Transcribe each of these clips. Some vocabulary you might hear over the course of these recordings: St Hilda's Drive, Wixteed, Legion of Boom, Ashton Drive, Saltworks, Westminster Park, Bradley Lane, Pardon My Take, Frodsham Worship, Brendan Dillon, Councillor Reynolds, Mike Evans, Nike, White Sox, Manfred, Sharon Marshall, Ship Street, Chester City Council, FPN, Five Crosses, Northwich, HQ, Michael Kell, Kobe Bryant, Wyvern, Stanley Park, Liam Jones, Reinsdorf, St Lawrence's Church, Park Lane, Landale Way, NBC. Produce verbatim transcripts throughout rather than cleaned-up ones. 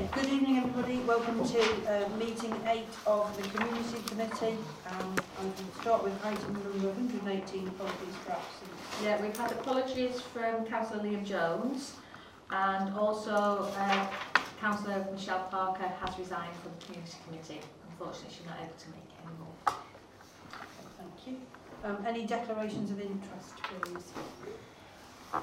Okay, good evening everybody. Welcome to uh, meeting eight of the Community Committee. Um, I'm going to start with item number one hundred and eighteen, apologies for absence. Yeah, we've had apologies from Councillor Liam Jones, and also uh, Councillor Michelle Parker has resigned from the Community Committee. Unfortunately, she's not able to make it anymore. Thank you. Um, any declarations of interest, please?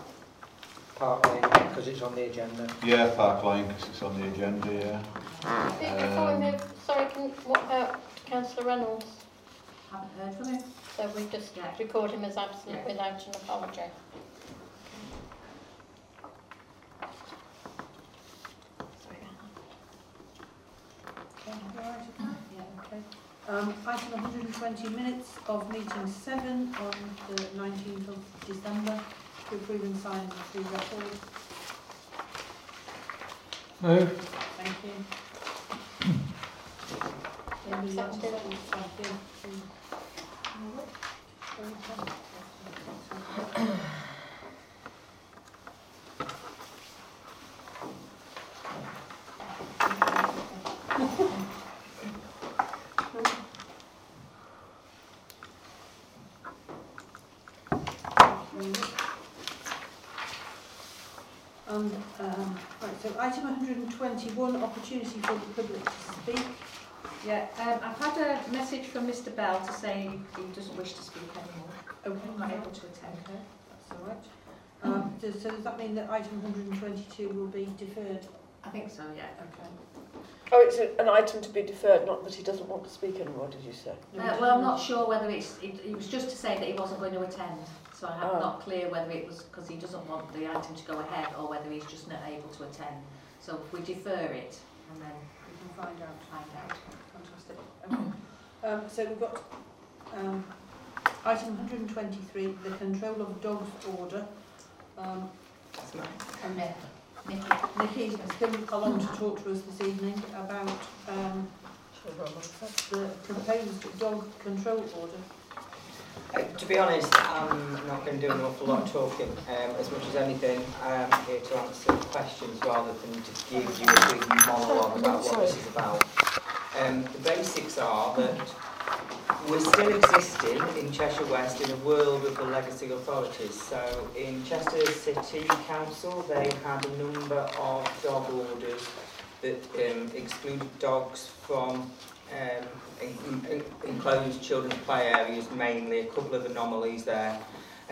Park Lane, because it's on the agenda. Yeah, Park Lane, because it's on the agenda, yeah. I think um, before we move, sorry, can, what about Councillor Reynolds? Haven't heard from him. So we just yeah. record him as absent yeah. without an apology. Okay, right. Yeah, okay. Um, item one hundred and twenty minutes of meeting seven on the nineteenth of December. To approve and sign the three records. No. Thank you. Thank you. Thank you. Um, um, right, so item one hundred and twenty-one, opportunity for the public to speak. Yeah, um, I've had a message from Mister Bell to say he doesn't wish to speak anymore. Okay. I'm not able to attend her. That's all right. Um, does, so does that mean that item one hundred and twenty-two will be deferred? I think so, yeah. Okay. Oh, it's a, an item to be deferred, not that he doesn't want to speak anymore, did you say? No, uh, well, I'm not sure whether it's... It, it was just to say that he wasn't going to attend. So I'm oh. not clear whether it was because he doesn't want the item to go ahead or whether he's just not able to attend. So if we defer it and then we can find out. Find out. Fantastic. Okay. um, so we've got um, item one hundred and twenty-three, the control of dogs order. Um, That's mine. And Nicky. Nicky has come along to talk to us this evening about um, the proposed dog control order. Uh, to be honest, I'm not going to do an awful lot of talking. Um, as much as anything, I am here to answer questions rather than to give you a big monologue about what this is about. Um, the basics are that we're still existing in Cheshire West in a world of the legacy authorities. So in Chester City Council, they had a number of dog orders that um, excluded dogs from Um, in, in, enclosed children's play areas, mainly a couple of anomalies there.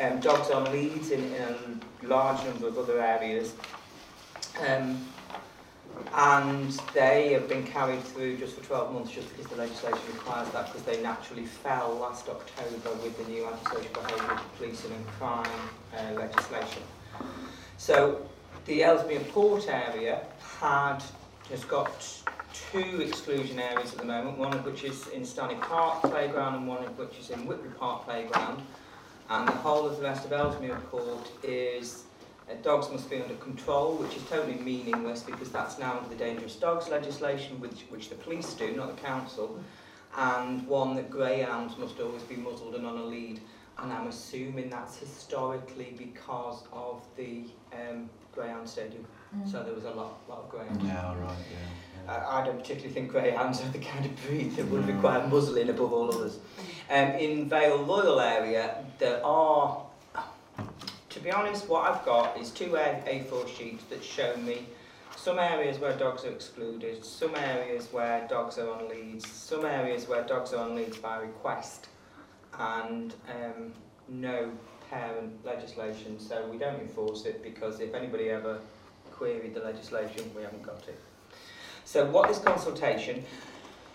Um, dogs on leads in, in a large number of other areas, um, and they have been carried through just for twelve months just because the legislation requires that, because they naturally fell last October with the new antisocial behaviour, policing and crime uh, legislation. So the Ellesmere Port area had has got two exclusion areas at the moment, one of which is in Stanley Park Playground and one of which is in Whitby Park Playground. And the whole of the rest of Ellesmere Port is uh, dogs must be under control, which is totally meaningless because that's now the dangerous dogs legislation, which, which the police do, not the council, and one that greyhounds must always be muzzled and on a lead. And I'm assuming that's historically because of the um, greyhound stadium. Mm. So there was a lot, lot of greyhounds. Yeah, right, yeah. I don't particularly think greyhounds are the kind of breed that would require muzzling above all others. Um, in Vale Royal area, there are, to be honest, what I've got is two A four sheets that show me some areas where dogs are excluded, some areas where dogs are on leads, some areas where dogs are on leads by request, and um, no parent legislation, so we don't enforce it because if anybody ever queried the legislation, we haven't got it. So what this consultation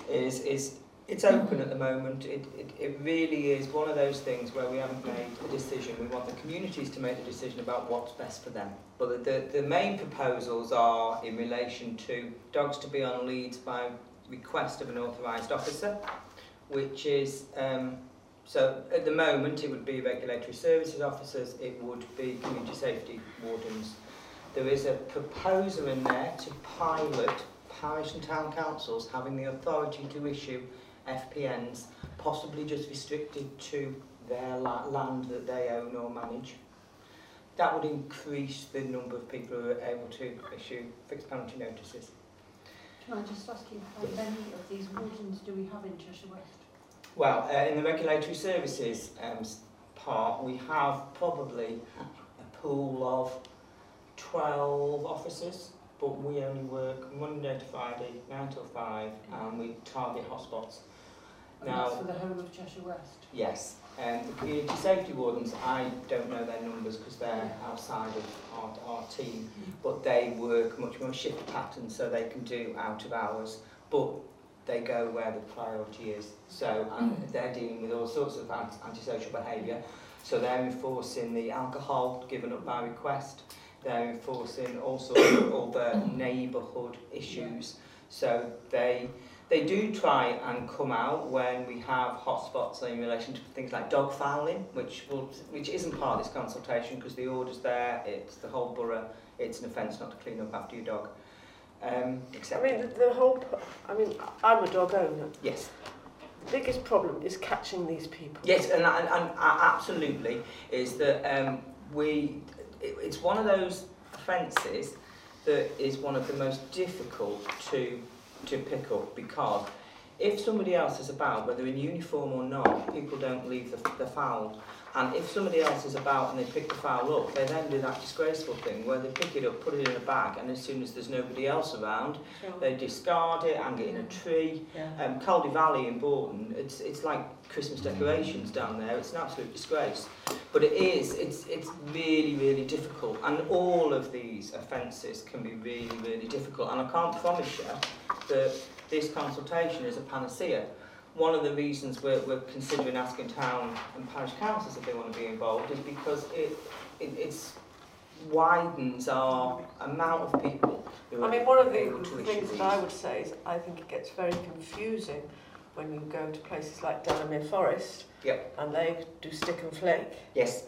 is, is it's open at the moment. It, it, it really is one of those things where we haven't made a decision. We want the communities to make the decision about what's best for them. But the, the, the main proposals are in relation to dogs to be on leads by request of an authorised officer, which is, um, so at the moment it would be regulatory services officers, it would be community safety wardens. There is a proposal in there to pilot parish and town councils having the authority to issue F P Ns, possibly just restricted to their la land that they own or manage. That would increase the number of people who are able to issue fixed penalty notices. Can I just ask you, how many of these wardens do we have in Cheshire West? Well, uh, in the regulatory services um, part, we have probably a pool of twelve officers, but we only work Monday to Friday, nine till five, and we target hotspots. Now, and that's for the whole of Cheshire West? Yes. Um, the community safety wardens, I don't know their numbers because they're outside of our, our team, but they work much more shift patterns, so they can do out of hours, but they go where the priority is. So um, they're dealing with all sorts of antisocial behaviour, so they're enforcing the alcohol given up by request, they're enforcing all sorts of other neighbourhood issues. So they they do try and come out when we have hotspots in relation to things like dog fouling, which will which isn't part of this consultation because the order's there. It's the whole borough. It's an offence not to clean up after your dog. Um, except I mean the, the whole. I mean, I'm a dog owner. Yes. The biggest problem is catching these people. Yes, and and, and absolutely is that um, we. It, it's one of those offences that is one of the most difficult to to pick up, because if somebody else is about, whether in uniform or not, people don't leave the, the foul, and if somebody else is about and they pick the foul up, they then do that disgraceful thing where they pick it up, put it in a bag, and as soon as there's nobody else around, sure, they discard it, hang it in a tree. Yeah. Um, Calday Valley in Borton, it's it's like Christmas decorations down there. It's an absolute disgrace. But it is, it's it's really, really difficult, and all of these offences can be really, really difficult, and I can't promise you that this consultation is a panacea. One of the reasons we're, we're considering asking town and parish councils if they want to be involved is because it, it it's widens our amount of people. I mean, one of the things that I would say is I think it gets very confusing when you go to places like Delamere Forest, yep, and they do stick and flake. Yes.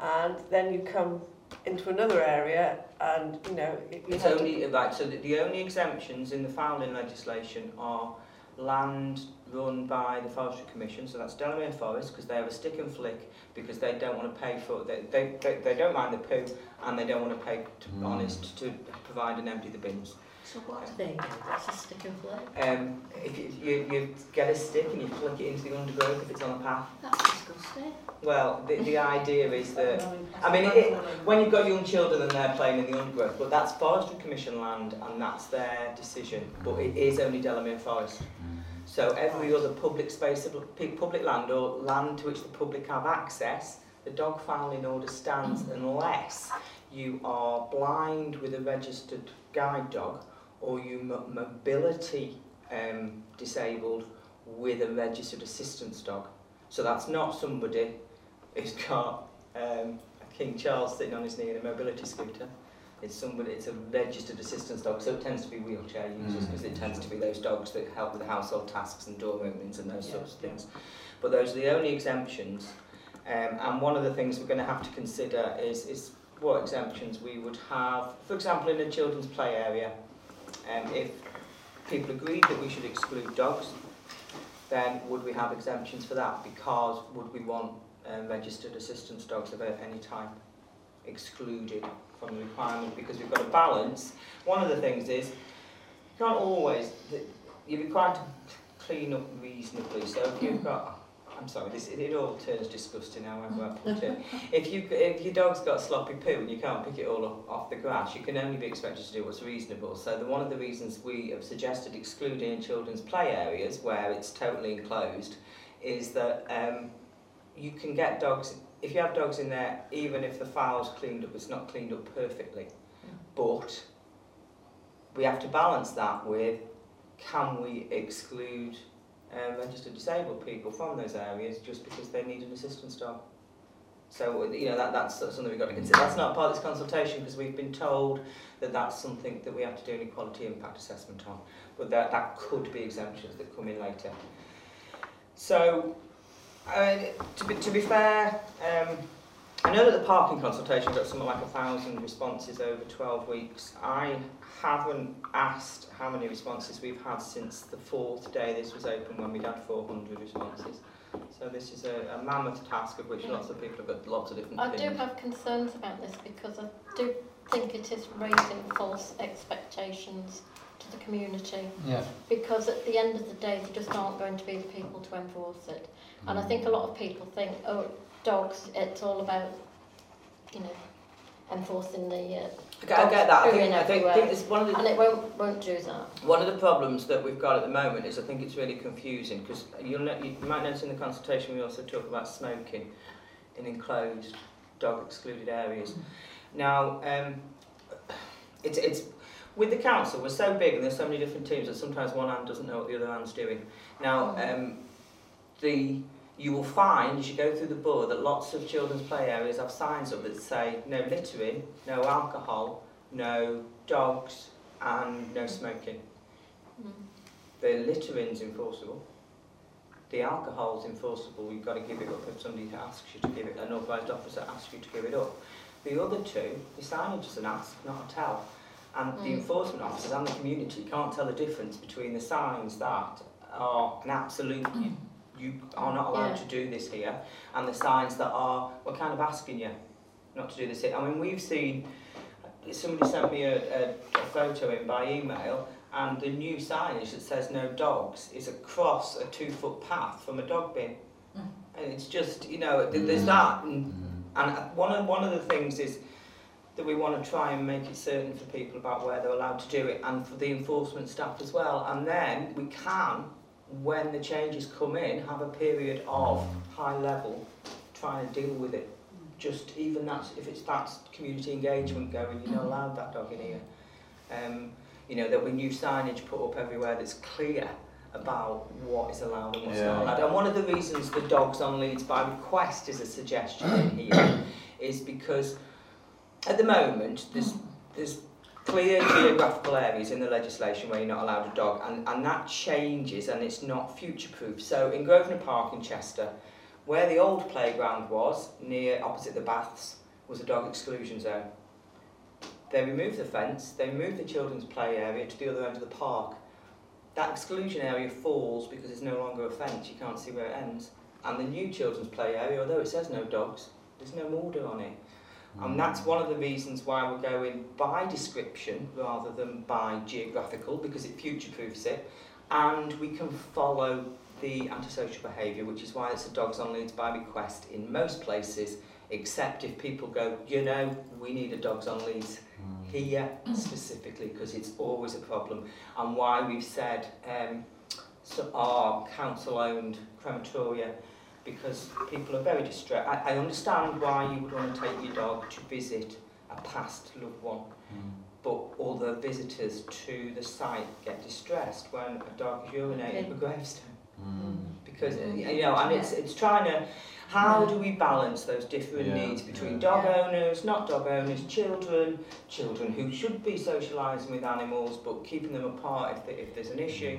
And then you come into another area, and you know it, you it's only like so that the only exemptions in the fouling legislation are land run by the Forestry Commission, so that's Delamere Forest, because they have a stick and flick, because they don't want to pay for they they, they, they don't mind the poo, and they don't want to pay to mm. honest to provide and empty the bins. So what do they do? That's a stick and flick. Um, if you, you, you get a stick and you flick it into the undergrowth if it's on a path. That's disgusting. Well, the, the idea is that, I mean, it, when you've got young children and they're playing in the undergrowth, but that's Forestry Commission land and that's their decision, but it is only Delamere Forest. So every other public space, public land or land to which the public have access, the dog fouling order stands unless you are blind with a registered guide dog, or you mobility um, disabled with a registered assistance dog. So that's not somebody who's got um, a King Charles sitting on his knee in a mobility scooter. It's somebody. It's a registered assistance dog, so it tends to be wheelchair users, because mm. it tends to be those dogs that help with the household tasks and door movements and those yeah. sorts of things. But those are the only exemptions. Um, and one of the things we're going to have to consider is, is what exemptions we would have. For example, in a children's play area, um, if people agreed that we should exclude dogs, then would we have exemptions for that? Because would we want um, registered assistance dogs of any type excluded from the requirement? Because we've got to balance. One of the things is, you can't always, you're required to clean up reasonably. So if you've got, I'm sorry, this, it, it all turns disgusting however I put it. If, you, if your dog's got sloppy poo and you can't pick it all up off the grass, you can only be expected to do what's reasonable. So the, one of the reasons we have suggested excluding children's play areas where it's totally enclosed is that um, you can get dogs, if you have dogs in there, even if the foul's cleaned up, it's not cleaned up perfectly. Yeah. But we have to balance that with, can we exclude Um, registered disabled people from those areas just because they need an assistance dog? So, you know, that, that's something we've got to consider. That's not part of this consultation because we've been told that that's something that we have to do an equality impact assessment on, but that, that could be exemptions that come in later. So, uh, to, be, to be fair, um, I know that the parking consultation got something like a thousand responses over twelve weeks. I haven't asked how many responses we've had since the fourth day this was open, when we'd had four hundred responses. So this is a, a mammoth task of which yeah. lots of people have got lots of different I opinions. I do have concerns about this because I do think it is raising false expectations to the community. Yeah. Because at the end of the day, they just aren't going to be the people to enforce it. Mm. And I think a lot of people think, oh, dogs, it's all about, you know, enforcing the... Uh, okay, I get that. I think, I think, think it's one of the... And it won't, won't do that. One of the problems that we've got at the moment is I think it's really confusing, because you might notice in the consultation we also talk about smoking in enclosed, dog-excluded areas. Mm. Now, um, it's, it's with the council, we're so big and there's so many different teams that sometimes one hand doesn't know what the other hand's doing. Now, um, the... you will find, as you go through the borough, that lots of children's play areas have signs up that say no littering, no alcohol, no dogs and no smoking. Mm. The littering's enforceable. The alcohol's enforceable, you've got to give it up if somebody asks you to give it, an authorised officer asks you to give it up. The other two, the signage is an ask, not a tell. And mm. the enforcement officers and the community can't tell the difference between the signs that are an absolute... Mm. you are not allowed yeah. to do this here, and the signs that are, we're kind of asking you not to do this here. I mean, we've seen, somebody sent me a, a, a photo in by email, and the new signage that says no dogs is across a two foot path from a dog bin. Mm. And it's just, you know, th there's that. And, mm. and one, of, one of the things is that we want to try and make it certain for people about where they're allowed to do it, and for the enforcement staff as well. And then we can, when the changes come in, have a period of high level trying to deal with it. Just even that's, if it's that community engagement going, you're not allowed that dog in here. Um, you know, there'll be new signage put up everywhere that's clear about what is allowed and what's yeah. not allowed. And one of the reasons the dogs on leads by request is a suggestion in here is because at the moment there's there's clear geographical areas in the legislation where you're not allowed a dog, and, and that changes and it's not future-proof. So in Grosvenor Park in Chester, where the old playground was, near opposite the baths, was a dog exclusion zone. They removed the fence, they moved the children's play area to the other end of the park. That exclusion area falls because it's no longer a fence, you can't see where it ends. And the new children's play area, although it says no dogs, there's no order on it. And that's one of the reasons why we're going by description rather than by geographical, because it future-proofs it, and we can follow the antisocial behaviour, which is why it's a dogs on leads by request in most places, except if people go, you know, we need a dogs on leads here specifically, because it's always a problem, and why we've said um, so our council-owned crematoria, because people are very distressed. I, I understand why you would want to take your dog to visit a past loved one, mm. but all the visitors to the site get distressed when a dog is urinating in a gravestone. Mm. Because, you know, and it's, it's trying to, how do we balance those different yeah. needs between dog yeah. owners, not dog owners, children, children who should be socialising with animals, but keeping them apart if, they, if there's an issue.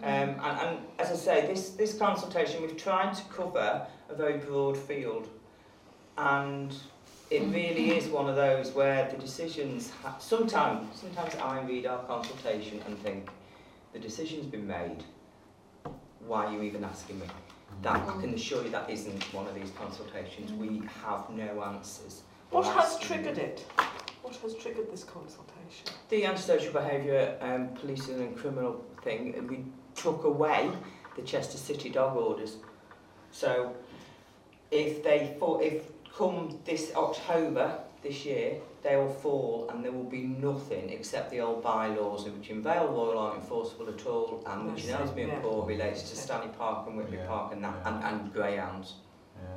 Um, and, and as I say, this, this consultation, we've tried to cover a very broad field, and it really is one of those where the decisions, ha sometimes, sometimes I read our consultation and think, the decision's been made, why are you even asking me? That, I can assure you that isn't one of these consultations, we have no answers. What has triggered it? What has triggered this consultation? The antisocial behaviour, um, policing and criminal thing, we took away the Chester City dog orders. So if they fall, if come this October this year, they will fall and there will be nothing except the old bylaws, which in Vale Royal aren't enforceable at all, and which in Ellesmere Port relates to Stanley Park and Whitley yeah, Park and that yeah. and, and greyhounds. Yeah.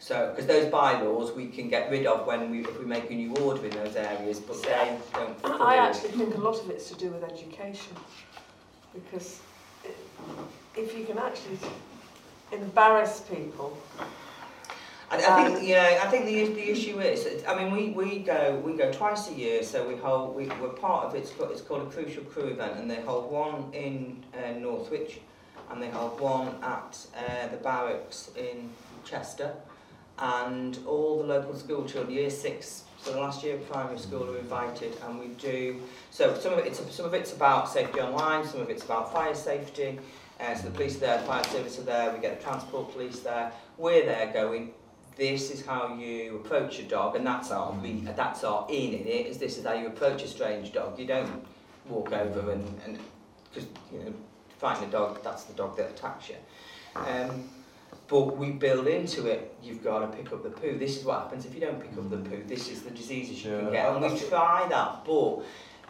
So because those bylaws we can get rid of when we if we make a new order in those areas, but they don't. Fall. I actually think a lot of it's to do with education. Because if you can actually embarrass people, I, I think yeah. I think the the issue is, I mean, we, we go we go twice a year, so we hold we we're part of it. It's called a Crucial Crew event, and they hold one in uh, Northwich, and they hold one at uh, the barracks in Chester, and all the local school children, year six. So the last year of primary school are invited, and we do. So some of it's some of it's about safety online, some of it's about fire safety. Uh, so the police are there, the fire service are there. We get the transport police there. We're there going, this is how you approach a dog, and that's our we, that's our in in it. Is this is how you approach a strange dog? You don't walk over and, and just, you know, fighting a dog, that's the dog that attacks you. Um, but we build into it, you've got to pick up the poo. This is what happens if you don't pick up the poo. This is the diseases you yeah, can get. And we try that, but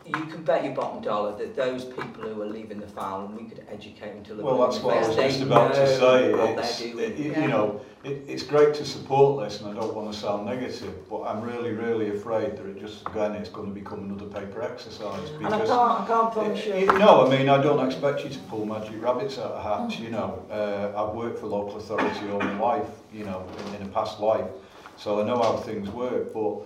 you can bet your bottom dollar that those people who are leaving the farm, and we could educate them to look well, that's what I was just about to say. It's, it, you yeah. know, it, it's great to support this, and I don't want to sound negative, but I'm really, really afraid that it just again it's going to become another paper exercise. Because and I can't, I can't promise you. No, I mean, I don't expect you to pull magic rabbits out of hats. You know, uh, I've worked for local authority all my life. You know, in, in a past life, so I know how things work, but.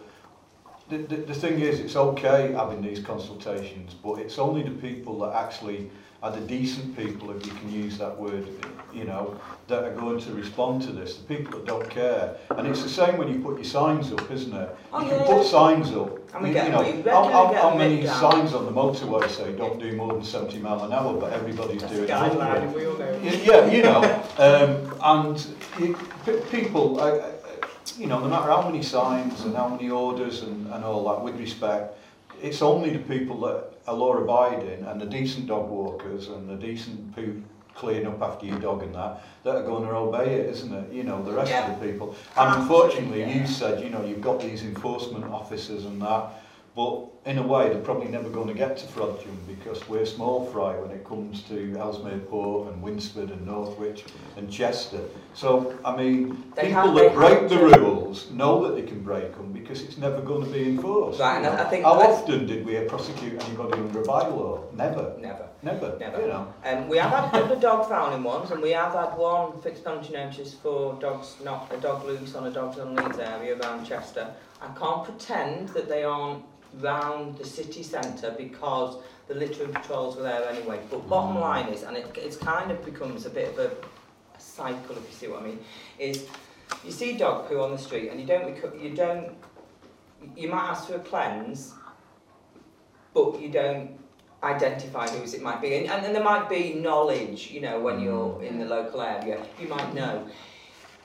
The, the, the thing is, it's okay having these consultations, but it's only the people that actually are the decent people, if you can use that word, you know, that are going to respond to this, the people that don't care. And it's the same when you put your signs up, isn't it? Oh, you yeah, can put yeah. signs up. And we you, get, you know, we how how, how many signs on the motorway say don't do more than seventy miles an hour, but everybody's That's doing it? Yeah, yeah, you know, um, and it, people... I, You know, no matter how many signs and how many orders and, and all that, with respect, it's only the people that are law-abiding and the decent dog walkers and the decent poo cleaning up after your dog and that, that are going to obey it, isn't it? You know, the rest yeah. of the people. And unfortunately, yeah. you said, you know, you've got these enforcement officers and that, but in a way, they're probably never going to get to Frodsham because we're small fry when it comes to Ellesmere Port and Winsford and Northwich and Chester. So, I mean, they people that break the rules know that they can break them because it's never going to be enforced. Right, and I think How often did we prosecute anybody under a bylaw? Never. Never. Never. Never. You know. Um, we have had a couple of dog fouling ones, and we have had one fixed penalty notice for dogs, not a dog loose on a dog's on leads area around Chester. I can't pretend that they aren't round the city centre because the littering patrols were there anyway. But bottom line is, and it, it's kind of becomes a bit of a, a cycle, if you see what I mean, is you see dog poo on the street and you don't, you don't, you might ask for a cleanse, but you don't identify whose it might be. And, and, and there might be knowledge, you know, when you're in the local area, you might know.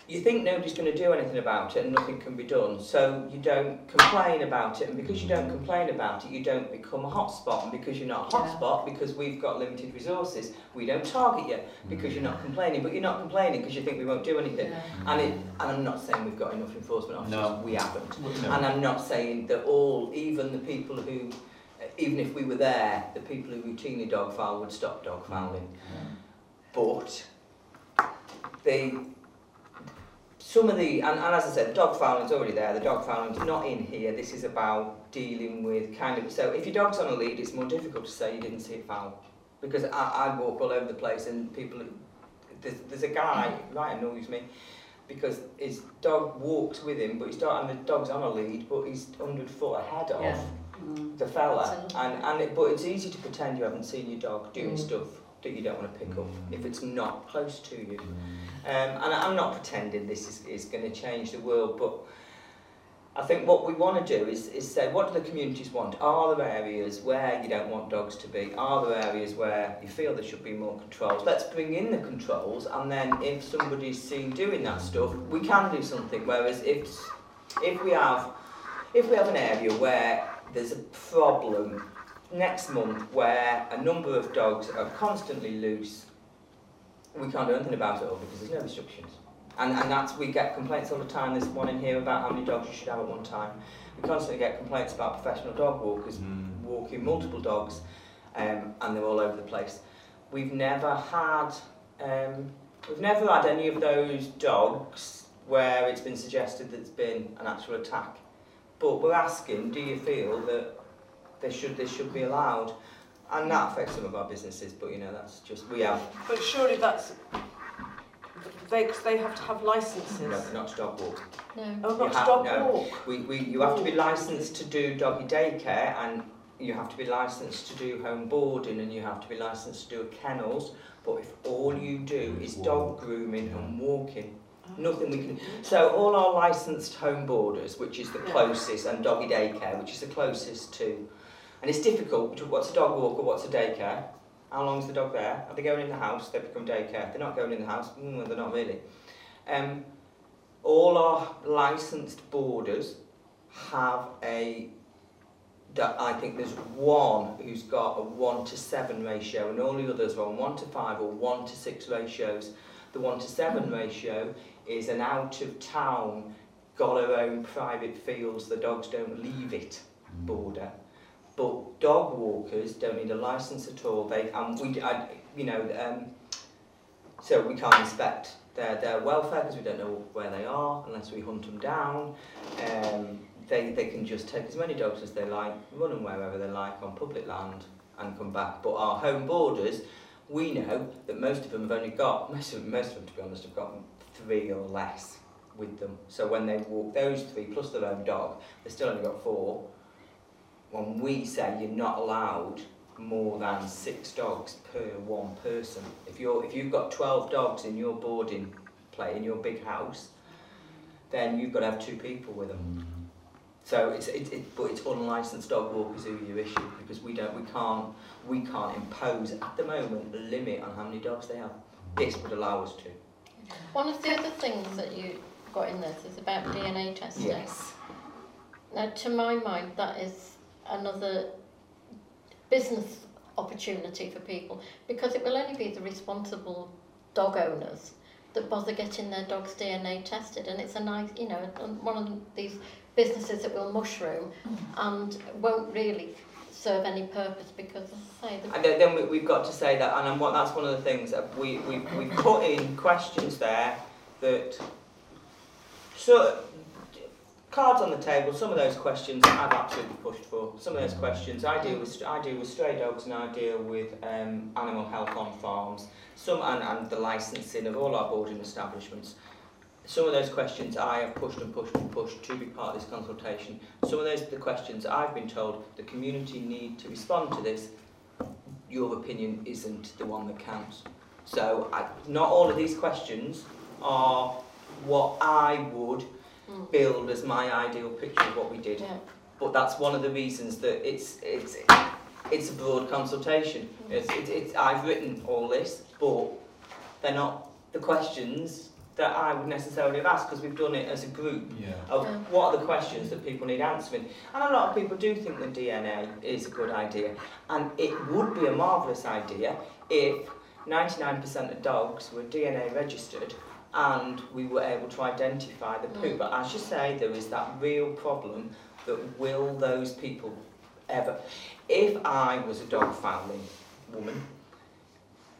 You think nobody's going to do anything about it and nothing can be done, so you don't complain about it, and because you don't complain about it, you don't become a hotspot, and because you're not a hotspot, because we've got limited resources, we don't target you, because you're not complaining, but you're not complaining because you think we won't do anything. Yeah. And, it, and I'm not saying we've got enough enforcement officers, no. we haven't. No. And I'm not saying that all, even the people who, even if we were there, the people who routinely dog foul would stop dog fouling. Yeah. But they... Some of the, and, and as I said, dog fouling's already there, the dog fouling's not in here, this is about dealing with kind of, so if your dog's on a lead, it's more difficult to say you didn't see it foul. Because I, I walk all over the place and people, there's, there's a guy, right, annoys me, because his dog walks with him, but he's not, and the dog's on a lead, but he's a hundred foot ahead of yeah. the fella. And, and it, but it's easy to pretend you haven't seen your dog doing mm. stuff that you don't want to pick up if it's not close to you. Um, and I'm not pretending this is, is going to change the world, but I think what we want to do is, is say, what do the communities want? Are there areas where you don't want dogs to be? Are there areas where you feel there should be more controls? Let's bring in the controls, and then if somebody's seen doing that stuff, we can do something. Whereas if, if, we, have, if we have an area where there's a problem next month where a number of dogs are constantly loose, we can't do anything about it all because there's no restrictions. And, and that's, we get complaints all the time, there's one in here about how many dogs you should have at one time. We constantly get complaints about professional dog walkers mm. walking multiple dogs um, and they're all over the place. We've never had, um, we've never had any of those dogs where it's been suggested that it's been an actual attack. But we're asking, do you feel that They should, they should be allowed, and that affects some of our businesses. But you know, that's just we have. But surely that's they, cause they have to have licences. No, not to dog walk. No, oh, not to dog no. walk. We, we, you have to be licensed to do doggy daycare, and you have to be licensed to do home boarding, and you have to be licensed to do kennels. But if all you do is walk. dog grooming and walking, nothing we can. So all our licensed home boarders, which is the closest, and doggy daycare, which is the closest to. And it's difficult, what's a dog walker, what's a daycare? How long's the dog there? Are they going in the house? They become daycare. If they're not going in the house, mm, they're not really. Um, all our licensed boarders have a I think there's one who's got a one to seven ratio, and all the others are on one to five or one to six ratios. The one to seven ratio is an out-of-town, got her own private fields, the dogs don't leave it border. But dog walkers don't need a licence at all. They and we, I, you know, um, so we can't inspect their their welfare because we don't know where they are unless we hunt them down. Um, they they can just take as many dogs as they like, run them wherever they like on public land, and come back. But our home borders, we know that most of them have only got most of most of them, to be honest, have got three or less with them. So when they walk those three plus their own dog, they still only got four. When we say you're not allowed more than six dogs per one person, if you're if you've got twelve dogs in your boarding play in your big house, then you've got to have two people with them. So it's it, it but it's unlicensed dog walkers who you issue, because we don't we can't we can't impose at the moment a limit on how many dogs they have. This would allow us to. One of the other things that you got in this is about D N A testing. Yes. Now, to my mind, that is another business opportunity for people, because it will only be the responsible dog owners that bother getting their dog's D N A tested, and it's a nice, you know, one of these businesses that will mushroom and won't really serve any purpose, because, as I say... The and then, then we, we've got to say that, and what that's one of the things that we, we, we put in questions there that... So, cards on the table. Some of those questions I've absolutely pushed for. Some of those questions I deal with. I deal with stray dogs, and I deal with um, animal health on farms. Some and, and the licensing of all our boarding establishments. Some of those questions I have pushed and pushed and pushed to be part of this consultation. Some of those are the questions I've been told the community need to respond to this. Your opinion isn't the one that counts. So I, not all of these questions are what I would build as my ideal picture of what we did, yeah. But that's one of the reasons that it's it's it's a broad consultation. Mm. It's, it's, it's I've written all this, but they're not the questions that I would necessarily have asked, because we've done it as a group, yeah. Of yeah. What are the questions that people need answering. And a lot of people do think that D N A is a good idea, and it would be a marvellous idea if ninety-nine percent of dogs were D N A registered and we were able to identify the poo. Mm. But as you say, there is that real problem that will those people ever... If I was a dog fouling woman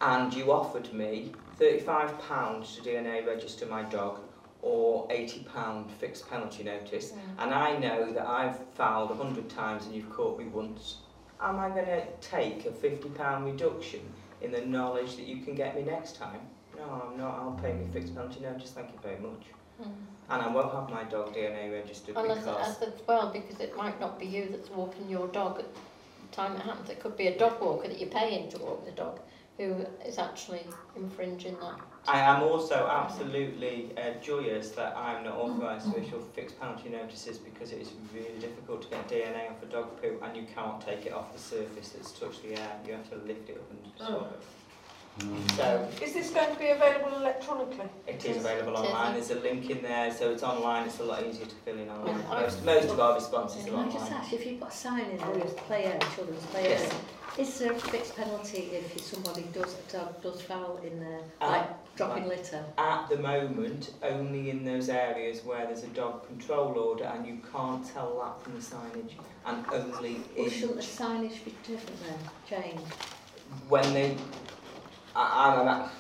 and you offered me thirty-five pounds to D N A register my dog or eighty pounds fixed penalty notice, mm. and I know that I've fouled a hundred times and you've caught me once, am I going to take a fifty pound reduction in the knowledge that you can get me next time? No, I'm not. I'll pay me fixed penalty notice, thank you very much. Mm. And I won't have my dog D N A registered. Unless because... As well, because it might not be you that's walking your dog at the time it happens. It could be a dog walker that you're paying to walk the dog who is actually infringing that. I am also absolutely uh, joyous that I'm not authorised to issue fixed penalty notices, because it is really difficult to get D N A off a dog poo, and you can't take it off the surface that's touched the air. You have to lift it up and absorb it. Mm. So, is this going to be available electronically? It is available online. There's a link in there, so it's online. It's a lot easier to fill in online. Yeah, most, most of our responses yeah, are online. Can I just ask, if you've got a sign in there with player, children's player, yes. Is there a fixed penalty if somebody does a dog does foul in there, uh, like dropping like, litter? At the moment, only in those areas where there's a dog control order, and you can't tell that from the signage, and only. Well, in shouldn't the signage be different then, Jane? When they. I, I'm at,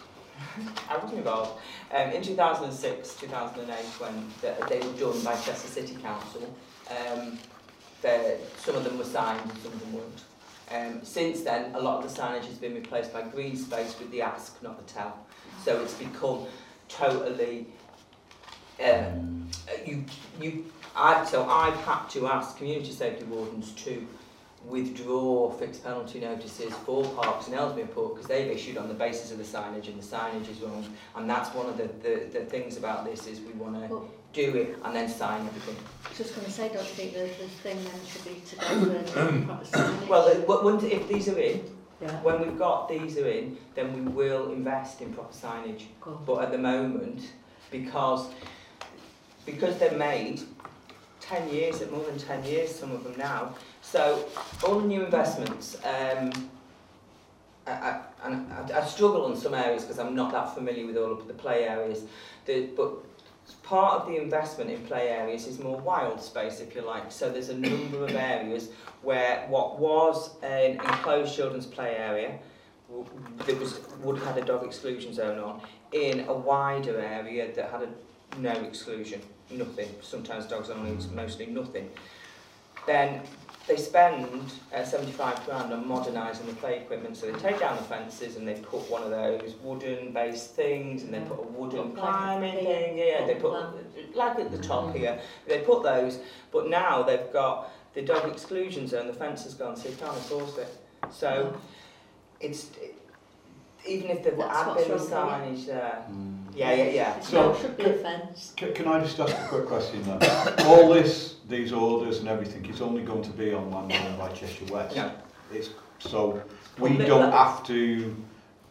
I wasn't involved. Um, in two thousand six, two thousand eight, when the, they were done by Chester City Council, um, the, some of them were signed and some of them weren't. Um, since then, a lot of the signage has been replaced by green space with the ask, not the tell. So it's become totally... Um, you, you, I, so I've had to ask community safety wardens to withdraw fixed penalty notices for parks in Ellesmere Port because they've issued on the basis of the signage, and the signage is wrong. And that's one of the, the, the things about this is we want to well, do it and then sign everything. I was just going to say, don't you think the, the thing then should be to go well, it, if these are in, yeah. When we've got these are in, then we will invest in proper signage. Cool. But at the moment, because because they're made ten years, more than ten years, some of them now, So on new investments, um, I, I, I, I struggle on some areas because I'm not that familiar with all of the play areas. The, but part of the investment in play areas is more wild space, if you like. So there's a number of areas where what was an enclosed children's play area that was, would have had a dog exclusion zone on, in a wider area that had a no exclusion, nothing. Sometimes dogs are only, mostly nothing. Then they spend uh, seventy-five grand on modernising the play equipment. So they take down the fences and they put one of those wooden-based things, and they put a wooden climbing thing here. They put, like at the top here, they put those. But now they've got the dog exclusion zone. The fence has gone, so you can't enforce it. So it's it, even if they've got admin signage there. Mm. Yeah, yeah, yeah. So, should be a fence. Can, can I just ask a quick question then? All this, these orders and everything, it's only going to be on land owned by Cheshire West. No. It's, so we well, don't like, have to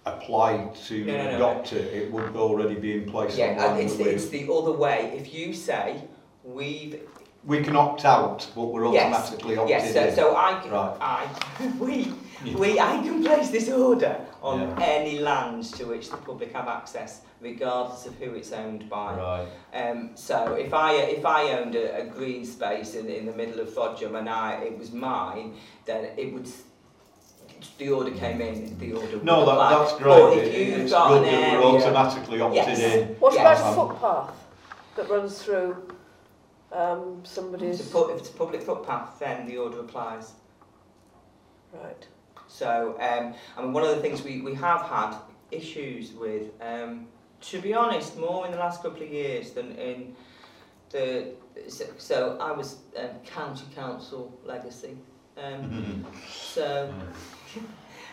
apply to no, no, no, adopt no. it. It would already be in place. Yeah, on land it's, the, it's the other way. If you say we've. We can opt out, but we're automatically yes, opted yes, so, in. Yes, so I can. Right. I, we. Yeah. We, I can place this order on yeah. any land to which the public have access, regardless of who it's owned by. Right. Um, so if I if I owned a, a green space in in the middle of Frodsham and I it was mine, then it would. The order came in. The order. No, that, that's great. But if you've it's got good an area, that we're automatically opted yes. in. What yes. about a footpath that runs through um, somebody's? If it's, pu if it's a public footpath, then the order applies. Right. So, um, I mean, one of the things we, we have had issues with, um, to be honest, more in the last couple of years than in the... So, so I was um, county council legacy. Um, mm-hmm. So...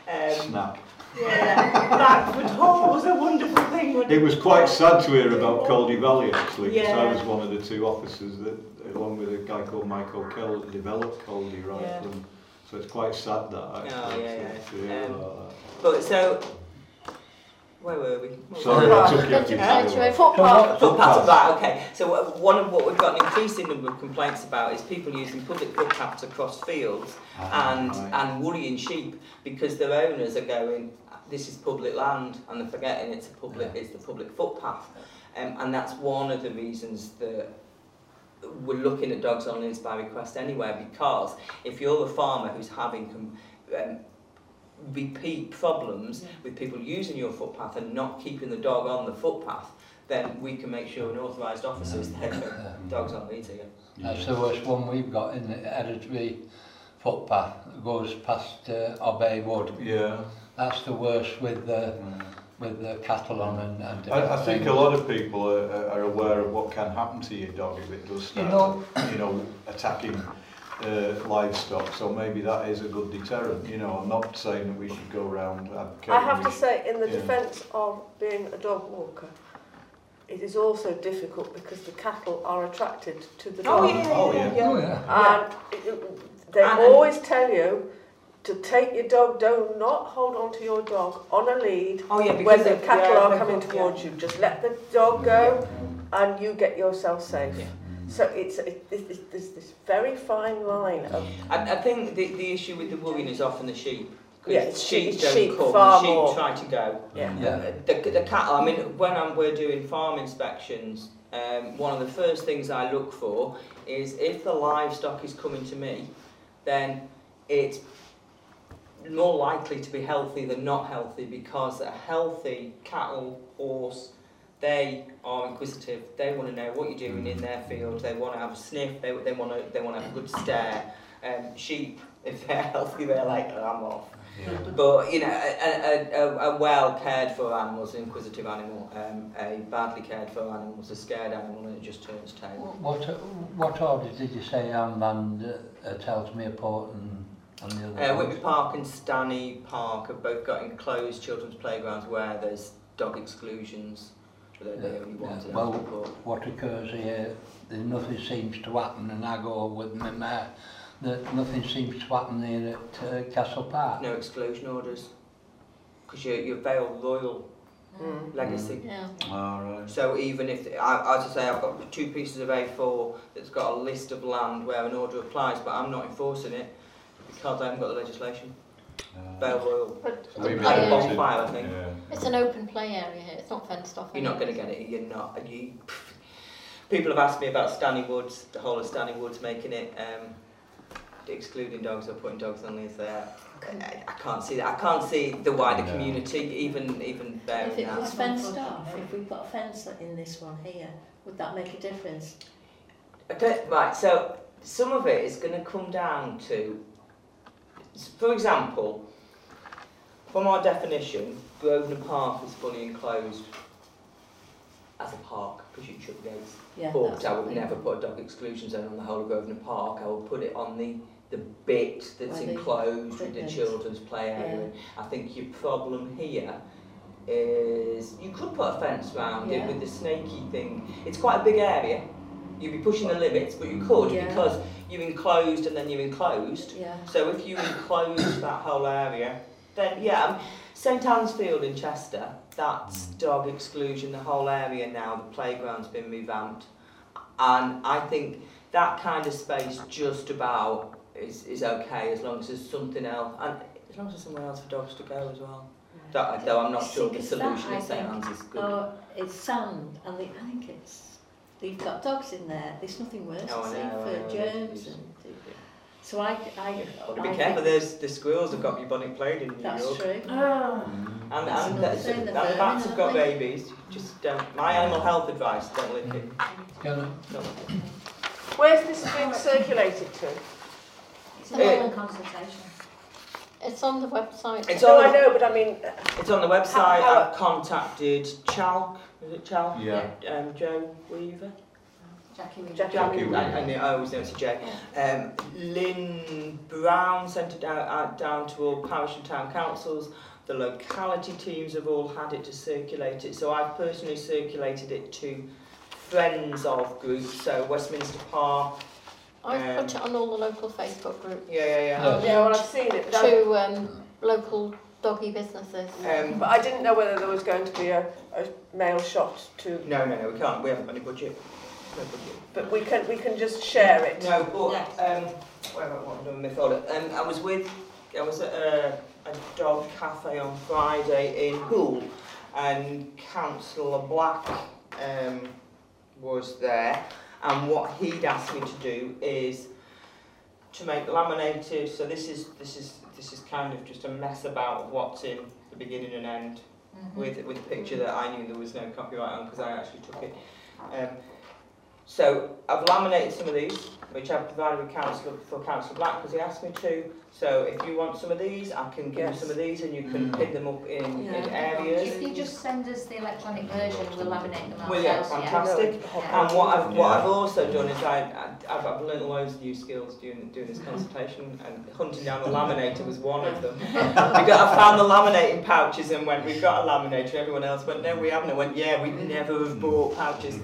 Um, Snack. Yeah, that would, oh, was a wonderful thing. It, it was quite sad to hear about Calday Valley, actually, because yeah. I was one of the two officers that, along with a guy called Michael Kell, developed Calday right yeah. from... So it's quite sad that actually. Oh, yeah, yeah. Um, that. But so, where were we? What Sorry, we? I took you off. Footpath. Footpath, right, okay. So one of what we've got an increasing number of complaints about is people using public footpaths across fields ah, and right. and worrying sheep because their owners are going, this is public land, and they're forgetting it's a public, yeah. it's the public footpath. Um, and that's one of the reasons that we're looking at dogs on leads by request anywhere, because if you're a farmer who's having um, repeat problems yeah. with people using your footpath and not keeping the dog on the footpath, then we can make sure an authorised officer is there for dogs on leads again. That's the worst one we've got in the hereditary footpath that goes past uh, Obey Wood. Yeah. That's the worst with the... Mm. with the cattle on and... and I, I think a lot of people are, are aware of what can happen to your dog if it does start, you know, you know attacking uh, livestock, so maybe that is a good deterrent. You know, I'm not saying that we should go around... I have to should, say, in the yeah. defence of being a dog walker, it is also difficult because the cattle are attracted to the dog. Oh, yeah, oh, yeah. yeah. Oh, yeah. And yeah. It, they and always then, tell you to take your dog, do not hold on to your dog on a lead oh, yeah, when the cattle yeah, are coming dog, towards yeah. you. Just let the dog go and you get yourself safe. Yeah. So it's, it's, it's, it's this very fine line. Of I, I think the, the issue with the worrying is often the sheep. Yeah, it's sheep, it's don't sheep come, the sheep more. Try to go. Yeah. yeah. The, the, the cattle, I mean, when I'm, we're doing farm inspections, um, one of the first things I look for is if the livestock is coming to me, then it's more likely to be healthy than not healthy, because a healthy cattle, horse, they are inquisitive. They want to know what you're doing in their field. They want to have a sniff. They they want to they want to have a good stare. Um, sheep, if they're healthy, they're like, oh, I'm off. Yeah. But you know, a, a, a well cared for animal is an inquisitive animal. Um, a badly cared for animal is a scared animal, and it just turns tail. What what orders did you say? Um, and uh, Ellesmere Port and. Uh, Whitby Park and Stanley Park have both got enclosed children's playgrounds where there's dog exclusions. They yeah, only want yeah. Well, what occurs here, nothing seems to happen, and I go with my mare, that nothing seems to happen here at uh, Castle Park. No exclusion orders, because you're, you're Vale Royal mm. legacy. Yeah. All right. So even if, I, as I say, I've got two pieces of A four that's got a list of land where an order applies, but I'm not enforcing it. because they haven't got the legislation. Uh, Vale Royal. But it's a bonfire, I think. Yeah. It's an open play area here. It's not fenced off. You're not going to get it. You're not. You. People have asked me about Stanley Woods, the whole of Stanley Woods, making it um, excluding dogs or putting dogs on these there. I, I can't see that. I can't see the wider no. community, even even there. If it now. was fenced off, if we've got a fence in this one here, would that make a difference? Okay, right. So some of it is going to come down to, for example, from our definition, Grosvenor Park is fully enclosed as a park, because you shut gates. Yeah, but I would never put a dog exclusion zone on the whole of Grosvenor Park. I would put it on the, the bit that's well, enclosed with the children's play area. Yeah. I think your problem here is you could put a fence round yeah. it with the snaky thing. It's quite a big area. You'd be pushing the limits, but you could yeah. because you enclosed and then you enclosed. Yeah. So if you enclosed that whole area, then yeah. St Anne's Field in Chester, that's dog exclusion, the whole area now, the playground's been revamped. And I think that kind of space just about is, is okay, as long as there's something else, and as long as there's somewhere else for dogs to go as well. Right. That, though I'm not See, sure the solution at St Anne's is good. Oh, it's sand, and the, I think it's... They've got dogs in there. There's nothing worse no, I know, for know, germs and so I, I, yeah, I be I careful. There's the squirrels have got bubonic plague in New that's York. True. Oh. And, that's true. And that's, the and bats have got they? babies. Just don't. My animal health advice: don't lick it. Don't lick it. Where's this being circulated to? It's an online consultation. It's on the website. It's on, no, I know, but I mean, it's on the website. I've contacted Chalk. Is it Chal? Yeah. Um, Joe Weaver? Jackie Weaver. Jackie, Jackie Weaver. And I always know it's a J. Um, Lynn Brown sent it down, uh, down to all parish and town councils. The locality teams have all had it to circulate it. So I've personally circulated it to friends of groups. So Westminster Park. I've um, put it on all the local Facebook groups. Yeah, yeah, yeah. Oh. Yeah, well, I've seen it. To um, local doggy businesses. Um, but I didn't know whether there was going to be a, a mail shot to... No, no, no, we can't. We haven't got any budget. No budget. But we can we can just share it. No, but... Yes. Um, where well, am I doing my folder? Um, I was with... I was at a, a dog cafe on Friday in Poole, and Councillor Black um, was there, and what he'd asked me to do is to make laminated... So this is this is... This is kind of just a mess about what's in the beginning and end mm-hmm. with with the picture that I knew there was no copyright on because I actually took it. Um, so I've laminated some of these, which I've provided with Councillor, for Councillor Black because he asked me to. So if you want some of these, I can get yes. some of these and you can mm. pick them up in, yeah. in areas. If you just send us the electronic version, we'll laminate them ourselves. Well, yeah, fantastic. Yeah. And what I've, what I've also done is I, I've, I've learned loads of new skills doing, doing this consultation, and hunting down the laminator was one of them. we got, I found the laminating pouches and went, we've got a laminator. Everyone else went, no, we haven't. I went, yeah, we never have bought pouches.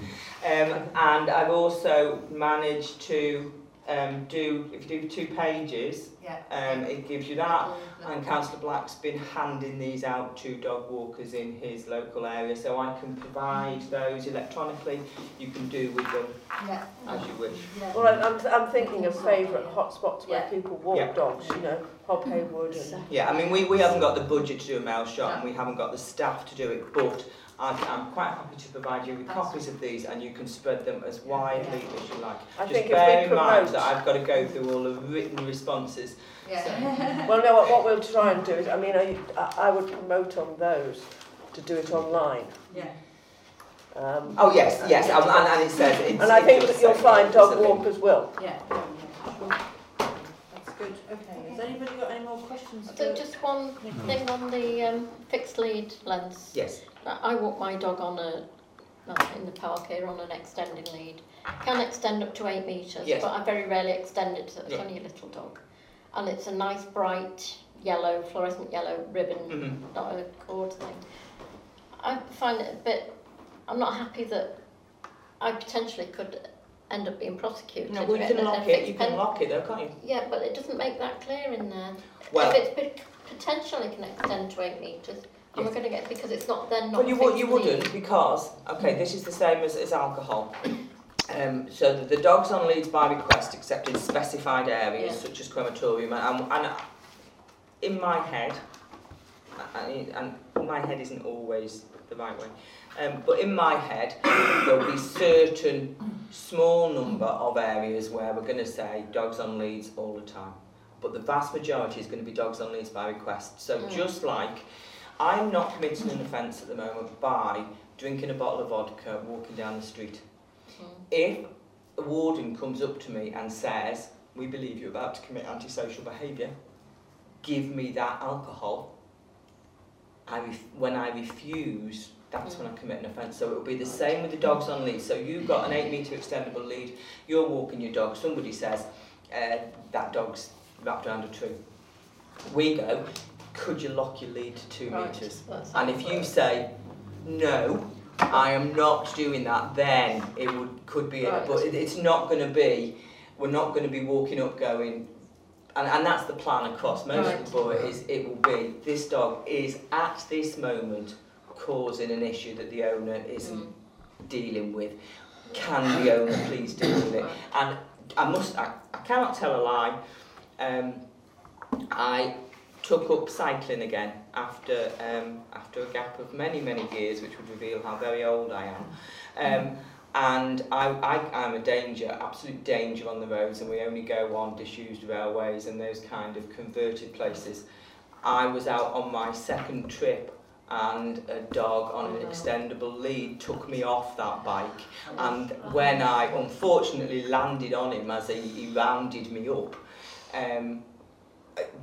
Um, and I've also managed to um, do, if you do two pages, yeah. um, it gives you that. Yeah. And Councillor Black's been handing these out to dog walkers in his local area, so I can provide those electronically. You can do with them yeah. as you wish. Yeah. Well, I'm, I'm thinking of favourite hotspots where yeah. people walk yeah. dogs, you know, Hobhay Wood. And yeah, I mean, we, we haven't got the budget to do a mail shot, no. and we haven't got the staff to do it, but I'm quite happy to provide you with copies of these, and you can spread them as widely yeah. as you like. I Just bear in mind that I've got to go through all the written responses. Yeah. So. Well, no, what, what we'll try and do is, I mean, I, I would promote on those to do it online. Yeah. Um, oh, yes, yes, and, and, and it says... It's, and I think that you'll find dog walkers will. Yeah. That's good. Okay. Has anybody got any more questions? So just one thing on the um, fixed lead lens. Yes. I walk my dog on a, not in the park here, on an extending lead. Can extend up to eight metres, yes. but I very rarely extend it, so it's yeah. only a little dog. And it's a nice bright yellow, fluorescent yellow ribbon, mm-hmm. not a cord thing. I find it a bit, I'm not happy that I potentially could end up being prosecuted. No, we can lock it, you can lock it though, can't you? Yeah, but it doesn't make that clear in there. Well, if it's potentially can extend to eight metres, am I going to get, because it's not then not well, you, would, you wouldn't, because, okay, this is the same as, as alcohol. Um, so that the dogs on leads by request except in specified areas, yeah, such as crematorium, and, and in my head, and my head isn't always the right way, um, but in my head there'll be certain small number of areas where we're going to say dogs on leads all the time, but the vast majority is going to be dogs on leads by request. So yeah, just like I'm not committing an offence at the moment by drinking a bottle of vodka walking down the street. Mm. If a warden comes up to me and says, we believe you're about to commit antisocial behaviour, give me that alcohol, I ref when I refuse, that's mm. when I commit an offence. So it'll be the same with the dogs on lead. So you've got an eight metre extendable lead, you're walking your dog, somebody says, uh, that dog's wrapped around a tree. We go, could you lock your lead to two right. metres? And if you say, no, I am not doing that, then it would could be right. it, but it, it's not going to be, we're not going to be walking up going, and, and that's the plan across most right. of the board, is it will be, this dog is at this moment causing an issue that the owner isn't mm. dealing with. Can the owner please deal with it? And I must, I, I cannot tell a lie, um, I took up cycling again after um, after a gap of many, many years, which would reveal how very old I am. Um, and I, I, I'm a danger, absolute danger on the roads, and we only go on disused railways and those kind of converted places. I was out on my second trip and a dog on an extendable lead took me off that bike, and when I unfortunately landed on him as he, he rounded me up, um,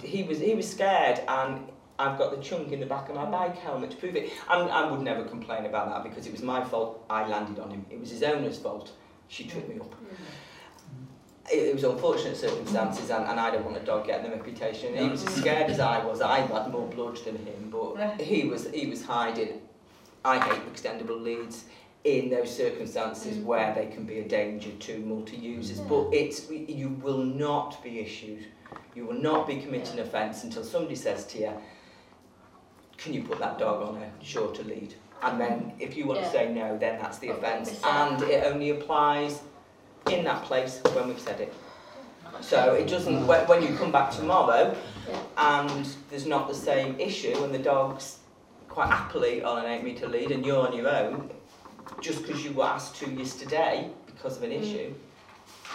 he was he was scared, and I've got the chunk in the back of my bike helmet to prove it. And I would never complain about that because it was my fault I landed on him. It was his owner's fault. She tripped me up. It, it was unfortunate circumstances, and, and I don't want a dog getting the reputation. He was as scared as I was. I had more blood than him, but he was he was hiding. I hate extendable leads in those circumstances where they can be a danger to multi-users, but it's you will not be issued. You will not be committing yeah. offence until somebody says to you, can you put that dog on a shorter lead? And then if you want yeah. to say no, then that's the offence. And it only applies in that place when we've said it. So it doesn't, when you come back tomorrow yeah. and there's not the same issue and the dog's quite happily on an eight metre lead and you're on your own, just because you were asked to yesterday because of an mm. issue,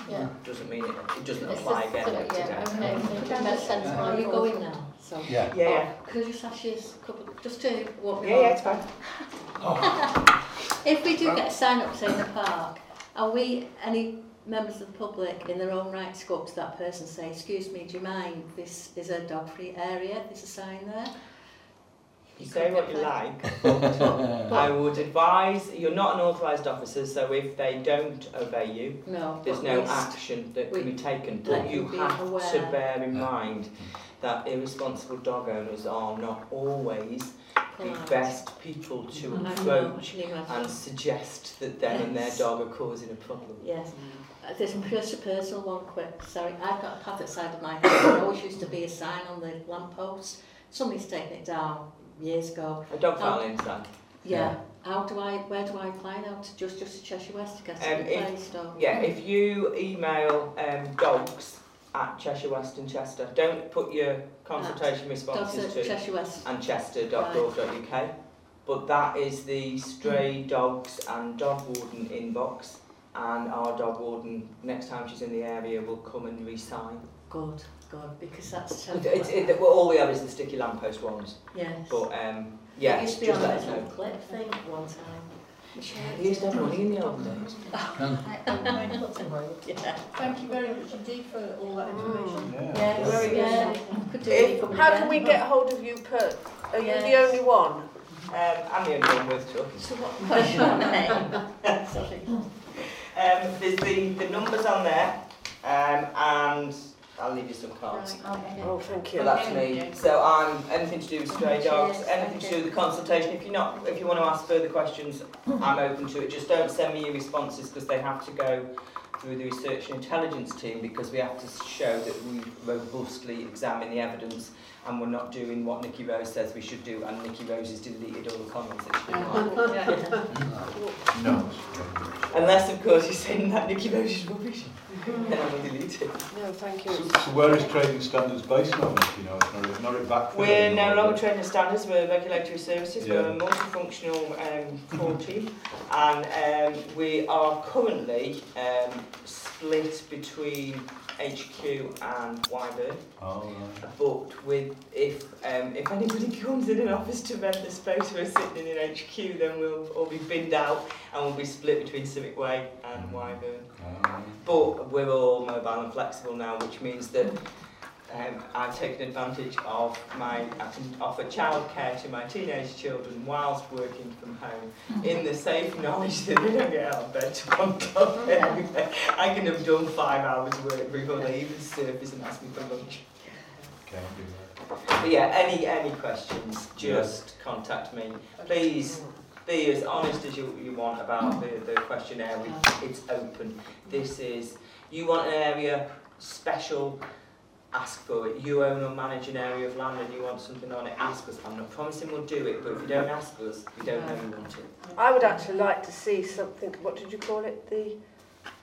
yeah, doesn't mean it, it doesn't it's apply again. Sort of, yeah, today. Okay. That makes sense. Why are you going now? So yeah, yeah. yeah. Oh, could I just ask you a couple, just to walk? Yeah, on? Yeah, it's fine. Oh. If we do oh. get sign-ups in the park, are we any members of the public in their own rights go up to that person and say, "Excuse me, do you mind? This is a dog-free area. There's a sign there." You say what you like, but I would advise, you're not an authorised officer, so if they don't obey you, no, there's no action that can be taken. But you have aware. to bear in mind that irresponsible dog owners are not always the best people to approach and suggest that them yes. and their dog are causing a problem. Yes. There's a personal one quick, sorry. I've got a path outside of my house. There always used to be a sign on the lamppost. Somebody's taken it down years ago. A dog foul incident. Yeah. How do I? Where do I apply now? To just just to Cheshire West, I guess. Um, if, yeah. If you email um, dogs at Cheshire West and Chester, don't put your consultation at responses to Cheshire West and Chester dot org dot U K. Right. But that is the stray mm. dogs and dog warden inbox, and our dog warden next time she's in the area will come and re-sign. Good. God, because that's terrible. It's, it, well, all we have is the sticky lamppost ones. Yes. But, um, yeah. It used to be on that little clip thing one time. It used to have money in the old days. Thank you very much indeed for all that information. Mm. Yeah. Yes. Very good. Yeah. If, how can we get hold of you? Per, are you yes. the only one? Um, I'm the only one with Chuck. So what's your name? Sorry. Um, there's the, the numbers on there, um, and... I'll leave you some cards. Right, okay. Oh, thank you. Well, that's me. So I'm anything to do with stray dogs, anything to do with the consultation. If you're not, if you want to ask further questions, I'm open to it. Just don't send me your responses because they have to go through the research and intelligence team because we have to show that we robustly examine the evidence and we're not doing what Nicky Rose says we should do, and Nicky Rose has deleted all the comments that she didn't like. Yeah. No. No. Unless, of course, you're saying that Nicky Rose is rubbish, then I will delete it. No, thank you. So, so where is trading standards based on, you know, it's not it back We're no longer trading standards, we're regulatory services, yeah. We're a multifunctional um, core team, and um, we are currently um, split between H Q and Wyvern. Oh, right. But with if um, if anybody comes in an office to rent the space we're sitting in in H Q, then we'll all be binned out and we'll be split between Civic Way and mm. Wyvern. Um. But we're all mobile and flexible now, which means that um, I've taken advantage of my I can offer childcare to my teenage children whilst working from home, in the safe knowledge that they don't get out of bed to come up anyway. I can have done five hours work before they even surface and ask me for lunch. Can do that. But yeah, any any questions, just yeah. contact me. Please be as honest as you, you want about the, the questionnaire. It's open. This is, you want an area special, ask for it. You own or manage an area of land and you want something on it, ask us. I'm not promising we'll do it, but if you don't ask us, we don't know we want it. I would actually like to see something, what did you call it, the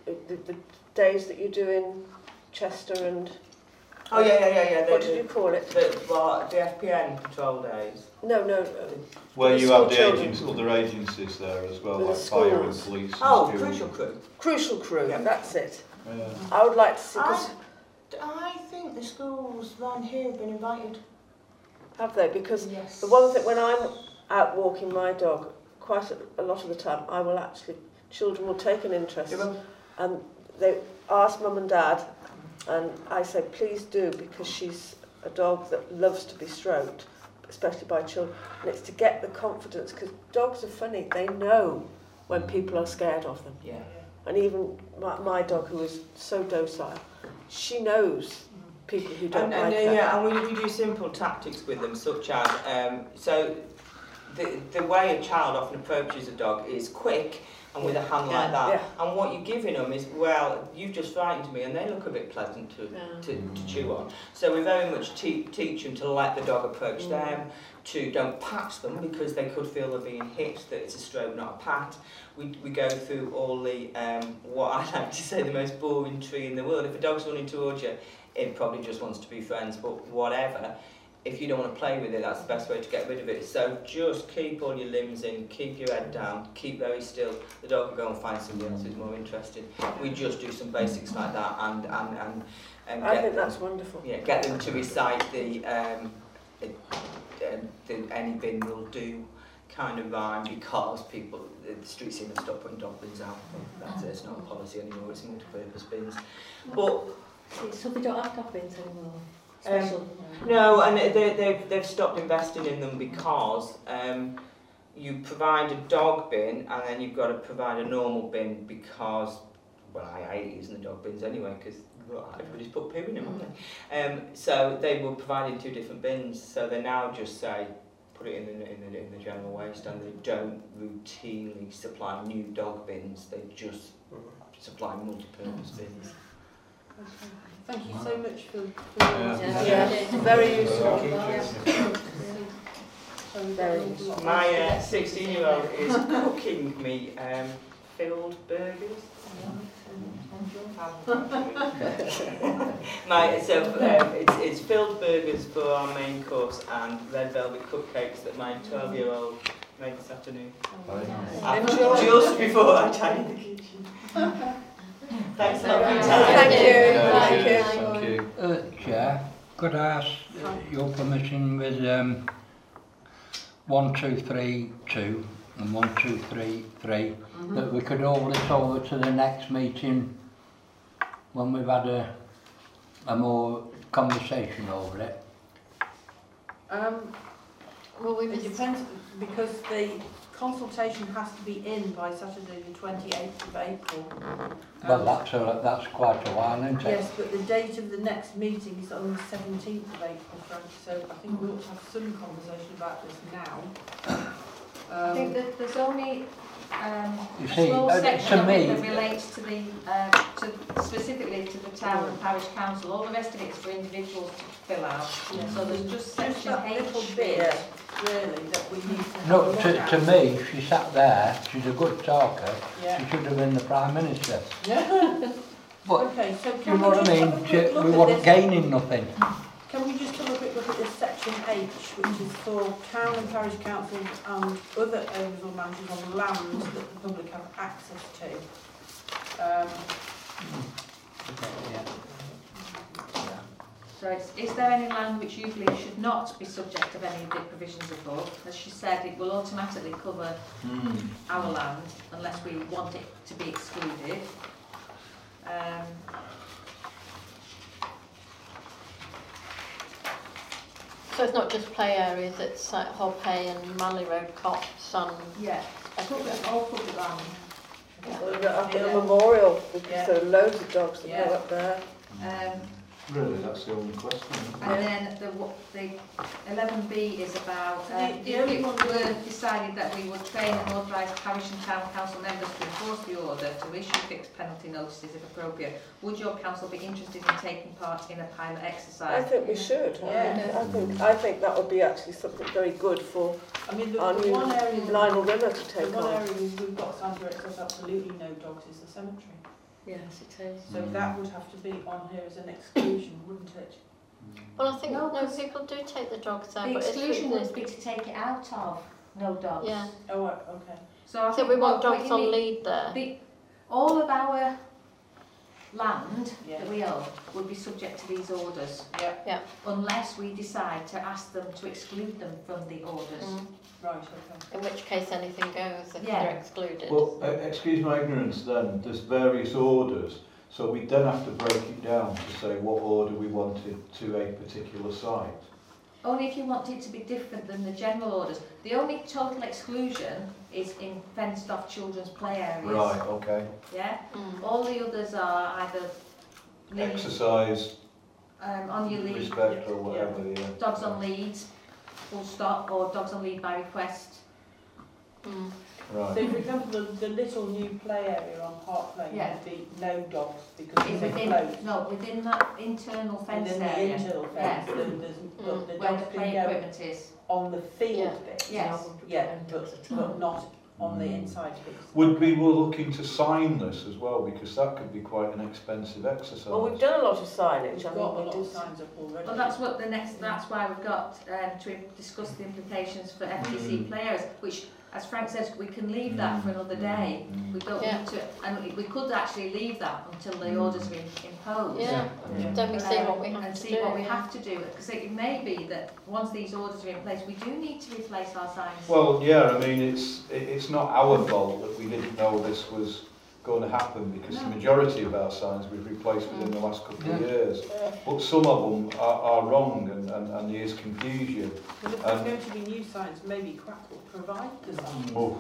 the, the days that you do in Chester and... Oh yeah, yeah, yeah, yeah. What did you call it? The, well, the F P N patrol days. No, no. Where you have the agents, other agencies there as well, like fire and police. Oh, Crucial Crew. Crucial Crew. Yeah, that's it. Yeah. I would like to see. I, I think the schools around here have been invited. Have they? Because yes. The one thing when I'm out walking my dog, quite a, a lot of the time, I will actually children will take an interest, yeah, and they ask mum and dad. And I say, please do, because she's a dog that loves to be stroked, especially by children. And it's to get the confidence, because dogs are funny. They know when people are scared of them. Yeah. And even my, my dog, who is so docile, she knows people who don't and, like and, uh, her. Yeah, and we, we do simple tactics with them, such as... Um, so the, the way a child often approaches a dog is quick, and with a hand yeah, like that, yeah. And what you're giving them is, well, you've just frightened me, and they look a bit pleasant to yeah. to, to chew on. So we very much te teach them to let the dog approach mm. them, to don't pat them because they could feel they're being hit, that it's a stroke, not a pat. We, we go through all the, um, what I like to say, the most boring tree in the world. If a dog's running towards you, it probably just wants to be friends, but whatever. If you don't want to play with it, that's the best way to get rid of it. So just keep all your limbs in, keep your head down, keep very still. The dog will go and find somebody else who's more interested. We just do some basics like that, and and and, and I get think them, that's wonderful. Yeah, get them to recite the um, the, the any bin will do kind of rhyme, because people, the street scene have stopped putting dog bins out. That's it. It's not a policy anymore. It's multi-purpose bins. But so we don't have dog bins anymore. Um, no, and they, they've, they've stopped investing in them because um, you provide a dog bin and then you've got to provide a normal bin because, well, I, I hate using the dog bins anyway because well, everybody's put poo in them, haven't they? Um, so they were providing two different bins, so they now just say put it in the, in the, in the general waste, and they don't routinely supply new dog bins, they just supply multi-purpose bins. Thank you so much for, for yeah. Yeah. Yeah. Yeah. Very useful. Very useful. My uh, sixteen-year-old is cooking me um, filled burgers. My so um, it's it's filled burgers for our main course and red velvet cupcakes that my twelve-year-old made this afternoon. Oh, nice. Just before I tied the kitchen. Thanks a lot for your time. Thank you. Thank you. Thank you. Chair, could I ask uh, your permission with um, one two three two and one two three three mm-hmm. that we could hold this over to the next meeting when we've had a, a more conversation over it? Um, well, it depends because the consultation has to be in by Saturday the twenty-eighth of April. Well, that's, a, that's quite a while, isn't it? Yes, but the date of the next meeting is on the seventeenth of April, Frank, so I think we ought to have some conversation about this now. Um, I think that there's only um, a see, small uh, section of it that relates to the, uh, to specifically to the town and parish council. All the rest of it is for individuals to fill out. Yeah. So there's just such that little bit, yeah. really, that we need to No, to, to me, she sat there, she's a good talker, yeah. she should have been the Prime Minister. Yeah. But, okay, so can you know we what I mean, to, we weren't gaining nothing. Can we just have a quick look at this section H, which is for town and parish councils and other owners or managers on land that the public have access to? Um, yeah. So it's, is there any land which usually should not be subject of any of the provisions above? As she said, it will automatically cover mm. our land unless we want it to be excluded. Um, so it's not just play areas, it's like Hoppay and Manly Road Copse and... Yeah, it's all public land. Yeah. Well, up in the memorial, because yeah. there are loads of dogs that yeah. go up there. Um, Really, that's the only question. And then the what the eleven B is about. Um, the, the only one we decided that we would train and authorise parish and town council members to enforce the order to issue fixed penalty notices if appropriate. Would your council be interested in taking part in a pilot exercise? I think we should. Yeah. Yeah. I think I think that would be actually something very good for I mean, the, our the new one area Lionel River to take on. The one area we've got signs where it says absolutely no dogs is the cemetery. Yes, it is. So mm. that would have to be on here as an exclusion, wouldn't it? Well, I think no, no people do take the dogs there. The but exclusion would be to take it out of no dogs. Yeah. Oh, okay. So I so think we want dogs on lead there. The, all of our land yeah. that we own would be subject to these orders. Yeah. Yeah. Unless we decide to ask them to exclude them from the orders. Mm. Right, okay. In which case anything goes if yeah. they're excluded. Well, uh, excuse my ignorance then, there's various orders, so we then have to break it down to say what order we wanted to a particular site. Only if you want it to be different than the general orders. The only total exclusion is in fenced off children's play areas. Right, okay. Yeah? Mm. All the others are either... Lead, exercise, um, on your lead, respect or whatever. Yeah. Yeah. Dogs on leads. Full stop, or dogs on lead by request. Mm. Right. So, for example, the, the little new play area on Park Lane yeah. would be no dogs because it's within closed. No within that internal fence within area. Within the internal fence, yeah. then there's mm. the, the dogs the play equipment is on the field yeah. bit. Yes. Yeah, but, but not on mm. the inside bit. Would we were looking to sign this as well because that could be quite an expensive exercise. Well, we've done a lot of signage. We've got I mean, a lot of signs up already. Well, that's what the next. That's why we've got um, to discuss the implications for F T C mm. players, which, as Frank says, we can leave mm. that for another day. Mm. We don't yeah. need to, and we could actually leave that until the orders are imposed. Yeah. yeah. Then we see um, what we have and to see do. what we have to do, because it may be that once these orders are in place, we do need to replace our signs. Well, yeah. I mean, it's it, it's not our fault that we didn't know this was going to happen, because no. the majority of our signs we've replaced within the last couple yeah. of years. Yeah. But some of them are, are wrong and, and, and there's confusion. But if there's going to be new signs, maybe Quack will provide the signs. Well,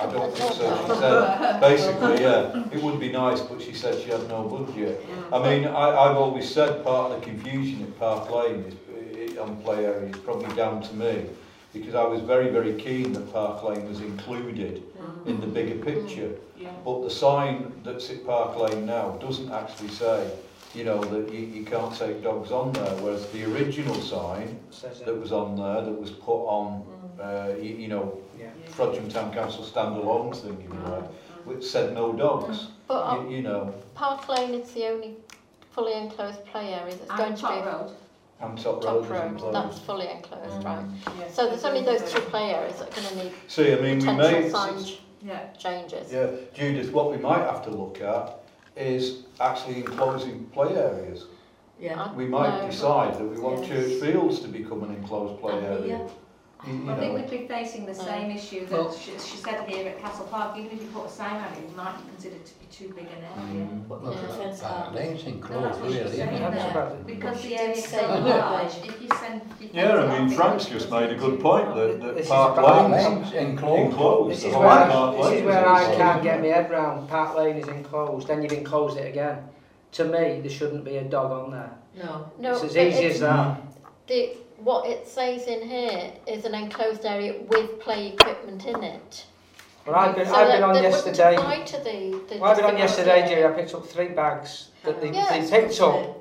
I don't think so, she said. Basically, yeah, it would be nice, but she said she had no budget. Yeah. I mean, I, I've always said part of the confusion at Park Lane is, it, and play area is probably down to me, because I was very, very keen that Park Lane was included mm. in the bigger picture. Yeah. But the sign that's at Park Lane now doesn't actually say, you know, that you, you can't take dogs on there, whereas the original sign that was on there, that was put on, mm. uh, you, you know, yeah. Frodsham Town Council standalone thing, you know, right, which said no dogs, but you, you know. Park Lane is the only fully enclosed play area that's going to be... Road. And top, top road, road that's fully enclosed, mm. right? Yeah. So there's only those two play areas that are going to need See, I mean, potential we made, sign yeah. changes. Yeah, Judith, what we might have to look at is actually enclosing play areas. Yeah, we might no, decide that we want yes. church fields to become an enclosed play um, area. Yeah. You, you I know. think we'd be facing the same yeah. issue that well, she, she said here at Castle Park. Even if you put a sign on it, it might be considered to be too big an area. Mm. But look, yeah. it's uh, enclosed, no, really. It? Because the area is so large, if you send... You yeah, I mean, Frank's just made a good point that, that this Park Lane's enclosed. enclosed. This is where, I, this is where I can't get my head round. Park Lane is enclosed, then you've enclosed it again. To me, there shouldn't be a dog on there. No. no it's as easy as that. The, What it says in here is an enclosed area with play equipment in it. Well, I've been, so I've been on yesterday. To the, the well, I've been on yesterday, Jerry. I picked up three bags that they, yes, they picked up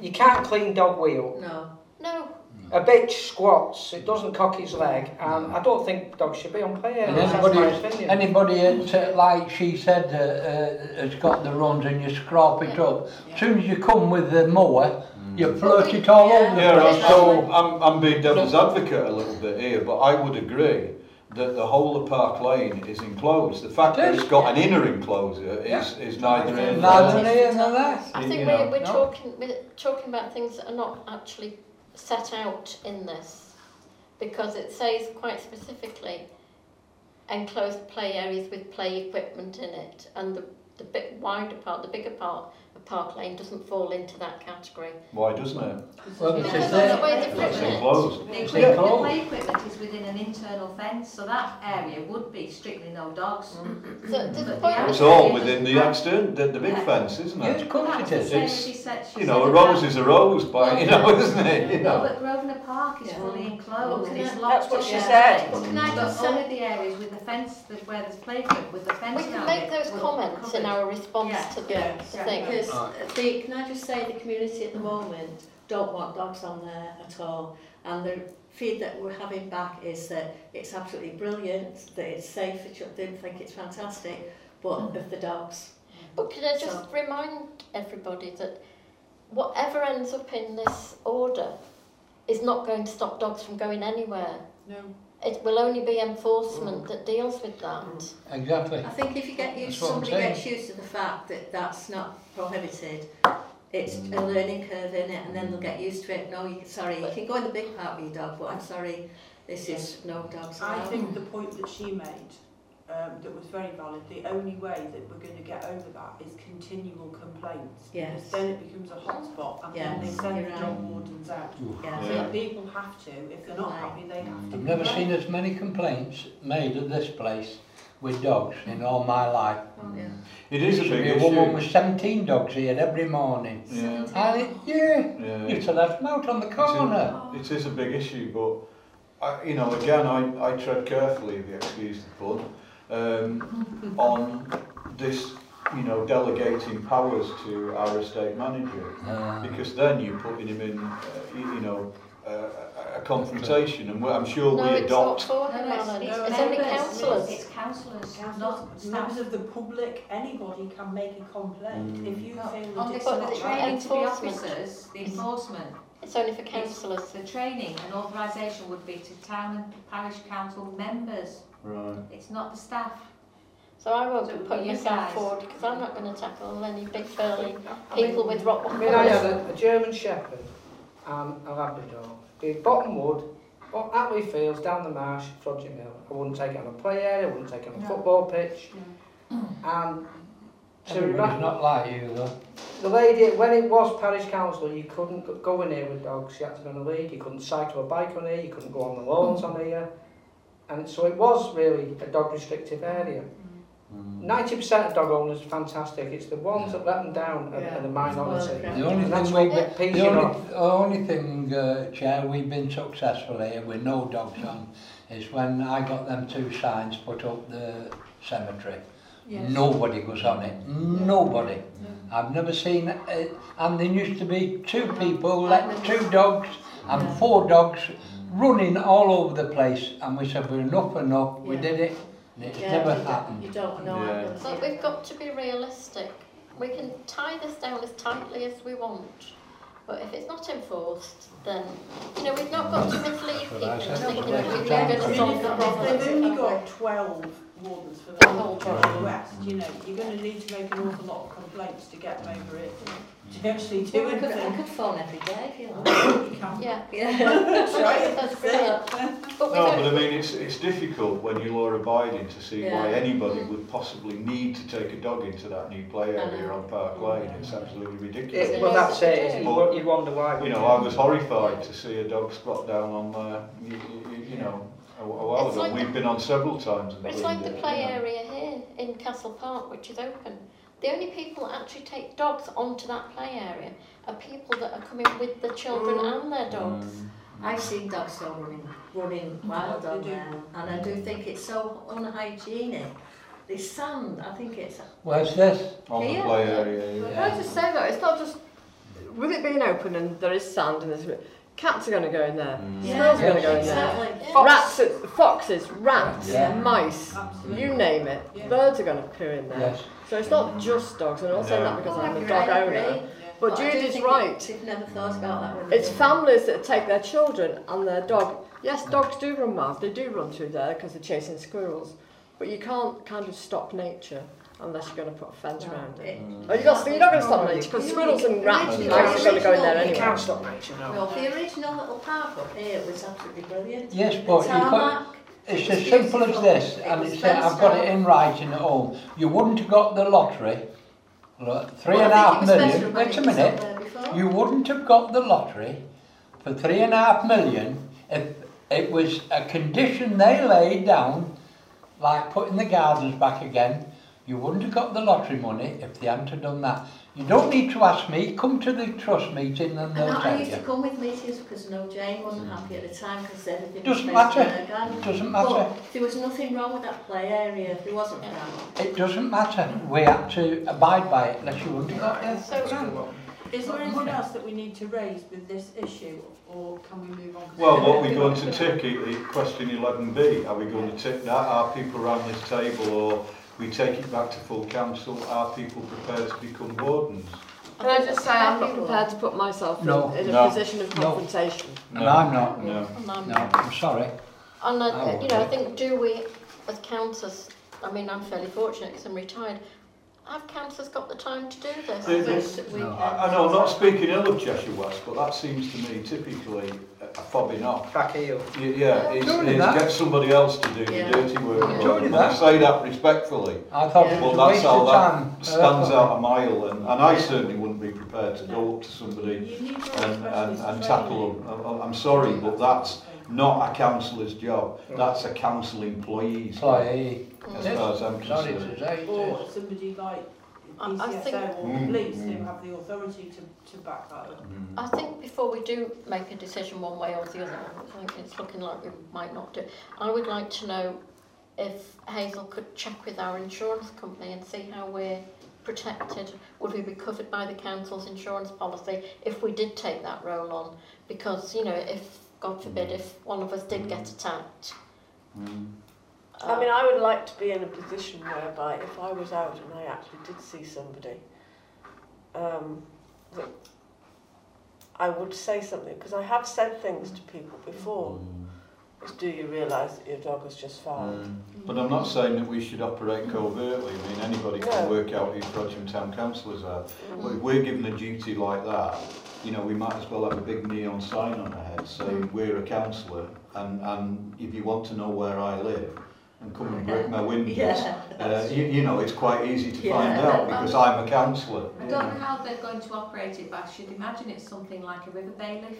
You can't clean dog wheel. No. No. A bitch squats, it doesn't cock its leg, and I don't think dogs should be on play here. Anybody, anybody at, uh, like she said, uh, uh, has got the runs and you scrape it yeah. up. As yeah. soon as you come with the mower, mm. you flirt it all yeah. over. Yeah, so I'm, I'm being devil's advocate a little bit here, but I would agree that the whole of Park Lane is enclosed. The fact it that it's got yeah. an inner enclosure is, yeah. is neither here nor there. I think you we're, we're, no. talking, we're talking about things that are not actually set out in this, because it says quite specifically enclosed play areas with play equipment in it, and the, the bit wider part, the bigger part of Park Lane doesn't fall into that category. Why doesn't it? Well, because because that's the way they've written it. Enclosed. The, equipment, the play equipment is within an internal fence, so that area would be strictly no dogs. Mm. So the point it's all within the extern, the, the big yeah. fence, isn't it? Of course it is. It's, she said, she you know, a rose is a rose, by, you know, isn't it? You know. No, but Grosvenor Park is yeah. fully enclosed. Well, it's locked. That's what she said. Well, can I just only the areas with the fence, where there's play equipment, with the fence. We can make those comments in our response to the thing. The, can I just say the community at the moment don't want dogs on there at all, and the feed that we're having back is that it's absolutely brilliant, that it's safe for children, think it's fantastic, but with the dogs. But can I just so. remind everybody that whatever ends up in this order is not going to stop dogs from going anywhere. No. It will only be enforcement that deals with that. Exactly. I think if you get used, somebody gets used to the fact that that's not prohibited, it's a learning curve in it, and then they'll get used to it. No, you, sorry, you can go in the big park with your dog, but I'm sorry, this is no dogs allowed. I think the point that she made, um, that was very valid, the only way that we're going to get over that is continual complaints. Yes. Because then it becomes a hotspot, and yes. then they send You're the dog right. wardens out. Yes. So yeah. people have to, if they're not happy, they have to. I've complain. never seen as many complaints made at this place with dogs in all my life. Oh, yeah. It is a big issue. A woman with seventeen dogs here every morning. Yeah. And it, yeah, yeah. you should have them out on the corner. It is a big issue, but I, you know, again, I, I tread carefully, if you excuse the pun. Um, on this, you know, delegating powers to our estate manager, uh, because then you're putting him in, uh, you know, uh, a confrontation, and I'm sure no, we it's adopt. Not no, no, it's, it's, it's only councillors. It's councillors, not members of the public. Anybody can make a complaint mm. if you no, feel that it's not the training to the officers, the enforcement. It's only for councillors. The training and authorisation would be to town and parish council members. Right. It's not the staff. So I won't so be putting myself forward, because I'm not going to tackle any big burly people with rock I mean, I had a, a German Shepherd and a Labrador. The bottom wood, at Wee Fields, down the marsh, Frodsham Hill. I wouldn't take it on a play area, I wouldn't take it on a no. football pitch. No. And to remember, not like you though. The lady, when it was parish council, you couldn't go in here with dogs, you had to go on a lead, you couldn't cycle a bike on here, you couldn't go on the lawns on here. And so it was really a dog restrictive area. ninety percent mm. of dog owners are fantastic, it's the ones that let them down and yeah. the minority. The only and thing, we, the the only, only thing uh, Chair, we've been successful here with no dogs on is when I got them two signs put up the cemetery. Yes. Nobody goes on it. Nobody. Yeah. I've never seen it. And there used to be two people, let two dogs and yeah. four dogs running all over the place, and we said we're enough enough, yeah. we did it, and it's yeah, never happened. You don't know. Yeah. But we've got to be realistic. We can tie this down as tightly as we want, but if it's not enforced, then, you know, we've not got to mislead people thinking that we're going to solve the problem. They've only got twelve wardens for the whole Cheshire West, you know, you're going to need to make an awful lot of complaints to get them over it. Do you actually do it? I could phone every day if you like. You can. Yeah. yeah. Sorry, that's brilliant. But no, but I mean, it's, it's difficult when you're law abiding to see yeah. why anybody mm. would possibly need to take a dog into that new play area mm. on Park Lane. It's absolutely ridiculous. It, well, that's it. But, you wonder why. You know, I was horrified to see a dog squat down on there, you, you, you know, a, a while ago. Like We've the, been on several times. It's window, like the play you know. area here in Castle Park, which is open. The only people that actually take dogs onto that play area are people that are coming with the children and their dogs. Mm. I've seen dogs still running, running wild on there, and I do think it's so unhygienic. The sand, I think it's... Where's this? On the play area. Yeah. Can I just say that it's not just with it being open and there is sand and there's cats are going to go in there, mm. yeah. squirrels are going to go in exactly. there, yeah. Fox, rats, foxes, rats, yeah. mice, absolutely. You name it, yeah. birds are going to poo in there. Yes. So it's not just dogs, and I'm not saying that because oh, I'm a dog owner, yeah. but, but Judy's right. You've never thought about that. Really. It's families that take their children and their dog. Yes, dogs do run miles, they do run through there because they're chasing squirrels, but you can't kind of stop nature. Unless you're going to put a fence no. around it. Mm. Oh, you're not, you're not going to stop nature because squirrels and rats and mice are going to go in there anyway. You can't stop nature, no. Well, the original little park up here was absolutely brilliant. Yes, but tarmac, it's as simple as this, it and it's, uh, I've got it in writing at home. You wouldn't have got the lottery, look, three well, and a half million, wait a minute, you wouldn't have got the lottery for three and a half million if it was a condition they laid down, like putting the gardens back again. You wouldn't have got the lottery money if they hadn't have done that. You don't need to ask me, come to the trust meeting and they'll tell you. I used to come with meetings because no Jane wasn't mm. happy at the time because everything was based on her garden. It doesn't matter. But there was nothing wrong with that play area, there wasn't that. It doesn't matter, we have to abide by it unless you wouldn't have got there. So, is there anything else that we need to raise with this issue or can we move on? Well, what are we going to tick, question eleven B? Are we going to tick that? Are people around this table or... we take it back to full council, are people prepared to become wardens? Can I just say I'm not prepared to put myself no. in a no. position of confrontation. No, no. no I'm not. No. No. no, I'm sorry. And I, I you know, be. I think do we, as councillors, I mean I'm fairly fortunate because I'm retired, have councillors got the time to do this? It, this it, no. I, I know, I'm not speaking ill of Cheshire West, but that seems to me typically a, a fobbing off. Crack heel. Yeah, yeah it's, it's get somebody else to do yeah. the dirty work. And I say that respectfully. I thought yeah. well, that's how that stands out a mile, and, and yeah. I certainly wouldn't be prepared to go up to somebody and, and, and tackle them. I'm, I'm sorry, but that's not a councillor's job, that's a council employee's job. Employee. As yes. far as I'm concerned. Or somebody like E C S O or the police mm. who have the authority to, to back that up. Mm. I think before we do make a decision one way or the other, I think it's looking like we might not do it. I would like to know if Hazel could check with our insurance company and see how we're protected. Would we be covered by the council's insurance policy if we did take that role on? Because, you know, if, God forbid, if one of us did get attacked. Mm. I mean, I would like to be in a position whereby if I was out and I actually did see somebody, um, that I would say something, because I have said things to people before. It's, do you realise that your dog has just fouled? Mm. But I'm not saying that we should operate covertly. I mean, anybody no. can work out who Frodsham Town councillors are. Mm. But if we're given a duty like that, you know, we might as well have a big neon sign on our head saying mm. we're a councillor, and, and if you want to know where I live, and come and break my windows. Yeah, uh, you, you know, it's quite easy to yeah, find out because well, I'm a councillor. I don't yeah. know how they're going to operate it, but I should imagine it's something like a river bailiff,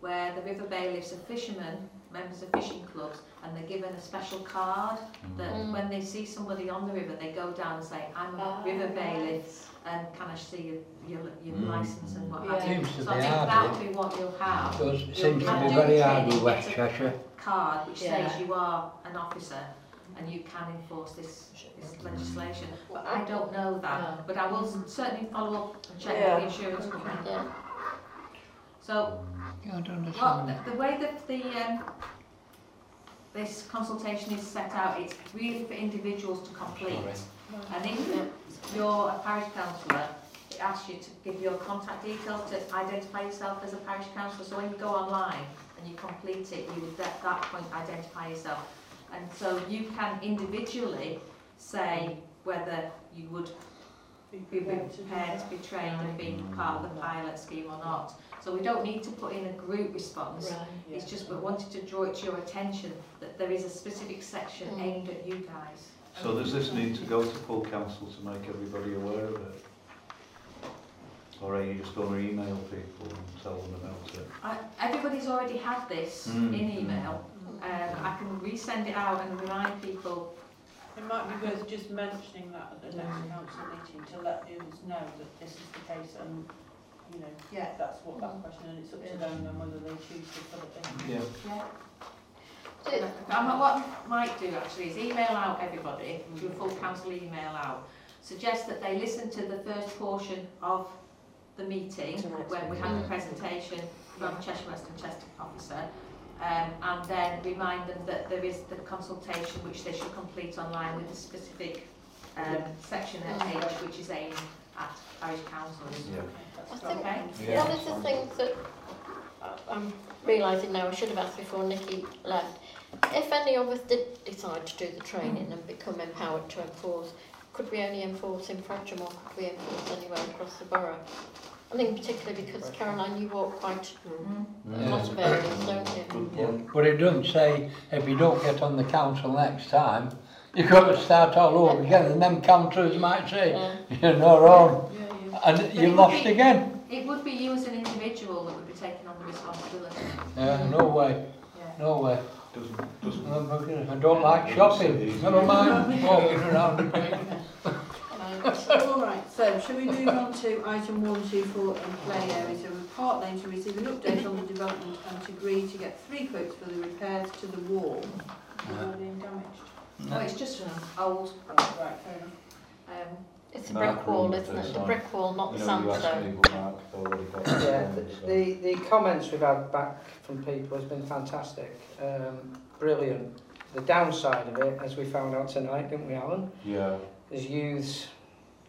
where the river bailiffs are fishermen, members of fishing clubs, and they're given a special card that mm. when they see somebody on the river, they go down and say, I'm a oh, river bailiff, and can I see your, your, your mm. licence and what have yeah. you. So I think that will be what you'll have. It does, it seems to be very hard with West Cheshire. Card which yeah. says you are an officer, and you can enforce this, this legislation. But I don't know that, no. but I will certainly follow up and check yeah. with the insurance company. Yeah. So, yeah, I don't well, the, the way that the um, this consultation is set out, it's really for individuals to complete. Sorry. And if you're a parish councillor, it asks you to give your contact details to identify yourself as a parish councillor. So when you go online and you complete it, you would at that point identify yourself. And so you can individually say whether you would be prepared to be trained and be part of the pilot scheme or not. So we don't need to put in a group response. Right, yeah. It's just we wanted to draw it to your attention that there is a specific section mm. aimed at you guys. So does this need to go to full council to make everybody aware of it? Or are you just going to email people and tell them about it? I, everybody's already had this mm. in email. Um, I can resend it out and remind people. It might be worth just mentioning that at the next council meeting to let the others know that this is the case, and you know yeah. that's what that question, and it's up to them and whether they choose to put it in. Yeah. yeah. So, what I might do actually is email out everybody, do a full council email out, suggest that they listen to the first portion of the meeting when we had the presentation from Cheshire West and Chester officer, um, and then remind them that there is the consultation which they should complete online with a specific um, section at H, which is aimed at parish councils. Yeah. I think okay. yeah. one of the things that I'm realising now I should have asked before Nicky left, if any of us did decide to do the training and become empowered to enforce, could we only enforce in Frodsham, or could we enforce anywhere across the borough? I think particularly because, Caroline, you walk quite mm-hmm. a lot of areas, don't you? Yeah. But it doesn't say, if you don't get on the council next time, you've got to start all over again, and then councillors might say, yeah. you're not on, yeah, yeah. and you're lost be, again. It would be you as an individual that would be taking on the responsibility. Yeah, no way, yeah. no way. Doesn't, doesn't I don't like shopping, never mind walking around. All right, so shall we move on to item one two four and play areas of Park Lane to receive an update on the development and to agree to get three quotes for the repairs to the wall without being damaged? No, oh, it's just an old. Oh, right, fair enough. Um, It's a brick wall, isn't it? The brick wall, not the sandstone. Yeah, the, the, the comments we've had back from people has been fantastic, um, brilliant. The downside of it, as we found out tonight, didn't we, Alan? Yeah. There's youths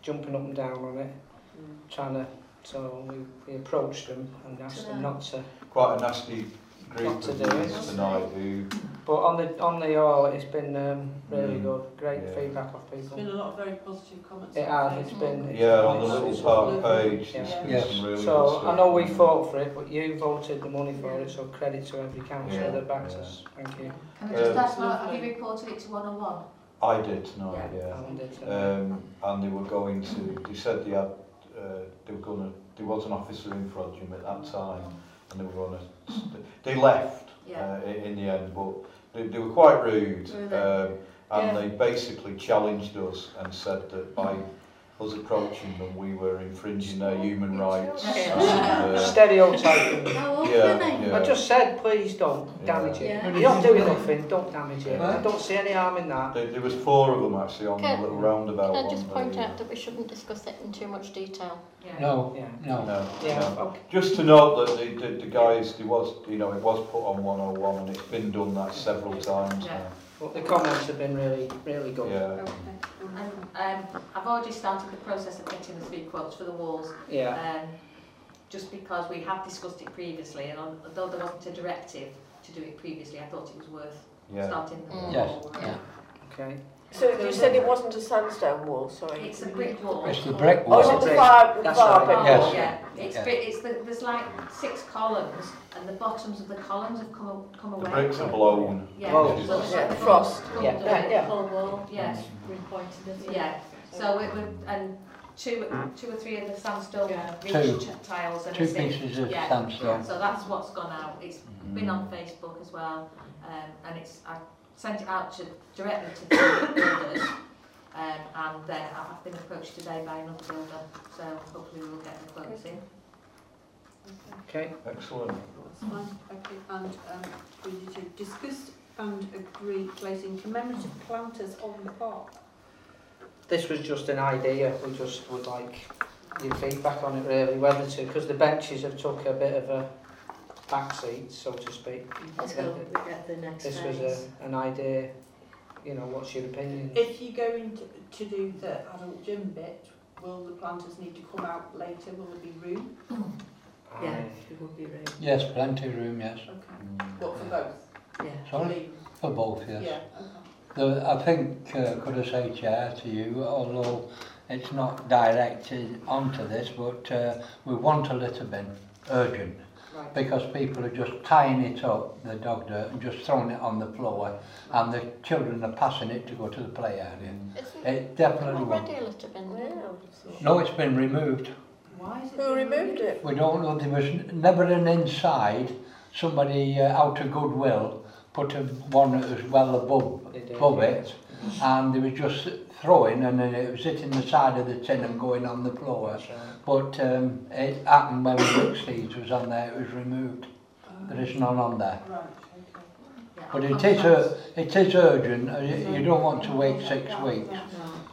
jumping up and down on it, mm. trying to, so we, we approached them and asked them not to. Quite a nasty group of youths tonight who... But on the on the all, it's been um, really mm. good. Great yeah. feedback off people. There's been a lot of very positive comments. It has. It's been. It's yeah, on the little park page. Yeah. Yeah. Yes. Some really so good I know we fought for it, but you voted the money for it. So credit to every councillor yeah. that backs yeah. us. Thank you. Can I just um, ask, have you reported it to one oh one? I did tonight. Yeah. yeah. I did tonight. Um, and they were going to. They said they had. Uh, they were gonna. There was an officer in Frodsham at that time, and they were gonna. They left. Yeah. Uh, in the end, but they, they were quite rude, really? um, and yeah. they basically challenged us and said that by us approaching them, we were infringing their human rights. Uh, Stereotyping. How old yeah, were they? Yeah. I just said, please don't yeah. damage it. Yeah. You're not doing anything, don't damage it. Yeah. I don't see any harm in that. There, there was four of them actually on can, the little roundabout. Can I just point there. out that we shouldn't discuss it in too much detail? Yeah. No, yeah. no, no. Yeah. no. Okay. Just to note that the, the, the guys, there was, you know, it was put on one oh one, and it's been done that several times yeah. now. But the comments have been really, really good. Yeah. Okay. And, um, I've already started the process of getting the three quotes for the walls. Yeah. Um, just because we have discussed it previously, and on, although there wasn't a directive to do it previously, I thought it was worth yeah. starting the mm. wall. Yes. Yeah. Okay. So you said it wasn't a sandstone wall, sorry. It's a brick wall. It's the brick wall. Oh, it's the fire, the fire brick wall. Yeah. It's yeah. Bit, it's the, there's like six columns, and the bottoms of the columns have come come away. The bricks are blown. Yeah. Blown. So yeah. The frost. Yeah. The yeah. yeah. whole wall. Yeah. Repointed. Yeah. So it would and two two or three of the sandstone yeah. ridge tiles and two pieces of yeah. sandstone. So that's what's gone out. It's mm. been on Facebook as well, um, and it's. I, sent it out to, directly to the builders, um, and then I've been approached today by another builder, so hopefully we'll get the quotes in. Okay, excellent. That's fine. Okay, and um, we need to discuss and agree placing commemorative planters on the park. This was just an idea, we just would like your feedback on it really, whether to, because the benches have took a bit of a back seat, so to speak. Let's hope we get the next This phase. was a, an idea, you know, what's your opinion? If you go in to, to do the adult gym bit, will the planters need to come out later? Will there be room? Mm. Yeah, there will be room. Yes, plenty of room, yes. Okay. Mm. What, for both? Yeah. Sorry? For both, yes. Yeah. Okay. The, I think, uh, could I say, Chair, to you, although it's not directed onto this, but uh, we want a little bit urgent. Right. Because people are just tying it up, the dog dirt, and just throwing it on the floor, and the children are passing it to go to the play area. Isn't it definitely already a litter bin there? No, it's been removed. Why is it Who removed it? We don't know. There was never an inside. Somebody uh, out of goodwill put a, one that was well above, did, above yeah. it, and they were just throwing, and then it was hitting the side of the tin and going on the floor. Right. But um, it happened when the Wixteed was on there, it was removed. Um, there is none on there. Right, okay. yeah, but it is, a, it is urgent, you don't want to wait six weeks.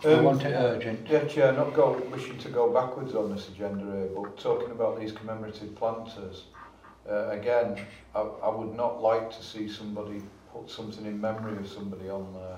Um, I want it urgent. Yeah, Chair, not go, wishing to go backwards on this agenda here, but talking about these commemorative planters, uh, again, I, I would not like to see somebody put something in memory of somebody on there.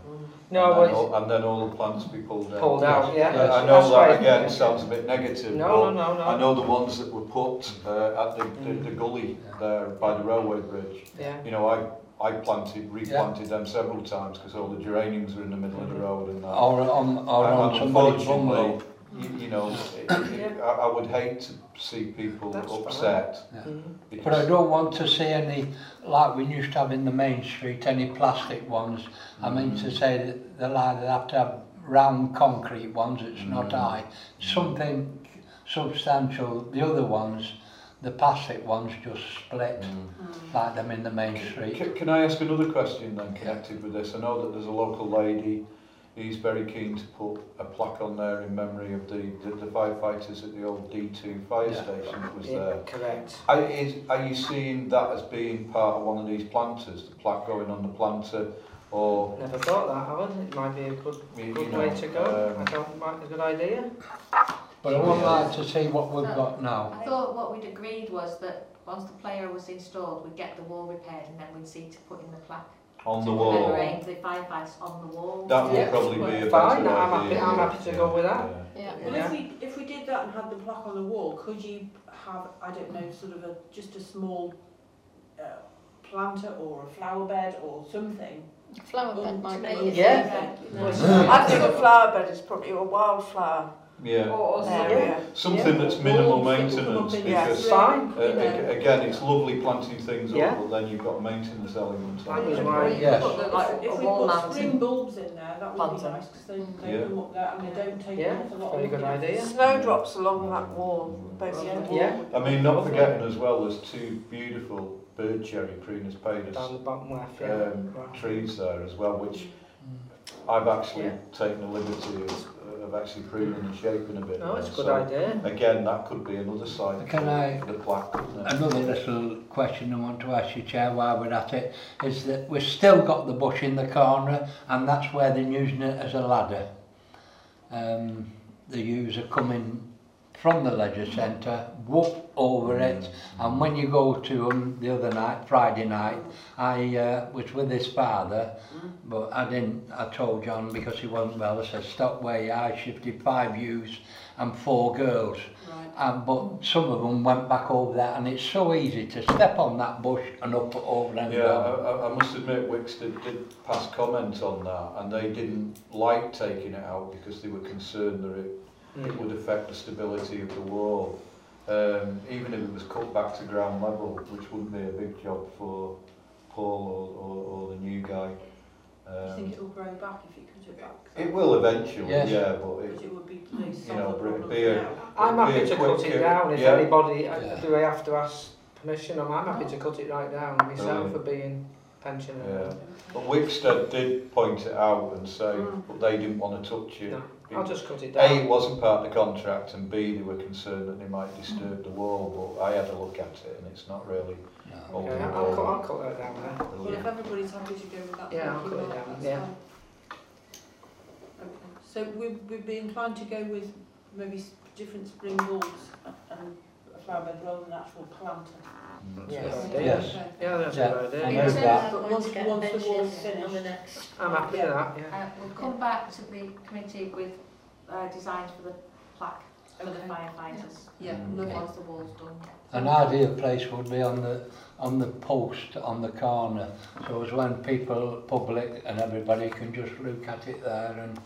No, and, then all, and then all the plants be pulled out. Pulled out, yeah. yeah I know that, again, it sounds a bit negative. No, no, no, no. I know the ones that were put uh, at the, mm. the, the gully there by the railway bridge. Yeah. You know, I... I planted, replanted yeah. them several times because all the geraniums were in the middle of the road and that. Or on, or on somebody's bungalow. You, you know, it, it, yeah. I, I would hate to see people That's upset. Yeah. Mm-hmm. But I don't want to see any, like we used to have in the main street, any plastic ones. Mm-hmm. I mean to say that they'll either have to have round concrete ones, it's mm-hmm. not high. Something substantial, the other ones, the plastic ones just split, mm. Mm. like them in the main street. Can, can I ask another question then connected with this? I know that there's a local lady, he's very keen to put a plaque on there in memory of the, the, the firefighters at the old D two fire yeah. station that was yeah, there. Correct. Are, is, are you seeing that as being part of one of these planters, the plaque going on the planter? Or never thought that, Alan. It might be a good, you, good you know, way to go. Um, I don't mind a good idea. But I would like to see what we've no, got now. I thought what we'd agreed was that once the player was installed, we'd get the wall repaired and then we'd see to put in the plaque. On the wall. The firefighters on the wall. That would yeah. probably be a fine. No, I'm happy, I'm happy to yeah. go with that. Yeah. Yeah. Well, yeah. if we if we did that and had the plaque on the wall, could you have, I don't know, sort of a just a small uh, planter or a flower bed or something? Flower bed um, might be. Yeah. yeah. I think a flower bed is probably a wildflower. Yeah. Or, or something, yeah. something yeah. that's minimal maintenance because yes. uh, yeah. again it's lovely planting things yeah. up, but then you've got maintenance elements. Like yes. If, if we put spring bulbs in there, that would be nice because they yeah. come up there and they don't take yeah. a lot of good idea. Snowdrops along that wall, both yeah. yeah. I mean, not forgetting as well, there's two beautiful bird cherry Prunus paideus down the bottom left, yeah. um, wow. trees there as well, which mm. I've actually yeah. taken the liberty of. Of actually pruning and shaping a bit. No, it's a good so idea. Again, that could be another side Can for, I, for the plaque. Another little question I want to ask you, Chair, while we're at it, is that we've still got the bush in the corner, and that's where they're using it as a ladder. Um, the user coming from the leisure centre, whoop over it, and when you go to them the other night, Friday night, I uh, was with his father, but I didn't, I told John because he wasn't well, I said stop where you are, I shifted five youths and four girls, right. um, but some of them went back over that, and it's so easy to step on that bush and up over and yeah, I, I must admit Wixteed did pass comment on that, and they didn't like taking it out because they were concerned that it it would affect the stability of the wall, um, even if it was cut back to ground level, which wouldn't be a big job for Paul or, or, or the new guy. Um, Do you think it'll grow back if you cut it back? It will eventually, yes. yeah, but it, it would be, you know, be a, I'm happy to cut it down if yeah. anybody, yeah. do I have to ask permission? I'm happy to cut it right down myself for being pensioner. Yeah. But Wixteed did point it out and say mm. but they didn't want to touch it. No. I'll just cut it down. A, it wasn't part of the contract, and B, they were concerned that they might disturb the wall, but I had a look at it and it's not really... No. Okay, I'll, I'll, cut, I'll cut that down there. Well, yeah. if everybody's happy to go with that, yeah, I'll cut it down. Yeah. Okay. So we'd, we'd be inclined to go with maybe different spring bulbs and a flower bed rather than an actual planter. Yes. Yes. yes. Yeah, that's yeah. a good idea. That. But once, once the wall's finished, on the next. I'm happy yeah. with that. Yeah. Uh, we'll come yeah. back to the committee with uh, designs for the plaque for okay. the firefighters. Yeah. yeah. Okay. Once the wall's done. An ideal place would be on the on the post on the corner, so as when people, public, and everybody can just look at it there and.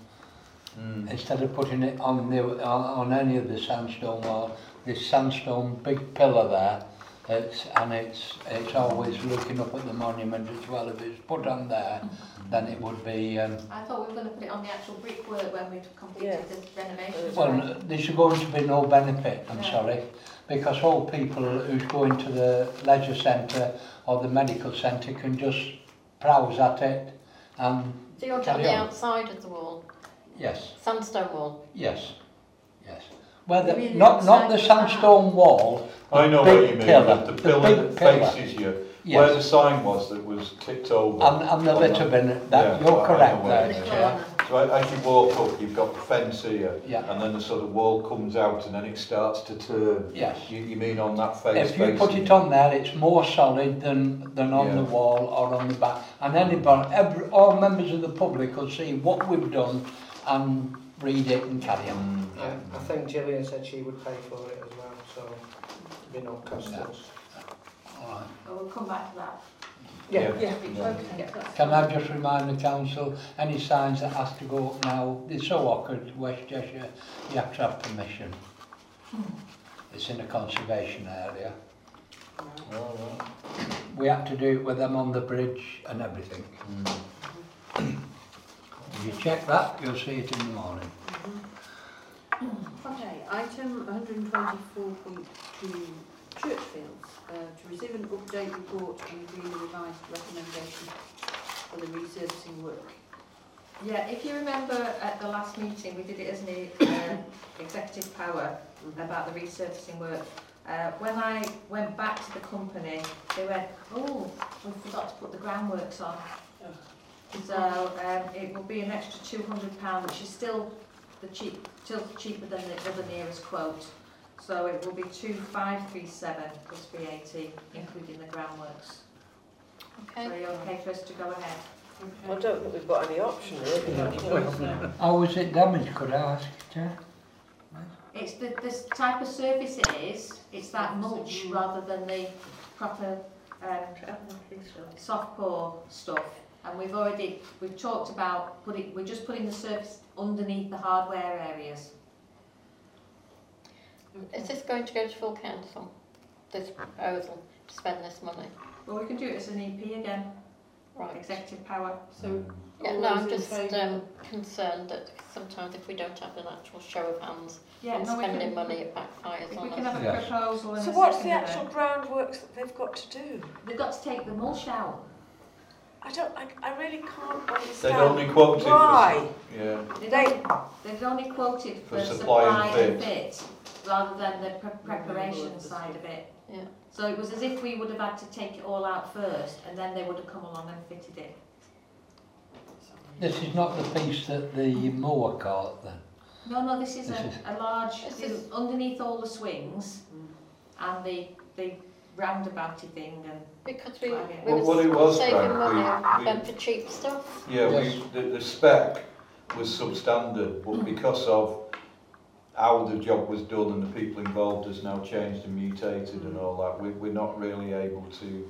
Mm. Instead of putting it on the on, on any of the sandstone wall, this sandstone big pillar there, it's, and it's it's always looking up at the monument as well. If it's put on there, then it would be. Um, I thought we were going to put it on the actual brickwork when we completed yeah. the renovation. Well, no, there's going to be no benefit. I'm yeah. sorry, because all people who go into the leisure centre or the medical centre can just browse at it and. So you're on the outside of the wall. Yes. Sandstone wall. Yes, yes. Well, the, really not not the sandstone out. wall. I know what you mean. Pillar, the, the pillar that pillar. faces you, yes. where the sign was that was tipped over. And, and the litter bin. That yeah, you're well, correct there. Yeah. So So as you walk up, you've got the fence here, yeah. and then the sort of wall comes out, and then it starts to turn. Yes. You, you mean on that face? If you face put it on there, it's more solid than than on yeah. the wall or on the back. And anybody, every, all members of the public will see what we've done and read it and carry on. Mm. Yeah. I think Gillian said she would pay for it as well, so there'd be no cost to us. All right. Well, we'll come back to that. Yeah. Yeah. Yeah. Yeah. Can I just remind the council, any signs that has to go up now, they're so awkward, West Cheshire, you have to have permission. Hmm. It's in a conservation area. No. Oh, right. We had to do it with them on the bridge and everything. Mm. If you check that, you'll see it in the morning. Mm-hmm. Okay, item one twenty-four point two. Church fields, uh, to receive an update report and agree the revised recommendation for the resurfacing work. Yeah, if you remember at the last meeting, we did it as an uh, executive power about the resurfacing work. Uh, when I went back to the company, they went, oh, we forgot to put the groundworks on. Oh. So um, it will be an extra two hundred pounds, which is still the cheap, still cheaper than the other nearest quote. So it will be two five three seven plus V A T, including the groundworks. Okay. So you're okay for us to go ahead? Okay. I don't think we've got any option, really. How was it damaged, could I ask? It's the this type of surface it is. It's that mulch rather than the proper um, soft pour stuff. And we've already, we've talked about, putting, we're just putting the surface underneath the hardware areas. Is this going to go to full council, this proposal, to spend this money? Well, we can do it as an E P again. Right. Executive power. So yeah, no, I'm just um, concerned that sometimes if we don't have an actual show of hands yeah, and no, spending can, money, it backfires on us. We can have a yes. proposal. So what's the actual groundworks that they've got to do? They've got to take the mulch out. I don't. I, I really can't understand. They'd only quoted why. For, yeah. They'd, they'd only quoted for, for supply and fit. Rather than the pre preparation side of it. Yeah. So it was as if we would have had to take it all out first and then they would have come along and fitted it. This is not the piece that the mower caught then? No, no, this is, this a, is a large, this is underneath all the swings mm. and the, the roundabouty thing. And because we, well, we well, what it was saving money um, for cheap stuff. Yeah, yes. we, the, the spec was substandard, but mm. because of how the job was done and the people involved has now changed and mutated and all that, we, we're not really able to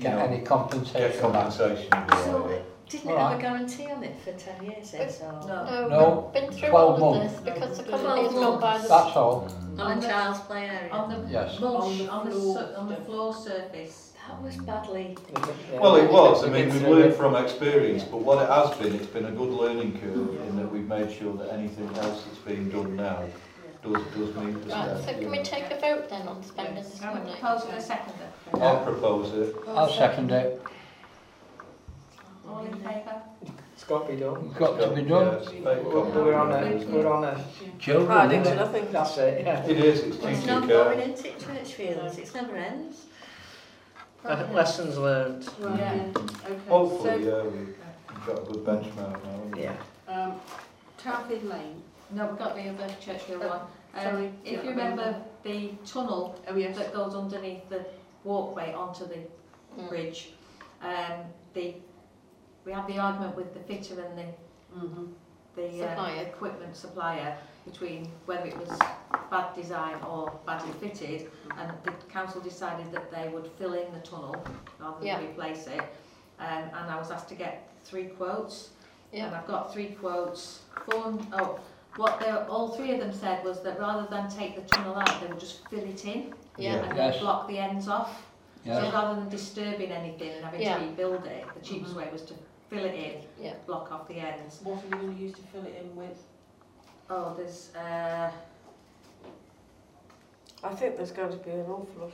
get know, any compensation. Get compensation. So yeah. Didn't all have right. a guarantee on it for ten years? Then, so no, no, no. We've been through twelve all of months. This because no. the company's gone by the. That's all. Mm. On the child's play area. On the yes. mulch, on the floor, on the, on the floor surface. That was badly. Well, it was. I mean, we've learned from experience, but what it has been, it's been a good learning curve in that we've made sure that anything else that's being done now does, does meet the right, step. So can we take a vote then on spending this money? I'll propose it. Second it. I'll propose it. I'll second it. All in favour? It's got to be done. It's got to be done. Yes, we're on a, we're on a children, isn't it? That's it, yeah. It is, it's It's not going into church fields, it never ends. Uh, lessons learned. Right. Yeah. Okay. Hopefully, so, yeah, we've got a good benchmark now. Yeah. Um, Townfield Lane. No, we've got the other Churchill oh, one. Um, if yeah, you remember the tunnel oh, yes. that goes underneath the walkway onto the mm. bridge, um, the we had the argument with the fitter and the mm-hmm. the supplier. Um, equipment supplier between whether it was bad design or badly fitted, and the council decided that they would fill in the tunnel rather than yeah. replace it. Um, and I was asked to get three quotes, yeah. and I've got three quotes. Four, oh, what they all three of them said was that rather than take the tunnel out, they would just fill it in yeah. and yes. block the ends off. Yeah. So rather than disturbing anything and having yeah. to rebuild it, the cheapest mm-hmm. way was to fill it in, yeah. block off the ends. What are you going to use to fill it in with? Oh, there's. Uh, I think there's going to be an awful lot of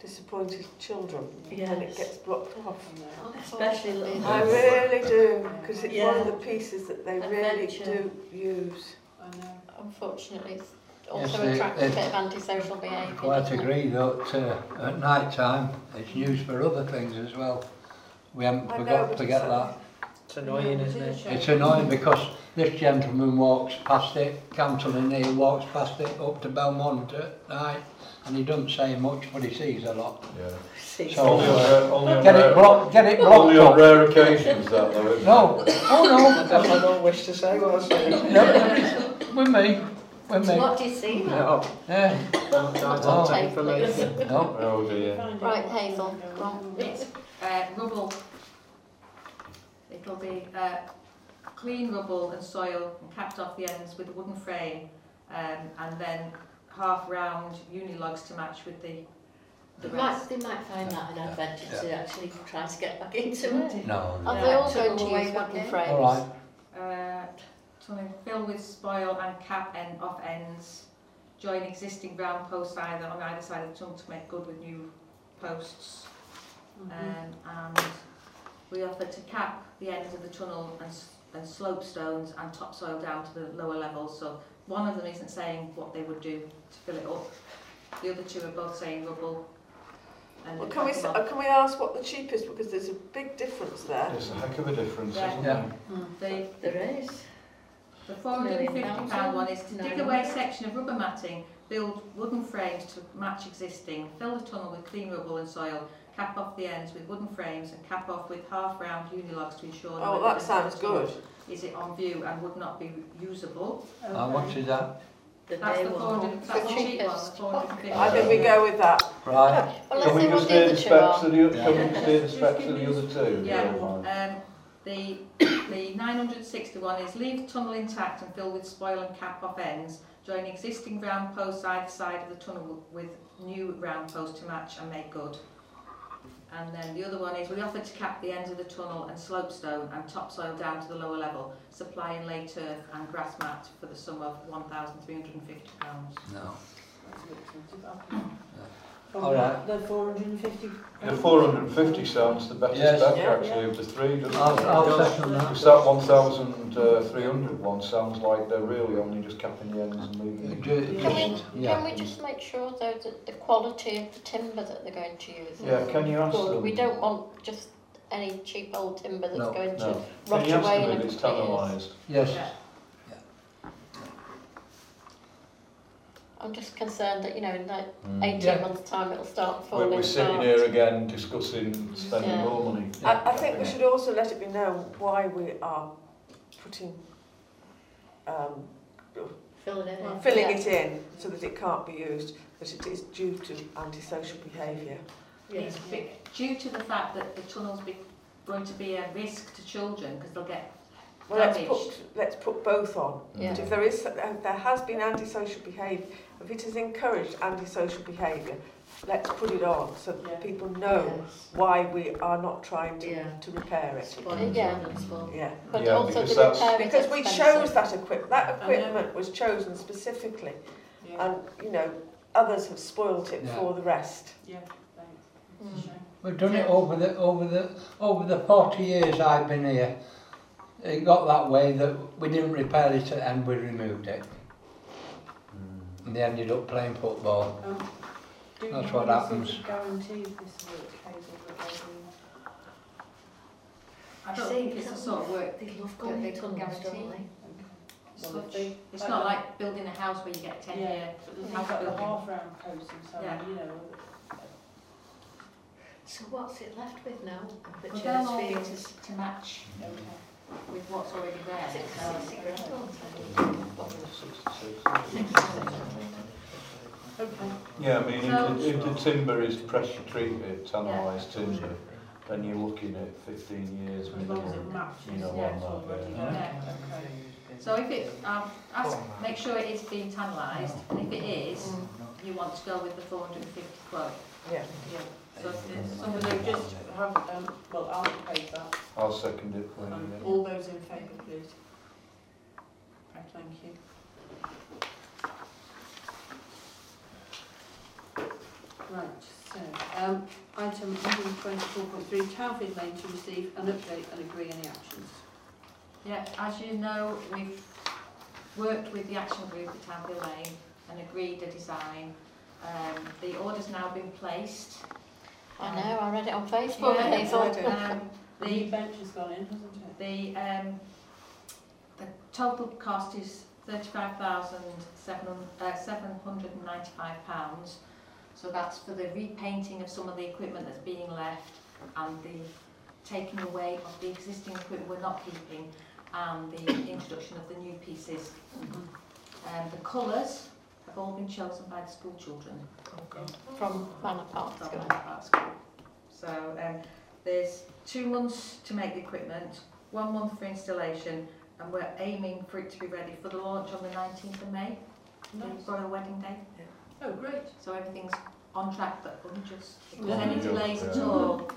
disappointed children yes. when it gets blocked off. Oh, especially little. I really do, because it's yeah. one of the pieces that they Adventure. really do use. I know. Unfortunately, it's also yes, attracts it, a bit of antisocial behaviour. I quite agree, though, that, uh, at night time it's used for other things as well. We haven't I forgot know, to get that. It's annoying, isn't it? It's annoying because this gentleman walks past it, Councillor Neil walks past it up to Belmont at night, and he doesn't say much, but he sees a lot. Yeah. Sees so only uh, only on get, rare, it block, get it blocked. Only on up. Rare occasions, that though. Isn't no, it? Oh no, I don't wish to say what I say. No, with me. With me. What do you see? No. Yeah. No, I don't take for later. No. Oh dear. Right, Hazel. It's uh, rubble. It'll be uh, clean rubble and soil and capped off the ends with a wooden frame, um, and then half round uni logs to match with the, the they, might, they might find yeah. that an adventure yeah. to actually try to get back into it. No, no. Are they all going to use wooden frames? All right. Uh, fill with spoil and cap end off ends. Join existing round posts either on either side of the tunnel to make good with new posts. Mm-hmm. um, and we offer to cap the ends of the tunnel and, and slope stones and topsoil down to the lower levels. So one of them isn't saying what they would do to fill it up. The other two are both saying rubble. And well, can we can we ask what the cheapest? Because there's a big difference there. There's a heck of a difference, yeah. isn't there? Mm. They, there is. The four hundred and fifty pound one is to dig away a section of rubber matting, build wooden frames to match existing, fill the tunnel with clean rubble and soil. Cap off the ends with wooden frames and cap off with half-round unilogs to ensure that. Oh, that sounds good. Is it on view and would not be usable? Okay. How much is that? The that's the cheapest. I think we go with that. Right. Well, can we just hear the specs of the, yeah. yeah. the, specs of the other two? Yeah. yeah. Um, the the nine hundred sixty-one is leave the tunnel intact and fill with spoil and cap off ends. Join existing round posts either side of the tunnel with new round posts to match and make good. And then the other one is we offer to cap the ends of the tunnel and slope stone and topsoil down to the lower level, supplying lay turf and grass mat for the sum of one thousand three hundred and fifty pounds. No. That's a bit expensive. Yeah. All right. The four hundred and fifty. The four hundred and fifty sounds the better yes. spec yeah, actually yeah. of the three, doesn't I'll, it? I'll second that. Because that one thousand three hundred one sounds like they're really only just capping the ends and leaving. Can, yeah. we, yeah. can we just make sure though that the quality of the timber that they're going to use? Yeah, can you ask them? We don't want just any cheap old timber that's no, going no. to rot away in a few years. Yes. Yeah. I'm just concerned that, you know, in like mm. eighteen yeah. months' time it'll start falling apart. We're sitting here again discussing spending yeah. more money. Yeah. I, I think yeah. we should also let it be known why we are putting, um, filling it in, filling yeah. it in so that it can't be used, but it is due to antisocial behaviour. Yeah. It's due to the fact that the tunnel's be going to be a risk to children because they'll get... Well, let's put, let's put both on. Yeah. But if there is, if there has been antisocial behaviour, if it has encouraged antisocial behaviour, let's put it on so that yeah. people know yes. why we are not trying to, yeah. to repair it. Yeah, yeah. But yeah, also because, that's, because we chose that equipment. That equipment oh, yeah. was chosen specifically, yeah. and you know others have spoilt it yeah. for the rest. Yeah, mm. we've done it over the over the over the forty years I've been here. It got that way that we didn't repair it and we removed it. Mm. And they ended up playing football. Oh. That's what happens. Do you guarantee this work, Hazel, that they're doing? I don't think it's the sort of work they love going to guarantee. Well, they, it's like not like building a house where you get ten yeah, year. You've got the half round posts and so on, yeah. you know. So what's it left with now? The well, they're all to match. Okay. With what's already there. Okay. Yeah, I mean, so if, the, if the timber is pressure treated, tannelised yeah. timber, then you're looking at fifteen years minimum. You know, yeah. on that. Yeah. Yeah. Okay. So if it, um, ask, make sure it is being tannelised. If it is, mm. you want to go with the four hundred and fifty quote. Yeah. yeah. So somebody just have, um, well, I'll pay that. I'll second it, please. Um, yeah. All those in favour, please. Right, thank you. Right, so, um, item one twenty-four point three, Townfield Lane to receive an update and agree any actions. Yeah, as you know, we've worked with the action group at Townfield Lane and agreed a design. Um, the order's now been placed. I know, I read it on Facebook. Yeah, um, The new bench has gone in, hasn't it? The, um, the total cost is thirty-five thousand seven hundred ninety-five pounds. So that's for the repainting of some of the equipment that's being left and the taking away of the existing equipment we're not keeping and the introduction of the new pieces. Mm-hmm. um, the colours have all been chosen by the school children. Okay. From Manor Park School. Manor Park School. So um, there's two months to make the equipment, one month for installation, and we're aiming for it to be ready for the launch on the nineteenth of May. Nice. For a wedding day. Yeah. Oh, great. So everything's on track, but we'll just, if there's any delays at all,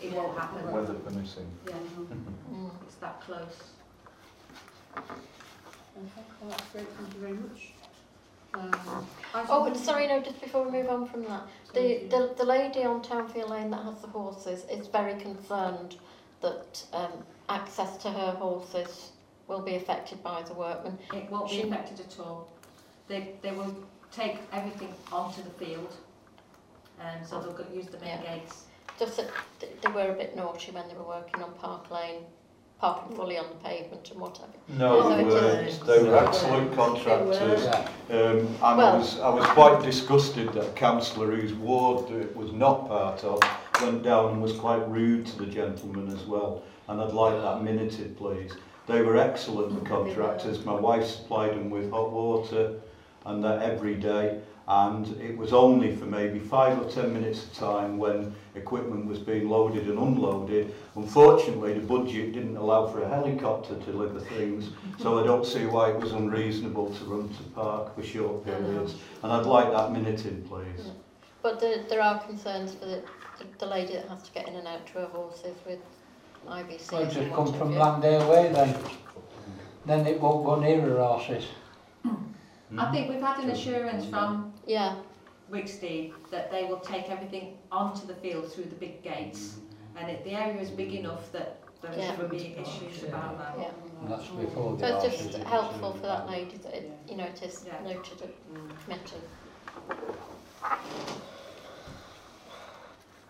it won't happen. Weather permitting. Yeah, mm, it's that close. Okay, well, that's great, thank you very much. Um, oh, but sorry, no, just before we move on from that, the, the, the lady on Townfield Lane that has the horses is very concerned that um, access to her horses will be affected by the workmen. It won't she, be affected at all. They, they will take everything onto the field, and um, so they'll use the main yeah. gates. Just that they were a bit naughty when they were working on Park Lane, parking fully on the pavement and what have you. No, they weren't. They were excellent contractors. Um, and well, I, was, I was quite disgusted that a councillor whose ward it was not part of went down and was quite rude to the gentleman as well. And I'd like that minuted, please. They were excellent, the contractors. My wife supplied them with hot water and that every day. And it was only for maybe five or ten minutes of time when equipment was being loaded and unloaded. Unfortunately, the budget didn't allow for a helicopter to deliver things, so I don't see why it was unreasonable to run to park for short periods. And I'd like that minute in, please. Yeah. But the, there are concerns for the, the, the lady that has to get in and out to her horses with I B C. Well, just come from Landale Way then. Then it won't go near her horses. Mm. I think we've had an assurance from yeah. Wixteed that they will take everything onto the field through the big gates, and it, the area is big enough that there yeah. will be issues yeah. about that. Yeah. And that's before the so it's just helpful for that lady that it, you know, it is yeah. noted at mm. committee.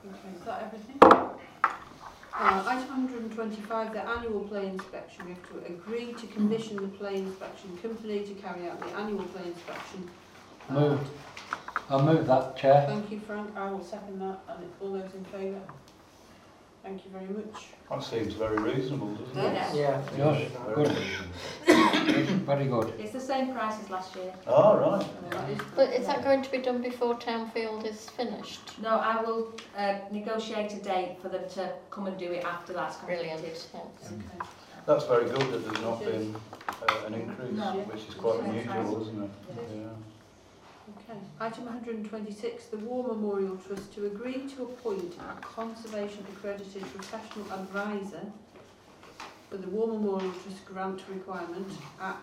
Okay, is that everything? Uh, item one hundred twenty-five, the annual plane inspection. We have to agree to commission the plane inspection company to carry out the annual plane inspection. Moved. I'll move that, Chair. Thank you, Frank. I will second that. And all those in favour? Thank you very much. That seems very reasonable, doesn't it? Yeah. yeah. Yes. Good. Very good. It's the same price as last year. Oh, right. Uh, but is that going to be done before Townfield is finished? No, I will uh, negotiate a date for them to come and do it after that's completed. Brilliant. Yeah. Okay. That's very good that there's not been uh, an increase, no. which is quite yeah. unusual, isn't it? Yeah. yeah. Okay. Item one hundred twenty-six, the War Memorial Trust to agree to appoint a conservation accredited professional advisor for the War Memorial Trust grant requirement at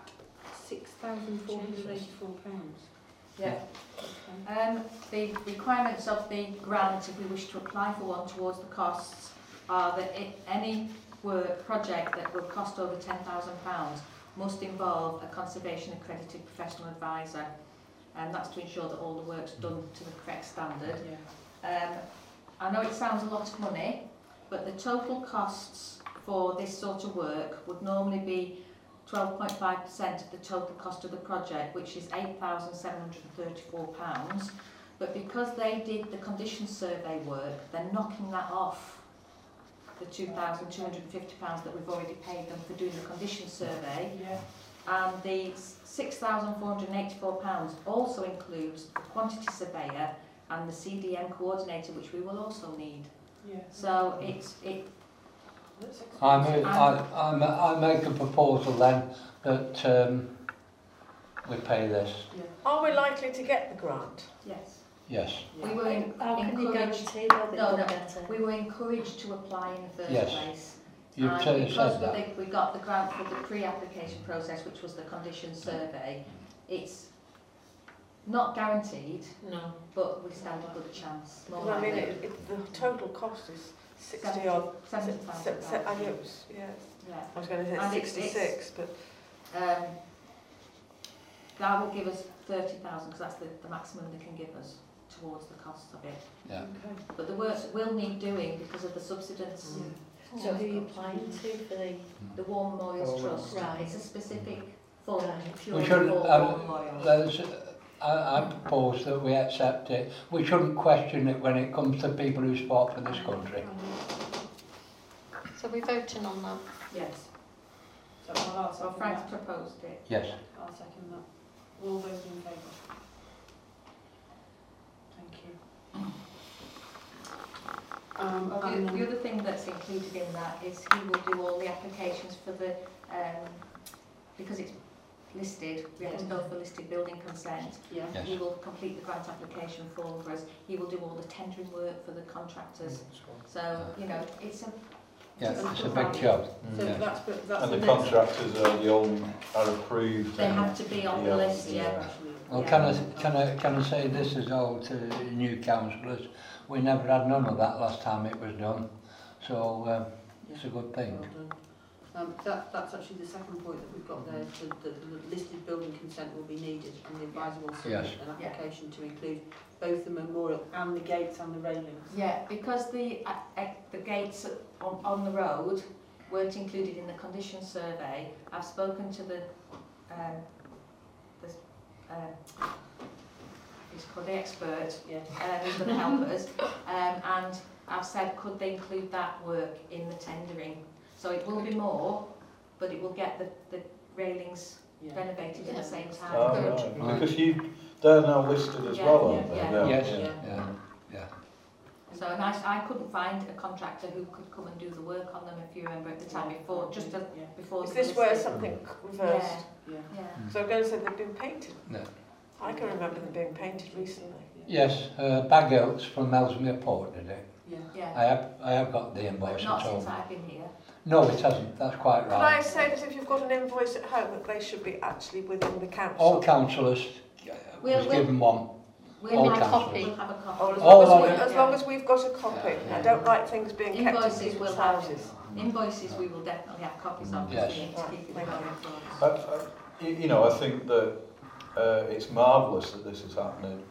six thousand four hundred eighty-four pounds. Yeah. Okay. Um, the requirements of the grant, if we wish to apply for one towards the costs, are that it, any work project that would cost over ten thousand pounds must involve a conservation accredited professional advisor. And that's to ensure that all the work's done to the correct standard. Yeah. Um, I know it sounds a lot of money, but the total costs for this sort of work would normally be twelve point five percent of the total cost of the project, which is eight thousand seven hundred thirty-four pounds. But because they did the condition survey work, they're knocking that off the two thousand two hundred and fifty pounds that we've already paid them for doing the condition survey. Yeah. And the six thousand four hundred eighty-four pounds also includes the quantity surveyor and the C D M coordinator, which we will also need. Yeah. So it's... it. I make, I, I make a proposal then that um, we pay this. Yeah. Are we likely to get the grant? Yes. Yes. Yeah. We were in, encouraged... Go to no, no, we were encouraged to apply in the first yes. place. You've um, because we, we got the grant for the pre-application process, which was the condition survey, it's not guaranteed, no, but we stand a good chance. More well, I mean, it, it, the total cost is sixty odd. seventy thousand. I know, yes. Yeah. I was going to say and sixty-six, it's, it's, but... Um, that will give us thirty thousand, because that's the, the maximum they can give us towards the cost of it. Yeah. Okay. But the work will need doing because of the subsidence. Mm. So who are you applying to for the, the Warm Memorials oh, Trust? Right, it's a specific form. We should, um, I, I propose that we accept it. We shouldn't question it when it comes to people who fought for this country. So we're voting on that? Yes. So, well, so Frank's proposed it? Yes. I'll second that. All those in favour? Thank you. Um, the, the other thing that's included in that is he will do all the applications for the, um, because it's listed, we have to go for listed building consent. Yeah. Yes. He will complete the grant application for us. He will do all the tendering work for the contractors. So, you know, it's a... Yeah, it's, it's a big job. Mm, so yeah. that's, that's and the, the contractors are, the old, are approved. They have to be on the, the list, yeah. yeah. Well, yeah. Can, I, can, I, can I say this is all to new councillors? We never had none of that last time it was done. So um, yeah. it's a good thing. Well Um, that, that's actually the second point that we've got there, that the, the listed building consent will be needed and the advisor will submit yes. an application yeah. to include both the memorial and the gates and the railings. Yeah, because the uh, uh, the gates on, on the road weren't included in the condition survey. I've spoken to the, um, the uh, it's called the expert, yeah. um, who's going to help us, um, and I've said could they include that work in the tendering. So it will be more, but it will get the, the railings yeah. renovated yeah. at the same time. Oh, right. Right. Because you, they're now listed as yeah, well, yeah, aren't they? Yeah. Yeah. Yes. Yeah. Yeah. yeah. So and I, I couldn't find a contractor who could come and do the work on them, if you remember, at the time before, just a, yeah. before... Is this where something reversed? Yeah. yeah. yeah. So I'm going to say they've been painted. No. I can remember them being painted recently. Yeah. Yes, uh, Bag Oats from Ellesmere Port did it. Yeah. yeah. I have I have got the invoice at home. Not since I've been here. No, it hasn't. That's quite right. Can I say that if you've got an invoice at home, that they should be actually within the council? All councillors we'll, was we'll, given one. We'll all have, copy. We'll have a copy. All as, all long, as, we, as yeah. long as we've got a copy. Yeah, yeah. I don't like things being invoices kept in people's we'll houses. Have, invoices we will definitely have copies of. Yes. I, I, you know, I think that uh, it's marvellous that this is happening,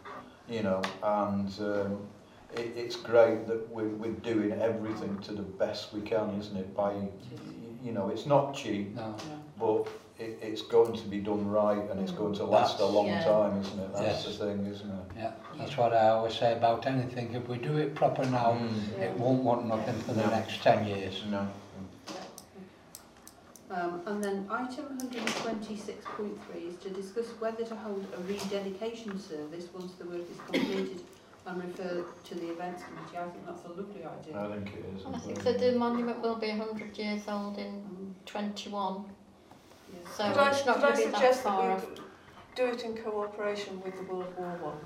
you know, and... Um, it's great that we're, we're doing everything to the best we can, isn't it? By, you know, it's not cheap, no. but it, it's going to be done right and it's going to last that's, a long yeah. time, isn't it? That's yes. the thing, isn't it? Yeah, that's what I always say about anything. If we do it proper now, mm. it won't want nothing for the no. next ten years. No. Um, and then item one twenty-six point three is to discuss whether to hold a rededication service once the work is completed. And refer to the events committee. I think that's a lovely idea. I think it is. I think that the monument will be one hundred years old in mm. twenty-one. Yes. So could it's I, not going to be that far off. Do it in cooperation with the World War One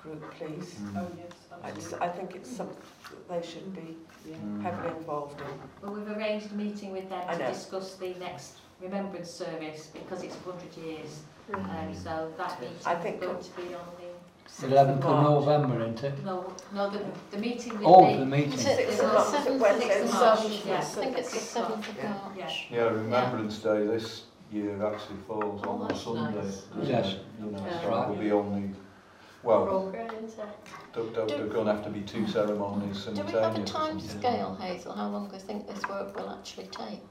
group, please. Mm. Oh yes, I, just, I think it's something that they should be yeah. heavily involved in. Well, we've arranged a meeting with them I to know. discuss the next remembrance service because it's one hundred years. Mm. Um, so that meeting I think is going to be on the eleventh of November, isn't it? No, no, the, the meeting with oh, the... the meeting. It's the seventh of March, yeah. I think it's the seventh of March. Yeah, Remembrance yeah. Day this year actually falls oh, on a Sunday. Nice. Yes. You know, yeah. so right. will be only... Well, there are going to have to be two ceremonies simultaneously. Do we have a time scale, Hazel, how long do you think this work will actually take?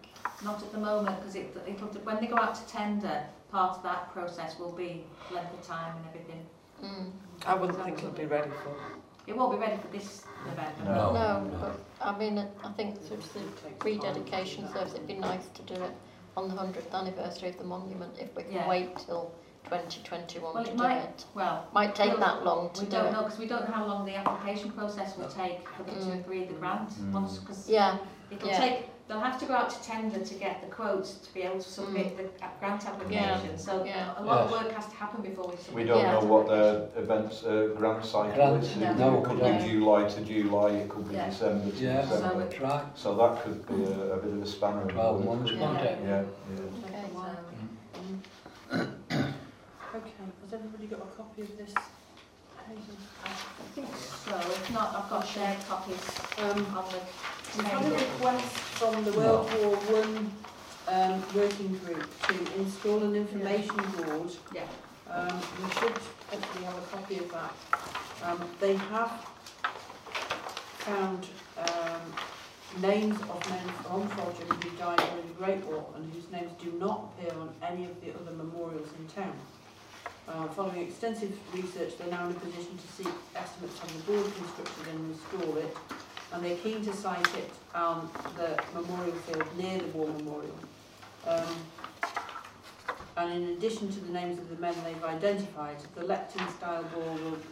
Not at the moment, because it, it'll, when they go out to tender, part of that process will be length of time and everything. Mm. I wouldn't think it'll be ready for it. Won't be ready for this event. No, no, no. But I mean, I think sort of the rededication service. It'd be nice to do it on the hundredth anniversary of the monument if we can yeah. wait till twenty twenty-one well, to do might, it. Well, might take well, that long to do. We don't do know because we don't know how long the application process will take for them mm. to agree the grant. Mm. Once, cause yeah, it'll yeah. take. They'll have to go out to tender to get the quotes to be able to submit mm. the grant application. Yeah. So yeah. a lot yes. of work has to happen before we submit. We don't yeah. know what the events uh, grant cycle is. No. No. It could no. be July to July. It could be yeah. December to yeah. December. So, right. so that could be a, a bit of a spanner. Twelve months, yeah. yeah. yeah. yeah. Okay. Wow. Mm. Okay. Has everybody got a copy of this? I think so. If not, I've got shared copies um, on the. We've had a request from the World War One um, working group to install an information yeah. board. Yeah. Um, we should hopefully have a copy of that. Um, they have found um, names of men from Frodsham who died during the Great War and whose names do not appear on any of the other memorials in town. Uh, following extensive research, they're now in a position to seek estimates from the board constructed and restore it, and they're keen to site it on um, the memorial field near the war memorial. Um, and in addition to the names of the men they've identified, the Lepton-style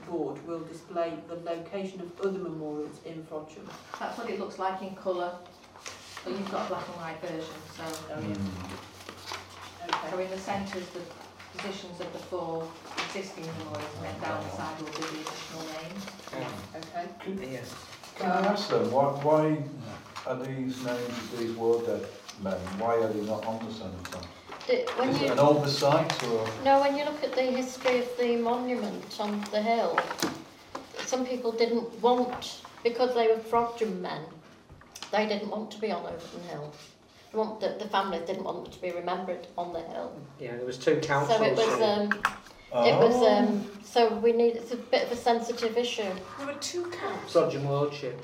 board will display the location of other memorials in Frodsham. That's what it looks like in colour, but you've got a black and white version, so, mm. okay. So in the centre is the positions of the four existing memorials, and then down the side will be the additional names. Yeah. Okay. Yes. Can I ask them, why, why are these names of these war dead men, why are they not on the cemetery? It, when Is you, it an oversight or...? No, when you look at the history of the monument on the hill, some people didn't want, because they were Frodsham men, they didn't want to be on Overton Hill. The, the family didn't want them to be remembered on the hill. Yeah, there was two councils. So it was, um, oh. it was, um, so we need, it's a bit of a sensitive issue. There were two councils. Frodsham Worship.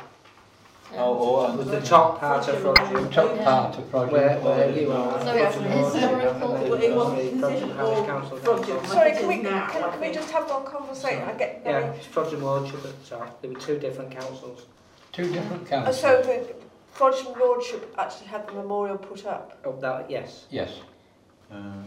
Um, oh, oh, and the, the top part of Frodsham. The top yeah. part of Frodsham. Where, where you are. So it's historical. It wasn't considered. Sorry, can we, can, can we just have one conversation? I get, no, yeah, it's Frodsham Worship at the top. There were two different councils. Two different councils. So the Frodsham Lordship actually had the memorial put up. Oh, that, yes. Yes. Um,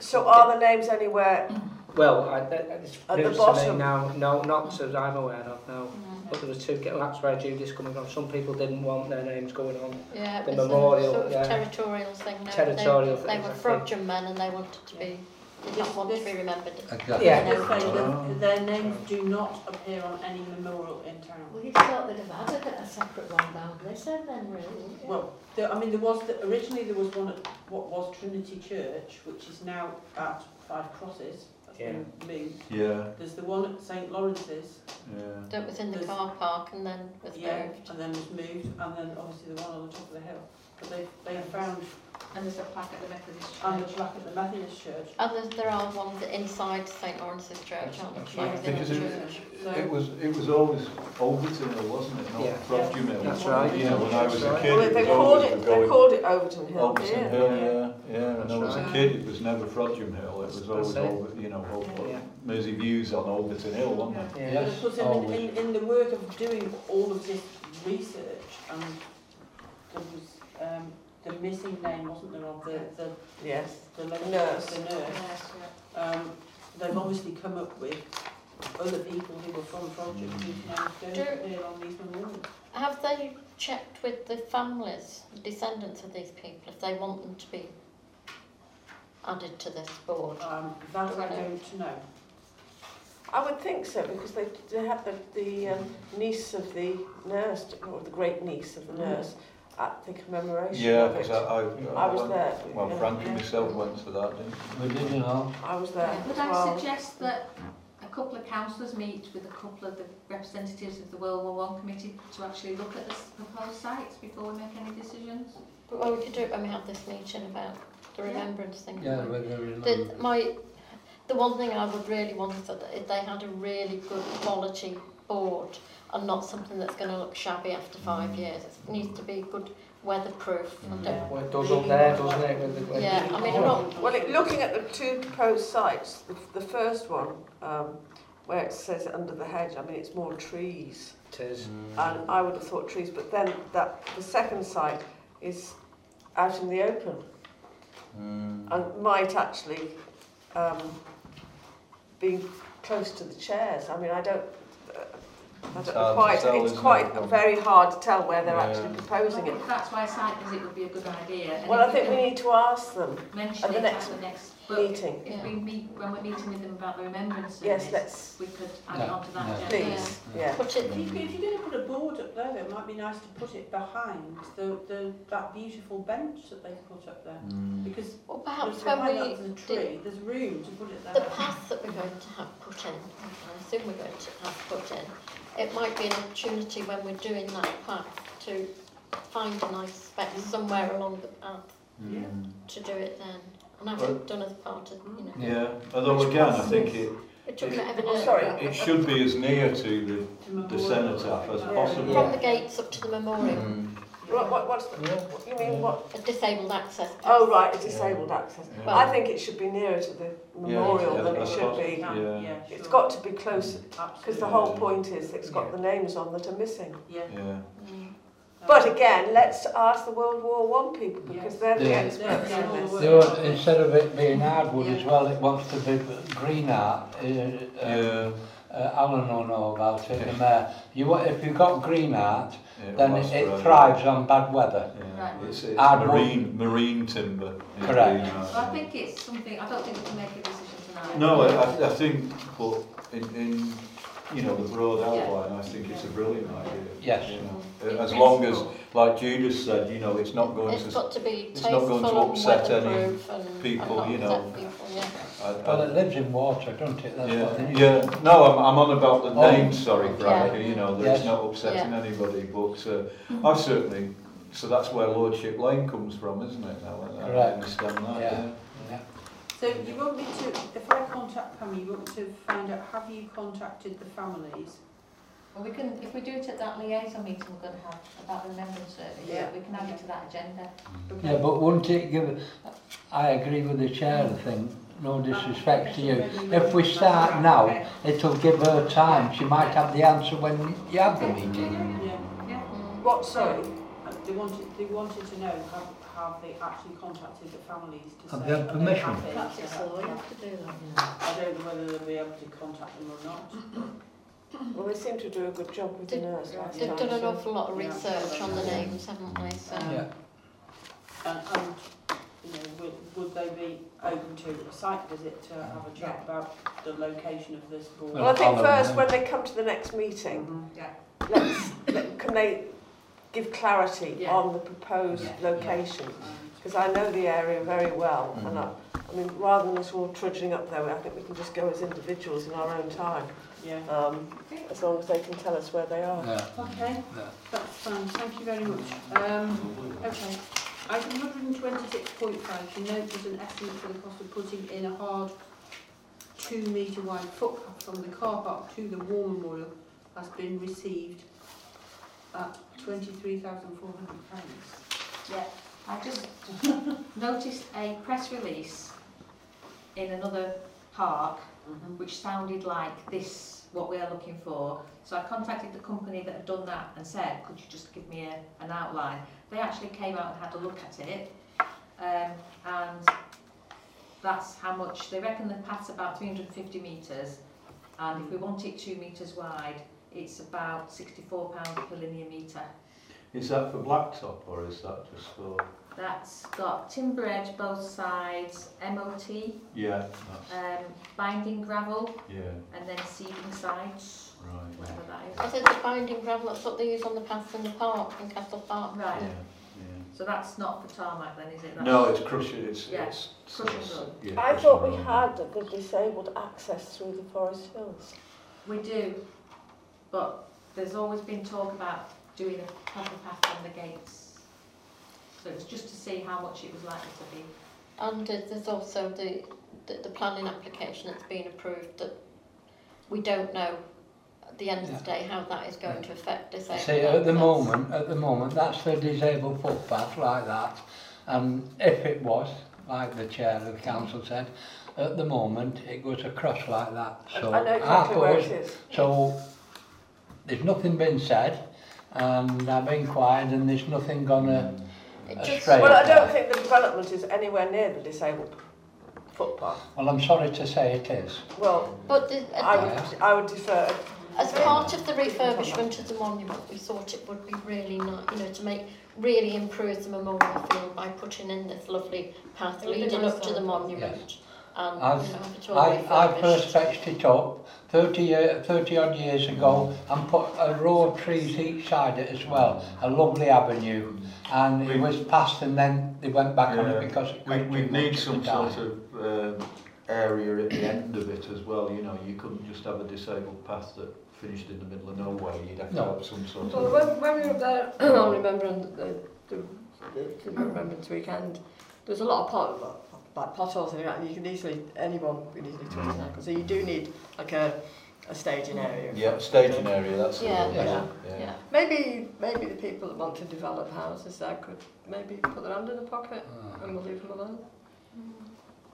so are the names anywhere? Well, I, it's at the bottom now. No, not as I'm aware of. No, no. But there was two. That's where Judy's coming from. Some people didn't want their names going on. Yeah, the memorial. Sort of yeah. territorial thing. No, territorial. They, they were exactly. Frodsham men, and they wanted to be. They did not want to be remembered. Exactly. Yeah. Their, their names do not appear on any memorial in town. Well, you thought they'd have added a separate one down there, so then really. Well, there, I mean, there was the, originally there was one at what was Trinity Church, which is now at Five Crosses. That's yeah. been moved. Yeah. There's the one at St Lawrence's. Yeah. That was in the There's, car park and then was yeah, moved. And then was moved, and then obviously the one on the top of the hill. But they they found. And there's a plaque at the Methodist Church. And a plaque at the Methodist Church. And there are ones inside St Lawrence's Church, aren't there? Right. Because it, so it was it was always Overton Hill, wasn't it? Not yeah. Frodsham Hill. That's right. Yeah, when I was a kid, well, it was always it, they called it Overton Hill. Overton yeah. Hill, yeah, yeah. When I was right. a kid, it was never Frodsham Hill. It was always over, you know, over, yeah. Mersey views on Overton Hill, wasn't it? Yeah. Yes. Yes. In, in, in the work of doing all of this research, and there was. Um, The missing name, wasn't there, of the the yes the, the nurse the nurse. Yes, yeah. um, they've obviously come up with other people who were from Frodsham whose names don't appear on these memorials. Have they checked with the families, descendants of these people, if they want them to be added to this board? Um, that I don't know. I would think so, because they they had the the um, niece of the nurse or the great niece of the mm. nurse. At the commemoration. Yeah, because I, I, I, I was went, there. Well, yeah. Frank and myself went to that, didn't we? We did, you know. I was there. Would I well. suggest that a couple of councillors meet with a couple of the representatives of the World War One Committee to actually look at the proposed sites before we make any decisions? But well, we could do it when we have this meeting about the remembrance yeah. thing. Yeah, we're very the, my The one thing I would really want is that if they had a really good quality board, and not something that's going to look shabby after five years. It needs to be good weatherproof. Mm. Yeah. Well, it does up there, doesn't it? With the, with yeah, I mean, I'm not... Well, it, looking at the two proposed sites, the, the first one, um, where it says under the hedge, I mean, it's more trees. It is. Mm. And I would have thought trees, but then that the second site is out in the open. Mm. And might actually um, be close to the chairs. I mean, I don't... I don't know quite, tell, it's quite it? very hard to tell where they're yeah. actually proposing well, it. That's why a site visit would be a good idea. And well, I think we, we need to ask them at the next, the next meeting. If yeah. we meet, when we're meeting with them about the remembrance yes, service, let's, we could add no, on to that. No, please. Yeah. Yeah. Put it, if, you, if you're going to put a board up there, it might be nice to put it behind the, the that beautiful bench that they put up there. Mm. Because well, perhaps when we the tree, there's room to put it there. The path that we're going to have put in, I assume we're going to have put in, it might be an opportunity when we're doing that path to find a nice space somewhere along the path yeah. to do it then. And I've well, done as part of, you know. Yeah, although which again, I think it it, it, oh, sorry. it should be as near to the, to the cenotaph as yeah. possible. From the gates up to the memorial. Mm. What, what, what's the, what, you mean what? A disabled access. Oh right, a disabled yeah. access. Yeah. Well, I think it should be nearer to the memorial yeah, than it should be. Yeah. Yeah, sure. It's got to be closer because the whole point is it's got yeah. the names on that are missing. Yeah. yeah. yeah. But again, let's ask the World War One people because yes. they're the yeah. experts yeah. in this. So, instead of it being hardwood yeah. as well, it wants to be green art. Uh, uh, Uh, Alan will know about it. And, uh, you, if you've got green art, yeah, then it, it thrives on bad weather. Yeah. Right. It's, it's marine, marine timber. Correct. Well, I think it's something, I don't think we can make a decision tonight. No, I, I think, but in, in you know, the broad outline, yeah. I think it's a brilliant idea. Yes. You know, it, as long as, like Judith said, you know, it's not going it's to, got to be it's not going to upset any people, you know. People, yeah. I, I, well, it lives in water, doesn't it? That's yeah. what it is. Yeah. No, I'm, I'm on about the oh. name. Sorry, Frank. Yeah. You know, that yes. it's not upsetting yeah. anybody. But uh, mm-hmm. I've certainly. So that's where Lordship Lane comes from, isn't it? Now I, I understand that. Yeah. yeah. So you want me to, if I contact Pam, you want me to find out, have you contacted the families? Well, we can, if we do it at that liaison meeting we're going to have about the remembrance service, yeah. we can add it to that agenda. Okay. Yeah, but wouldn't it give, I agree with the chair, I think, no disrespect to you. If we start now, it'll give her time, she might have the answer when you have the meeting. Yeah, yeah, yeah. What, sorry? They wanted, they wanted to know, have, have they actually contacted the families to have say... Have they had permission? They Perhaps it's the lawyer to do that. Yeah. I don't know whether they'll be able to contact them or not. Well, they seem to do a good job with did, the nurse. Right? They've done an awful lot of research yeah. on the names, haven't they? So. Um, yeah. And, and you know, would, would they be open to a site visit to have a chat yeah. about the location of this board? Well, well I think first, when they come to the next meeting, mm-hmm. yeah. let's, let, can they... give clarity yeah. on the proposed yeah. location, because yeah. I know the area very well, mm. and I, I mean, rather than us all trudging up there, I think we can just go as individuals in our own time, yeah. um, okay. as long as they can tell us where they are. Yeah. Okay, yeah. that's fine, thank you very much. Um, okay, item one twenty-six point five, you note there's an estimate for the cost of putting in a hard two metre wide footpath from the car park to the war memorial has been received at twenty-three thousand four hundred pounds. Yeah, I just noticed a press release in another park mm-hmm. which sounded like this, what we are looking for. So I contacted the company that had done that and said, could you just give me a, an outline? They actually came out and had a look at it, um, and that's how much, they reckon the path's about three hundred fifty metres, and if we want it two metres wide, it's about sixty-four pounds per linear metre. Is that for blacktop or is that just for...? That's got timber edge both sides, M O T, yeah, um, binding gravel, yeah, and then seeding sides, right. whatever that is. I said the binding gravel, that's what they use on the paths in the park, in Castle Park. Right. Yeah, yeah. So that's not for tarmac then, is it? That's no, it's crushing. It's, yeah, it's, crushing it's, yeah, I crushing thought we road. had the disabled access through the Forest Hills. We do. But there's always been talk about doing a proper path from the gates. So it was just to see how much it was likely to be. And uh, there's also the, the the planning application that's been approved that we don't know at the end yeah. of the day how that is going yeah. to affect disabled. See, at the moment, at the moment, that's the disabled footpath like that. And if it was, like the chair of the council said, at the moment it goes across like that. So I know exactly where it is. So. There's nothing been said, and I've inquired, and there's nothing gone astray. Well, I don't think the development is anywhere near the disabled footpath. Well, I'm sorry to say it is. Well, but the, uh, I would, I would defer. As part of the refurbishment of the monument, we thought it would be really nice, you know, to make really improve the memorial field by putting in this lovely path leading up to the monument. Yes. And, I've, you know, I, I first fetched it up thirty, uh, thirty odd years ago and put a row of trees each side of it as well, a lovely avenue, and we, it was passed and then they went back yeah, on it because it we, we need some sort of um, area at the end of it as well, you know, you couldn't just have a disabled path that finished in the middle of nowhere, you'd have no. to have some sort well, of... Well, when, when we were there, I remember on the, the, the, the Remembrance Weekend, there was a lot of pot, like potholes and you can easily, anyone can easily twist that, so you do need like a, a staging area. Yeah, staging area, that's yeah. It, yeah. Yeah. Yeah. yeah. Maybe maybe the people that want to develop houses there could maybe put their hand in the pocket mm. and we'll leave them alone.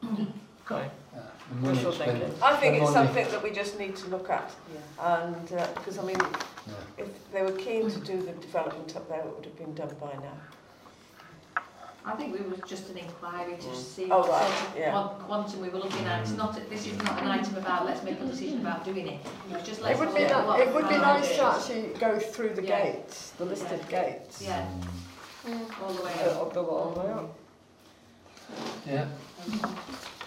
Mm. Okay. Yeah. We're still thinking. I think it's something that we just need to look at. Yeah. And because, uh, I mean, yeah. if they were keen to do the development up there, it would have been done by now. I think we were just an inquiry to see oh, right. what yeah. quantum we were looking at. It's not. This is not an item about let's make a decision about doing it. It, just it would be, nice, it would be nice to actually go through the yeah. gates, the listed yeah. gates. Yeah. yeah. All the way up. The all the way up. Yeah.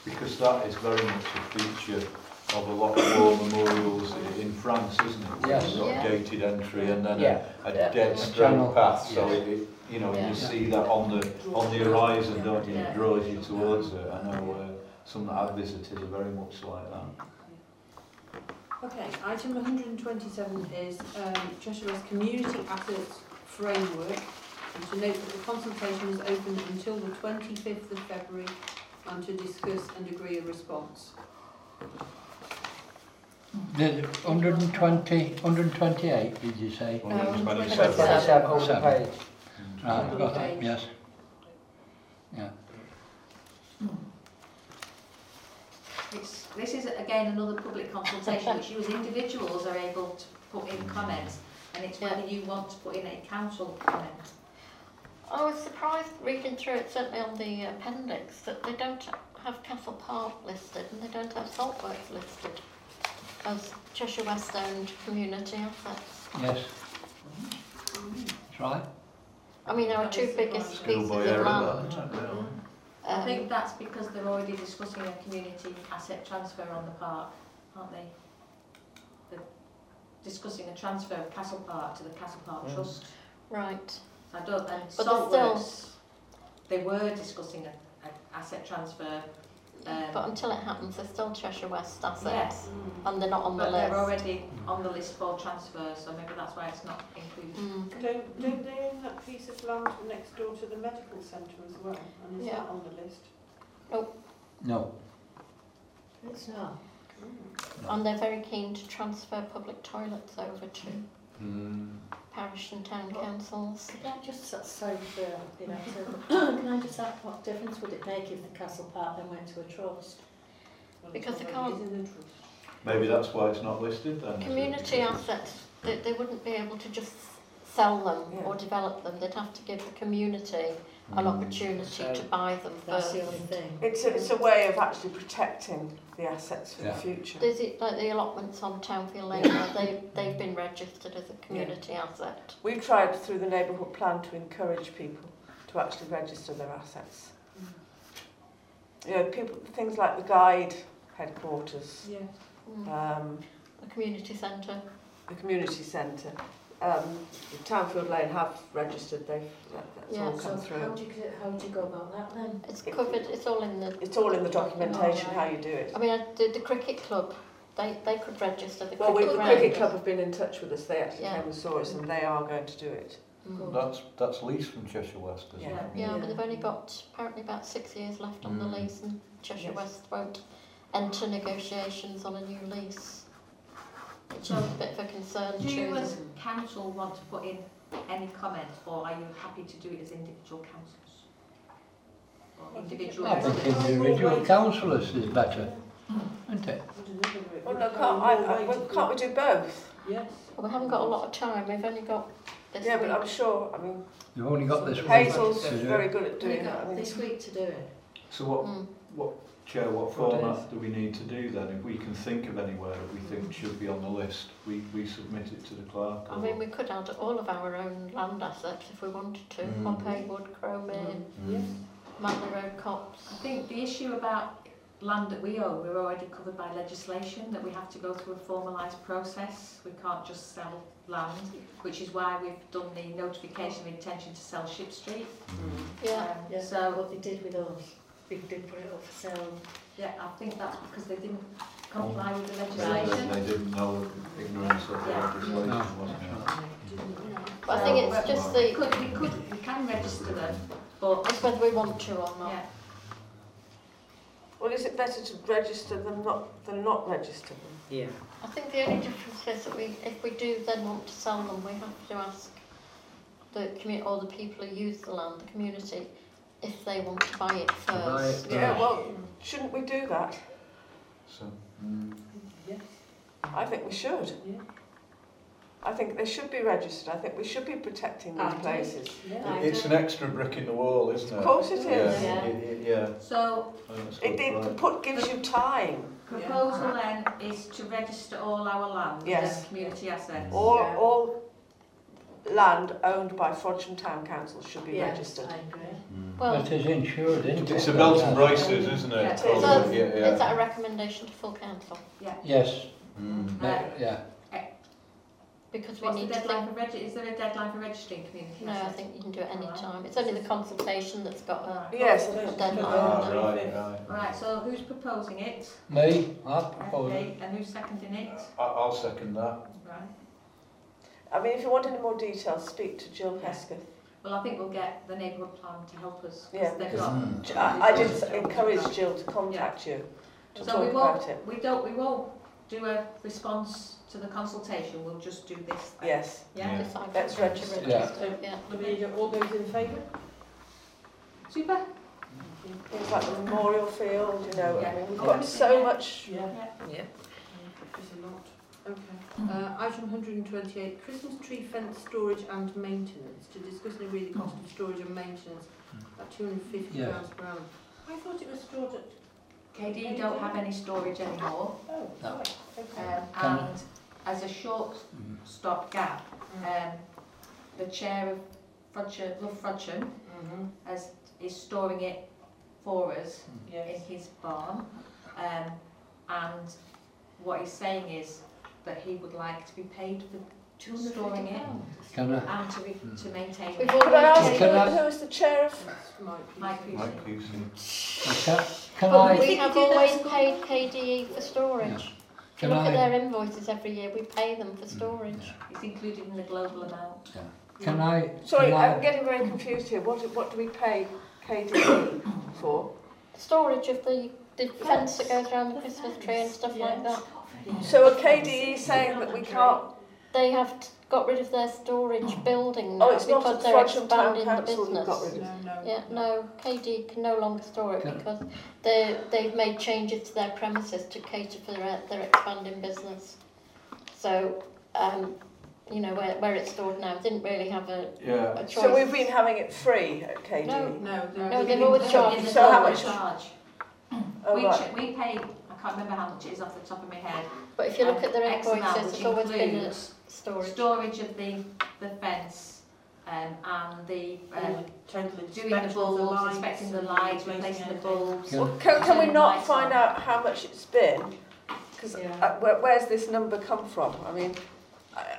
Because that is very much a feature of a lot of war memorials in France, isn't it? Yes. It's sort of yeah. gated entry and then yeah. a, a yeah. dead straight path. So yeah. it. You know, yeah. you see that on the on the horizon, yeah. don't you? It draws you towards it. I know uh, some that I've visited are very much like that. Okay, item one hundred twenty-seven is um, Cheshire West Community Assets Framework. And to note that the consultation is open until the twenty-fifth of February, and to discuss and agree a response. The one hundred twenty, one hundred twenty-eight, did you say? No, one hundred twenty-seven. Right, got that, yes. Yeah. It's, this is again another public consultation which you as individuals are able to put in comments, and it's whether you want to put in a council comment. I was surprised reading through it, certainly on the appendix, that they don't have Castle Park listed and they don't have Saltworks listed as Cheshire West owned community assets. Yes. That's right. I mean, our two biggest pieces of land. I think that's because they're already discussing a community asset transfer on the park, aren't they? They're discussing a transfer of Castle Park to the Castle Park yeah. Trust. Right. I don't. And Saltworks, they were discussing an asset transfer. Um, but until it happens, they're still Cheshire West assets, yeah. and they're not on but the list. But they're already on the list for transfer, so maybe that's why it's not included. Mm. Don't, don't they own that piece of land next door to the medical centre as well? And is yeah. that on the list? Nope. No. It's not. No. And they're very keen to transfer public toilets over to mm. parish and town well, councils. Could I just that's so uh, you know, so, can I just ask what difference would it make if the Castle Park then went to a trust? Well, because they can't. Trust. Maybe that's why it's not listed then. Community assets, they, they wouldn't be able to just sell them yeah. or develop them. They'd have to give the community mm. an opportunity so to buy them first. That's the only thing. It's a, it's a way of actually protecting the assets for yeah. the future. There's it, like the allotments on Townfield Lane, they, they've been registered as a community yeah. asset. We've tried through the neighbourhood plan to encourage people to actually register their assets. Mm. You know, people, things like the guide headquarters. Yeah. Mm. Um, the community centre. The community centre. Um, Townfield Lane have registered, they've that, that's yeah, all come so through. How do, you, how do you go about that then? It's it, covered, it's all in the... It's all in the documentation, oh, right. how you do it. I mean, the, the cricket club, they, they could register the well, cricket Well, the round. cricket club have been in touch with us, they actually yeah. came and saw us, and they are going to do it. Mm. That's that's lease from Cheshire West, isn't yeah. it? Yeah, yeah, but they've only got apparently about six years left on mm. the lease, and Cheshire yes. West won't enter negotiations on a new lease. Which was a bit of a concern. Do you as council want to put in any comment, or are you happy to do it as individual councillors? Or individual I think individual councillors is better, isn't it? Well, no, can't, I, I, well, can't we do both? Yes. Well, we haven't got a lot of time, we've only got this yeah, week. Yeah, but I'm sure, I mean... You've only got this week. Hazel's very good at doing that. I mean, this week to do it. So what... Mm. what Chair, what format do we need to do then? If we can think of anywhere that we think should be on the list, we, we submit it to the clerk. I mean, we could add all of our own land assets if we wanted to. Mm. Pompey Wood, Crow Inn, mm. Manly Road Copse. I think the issue about land that we own, we're already covered by legislation that we have to go through a formalised process. We can't just sell land, which is why we've done the notification of intention to sell Ship Street. Mm. Yeah. Um, yeah, so what they did with us. They didn't put it up for sale. Yeah, I think that's because they didn't comply with the legislation. Yeah, they didn't know ignorance of the yeah. legislation, no. wasn't it? But I think it's just the... We could, we, could, we can register them, but... It's whether we want to or not. Yeah. Well, is it better to register them not, than not register them? Yeah. I think the only difference is that we, if we do then want to sell them, we have to ask the community or the people who use the land, the community, if they want to buy it first. Buy it yeah, first. Well, shouldn't we do that? So, mm. yeah. I think we should. Yeah. I think they should be registered. I think we should be protecting these and places. Yeah, it, it's an extra brick in the wall, isn't it? Of course it is. Yeah. yeah. It, it, yeah. So it, it put, gives you time. Proposal yeah. then is to register all our land yes. as community assets. All, yeah. all land owned by Frodsham Town Council should be yeah, registered. I agree. Mm. Well, it is insured, isn't it? It's a belt and braces, isn't it? Yeah. So so yeah, yeah. Is that a recommendation to full council? Yeah. Yes. Mm. Right. Yeah. Because we What's need the deadline to for is there a deadline for registering community? No, I think you can do it any time. It's only the consultation that's got a, yes, a deadline. Oh, right, right, right, so who's proposing it? Me, I'll propose okay. it. And who's seconding it? I'll second that. Right. I mean, if you want any more details, speak to Jill Hesketh. Well, I think we'll get the neighbourhood plan to help us. Yeah, got I, I just encourage Jill to contact yeah. you to so talk we won't, about it. We don't, we won't do a response to the consultation, we'll just do this thing. Yes. Yeah. yeah. Let's register. Yeah. yeah. yeah. All those in favour? Super. Mm-hmm. Things like the memorial field, you know, yeah. I mean, we've got so yeah. much. Yeah. Yeah. yeah. yeah. It's a lot. Okay. Uh, item one hundred and twenty-eight, Christmas tree fence storage and maintenance. To discuss and agree the cost of storage and maintenance at two hundred and fifty pounds yeah. per annum. I thought it was stored at... K D don't have any storage anymore. Oh, no. Okay. Um, and... As a short stop gap, um, the chair of Frodsham, Love Frodsham, mm-hmm. has, is storing it for us yes. in his barn. Um, and what he's saying is that he would like to be paid for storing it Can I? and to, be, to maintain it. Could I ask who is the chair of Mike Pusey? But we have always paid K D E for storage. Yeah. Can Look I, at their invoices every year, we pay them for storage. Yeah. It's included in the global amount. Yeah. Can yeah. I... Sorry, can I'm I, getting very confused here. What, what do we pay K D E for? Storage of the, the fence that goes around the Christmas tree and stuff yeah. like that. Yeah. So are K D E saying that we can't... They have got rid of their storage building now oh, it's because not they're expanding the business. Got rid of no, no, yeah, no, K D can no longer store it because they they've made changes to their premises to cater for their, their expanding business. So, um, you know where where it's stored now didn't really have a, yeah. a choice. So we've been having it free at K D. No, no, no, no they've always charged. So how much charge? Oh, we right. we pay. I can't remember how much it is off the top of my head. But if you look um, at their invoices, it's always been a storage. Storage of the, the fence um, and the um, doing the bulbs, inspecting the lights, replacing the bulbs. Well, can, can we not find out how much it's been? Because yeah. uh, where, where's this number come from? I mean, I,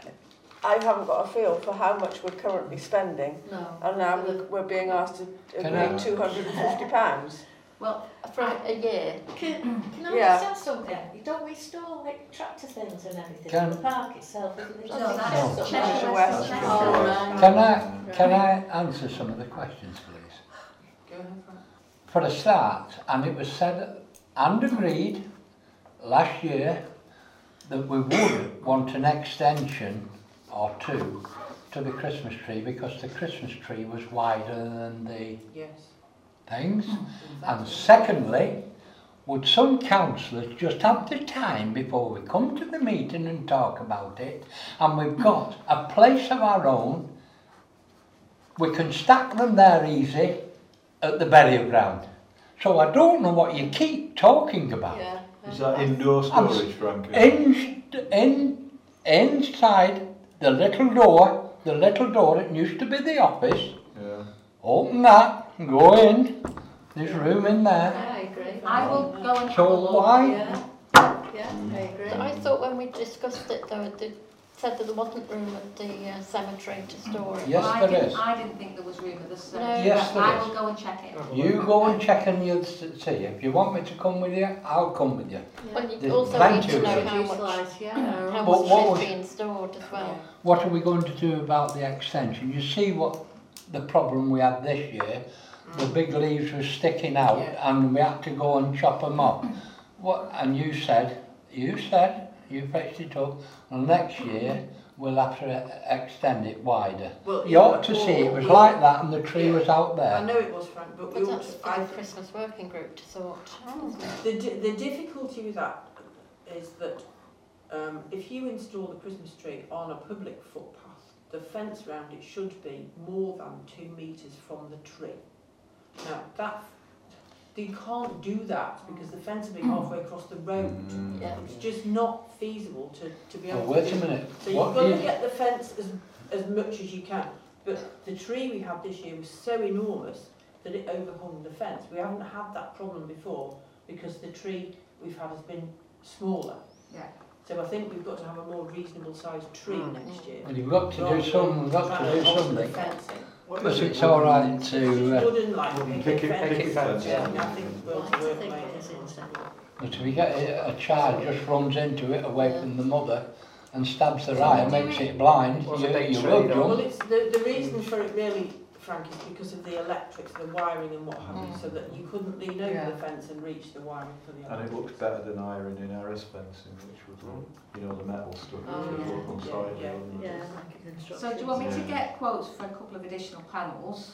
I haven't got a feel for how much we're currently spending. No. And now we're, we're being asked to agree two hundred and fifty pounds. Well, for a year. Can, can I yeah. just ask something? Yeah. Don't we store like tractor things and everything in the park itself? No, no. no. Cheshire West. Oh, right. Can I can I answer some of the questions, please? Go ahead. For a start, and it was said and agreed last year that we would want an extension or two to the Christmas tree because the Christmas tree was wider than the. Yes. Things. And secondly, would some councillors just have the time before we come to the meeting and talk about it, and we've got a place of our own, we can stack them there easy at the burial ground. So I don't know what you keep talking about. Yeah. Is that indoor storage, Frankie? In, in, inside the little door, the little door, it used to be the office, yeah. open that, go in. There's room in there. Yeah, I agree. I will go and have a look. Yeah. yeah, I agree. So I thought when we discussed it though, they said that there wasn't room at the uh, cemetery to store it. Yes, well, there I is. Didn't, I didn't think there was room at the cemetery. No, yes, there I is. Will go and check it. You go and check and you'll see. If you want me to come with you, I'll come with you. Yeah. But you also need to know how much, slice, yeah. no. how but much is being stored as well. Yeah. What are we going to do about the extension? You see what the problem we had this year. The big leaves were sticking out yeah. and we had to go and chop them up. What, and you said, you said, you fetched it up, and next year we'll have to extend it wider. Well, you ought to see it was yeah. like that, and the tree yeah. was out there. I know it was, Frank, but, but we ought to. I Christmas working group to sort. The the difficulty with that is that um, if you install the Christmas tree on a public footpath, the fence round it should be more than two metres from the tree. Now that. You can't do that because the fence will be halfway across the road. Mm, yeah. It's just not feasible to, to be able well, to wait do a minute. So what you've got you... to get the fence as, as much as you can. But the tree we had this year was so enormous that it overhung the fence. We haven't had that problem before because the tree we've had has been smaller. Yeah. So I think we've got to have a more reasonable sized tree mm. next year. And you've got to do something, we've got to do something. But it's all right to pick it fence. But if we get a, a child just runs into it away yeah. from the mother and stabs their eye and makes it blind, well, you, you will jump. Well, it's the, the reason for it really, Frank, is because of the electrics, the wiring and what have you, mm. so that you couldn't lean over yeah. the fence and reach the wiring for the electrics. And it looked better than iron in Harris fencing, which was, you know, the metal stuff. Oh, yeah. Yeah. Yeah. Yeah. So do you want me to get quotes for a couple of additional panels?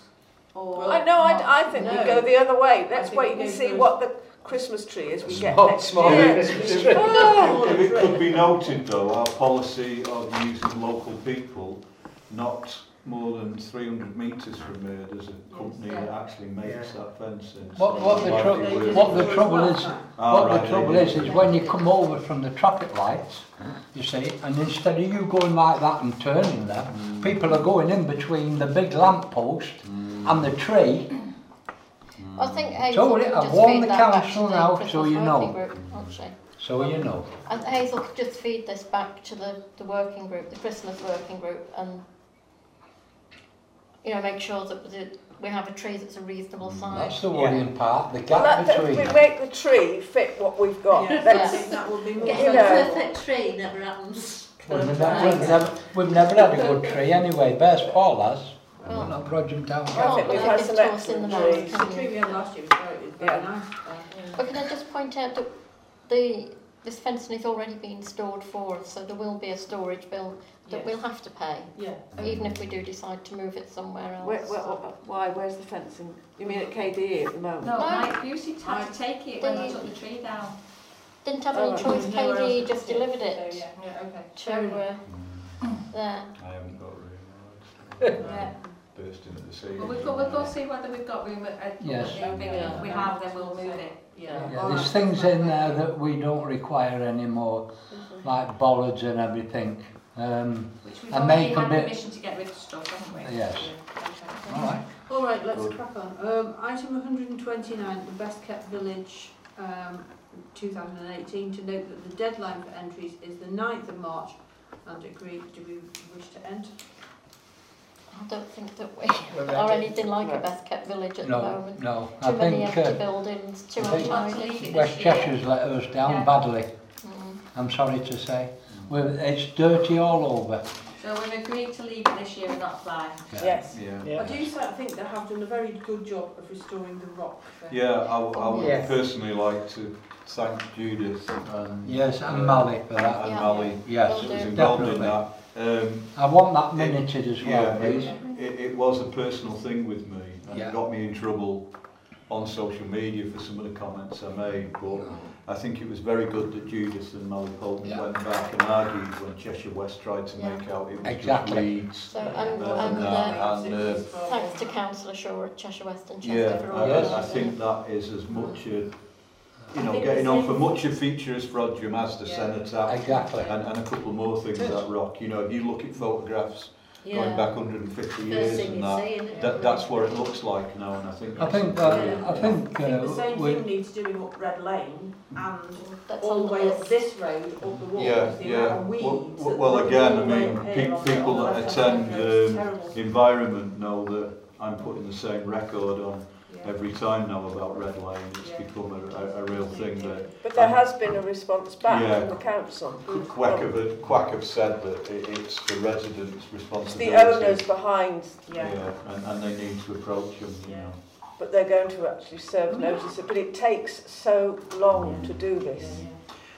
Or well, I know, I, I think no. we go the other way. Let's wait and see what the Christmas tree is we small, get next small year. Christmas tree. Oh. If it could be noted, though, our policy of using local people, not more than three hundred metres from here, there's a company that actually makes yeah. that fencing. What, what, the, tru what the trouble is, oh, what right, the trouble yeah. is, is when you come over from the traffic lights, you see, and instead of you going like that and turning there, mm. people are going in between the big lamp post mm. and the tree. Mm. I think Hazel so, could I've warned the council now, so you know. Group, so you know. And Hazel could just feed this back to the, the working group, the Christmas working group, and. You know, make sure that we have a tree that's a reasonable size. That's the worrying yeah. part, the gap well, that, between. That, we make the tree fit what we've got. Yeah, that's, yeah. That would be more. Getting the perfect tree never happens. We've, we've, never, we've never had a good tree anyway, Bears Fall has. Well, we're not Frodsham Town. I think we've had some excellent trees. The tree we had last year was very, very nice. But can I just point out that the this fencing is already being stored for us, so there will be a storage bill that yes. we'll have to pay, yeah. even if we do decide to move it somewhere else. Where, where, why? Where's the fencing? You mean at K D E at the moment? No, no. I used to have to take it when I took the tree down. Didn't have any oh, choice, K D E just delivered it. So, yeah. Yeah, okay. To, uh, mm. there. I haven't got room. yeah. Bursting at the seams. Well, we've got, we'll go see whether we've got room at Edinburgh. Yes. If yeah. we have, then we'll move it. Yeah. Yeah, there's things in there that we don't require anymore, mm-hmm. like bollards and everything. Um, Which we've already had permission to get rid of stuff, haven't we? Yes. Yeah. All right. All right, let's Good. crack on. Um, item one hundred twenty-nine, the Best Kept Village um, two thousand eighteen, to note that the deadline for entries is the ninth of March, and agree, do we wish to enter? I don't think that we are anything like no. a Best Kept Village at no, the moment. No, no. I many think empty uh, buildings, too much West Cheshire's let us down yeah. badly, mm. I'm sorry to say. We're, it's dirty all over. So we've agreed to leave it this year and not fly. Yeah. Yes. Yeah. Yeah. I do say I think they have done a very good job of restoring the rock. Yeah, I, I would yes. personally like to thank Judith and yes and uh, Mally for that. And yeah. Mally, yes, it was involved in that. Um, I want that minuted as well, yeah, please. It, it was a personal thing with me, and yeah. it got me in trouble on social media for some of the comments I made, but I think it was very good that Judith and Molly Poulton yeah. went back and argued when Cheshire West tried to yeah. make out it was exactly. just so, and, uh, and, uh, and, uh, and uh, thanks to Councillor Shaw at Cheshire West and Chester yeah, for all yes. I think that is as much a, you know, getting on for much a feature as Frodsham as the yeah. cenotaph exactly. and, and a couple more things Good. that rock. You know, if you look at photographs yeah. going back one hundred fifty years and that, saying, that, that's what it looks like now, and I think. I think. Uh, yeah. I think. Uh, I think the same thing needs doing up Red Lane and that's all the way up this road, up the wall. Yeah, the yeah. Well, well again, I mean, pe people that attend um, environment know that I'm putting the same record on. Every time now about Red Lane, it's yeah. become a, a, a real thing there. But there um, has been a response back yeah, from the council. Quack have, Quack have said that it, it's the residents' responsibility. It's the owners behind, yeah. yeah and, and they need to approach them, you yeah. know. But they're going to actually serve notice, but it takes so long yeah. to do this. Yeah,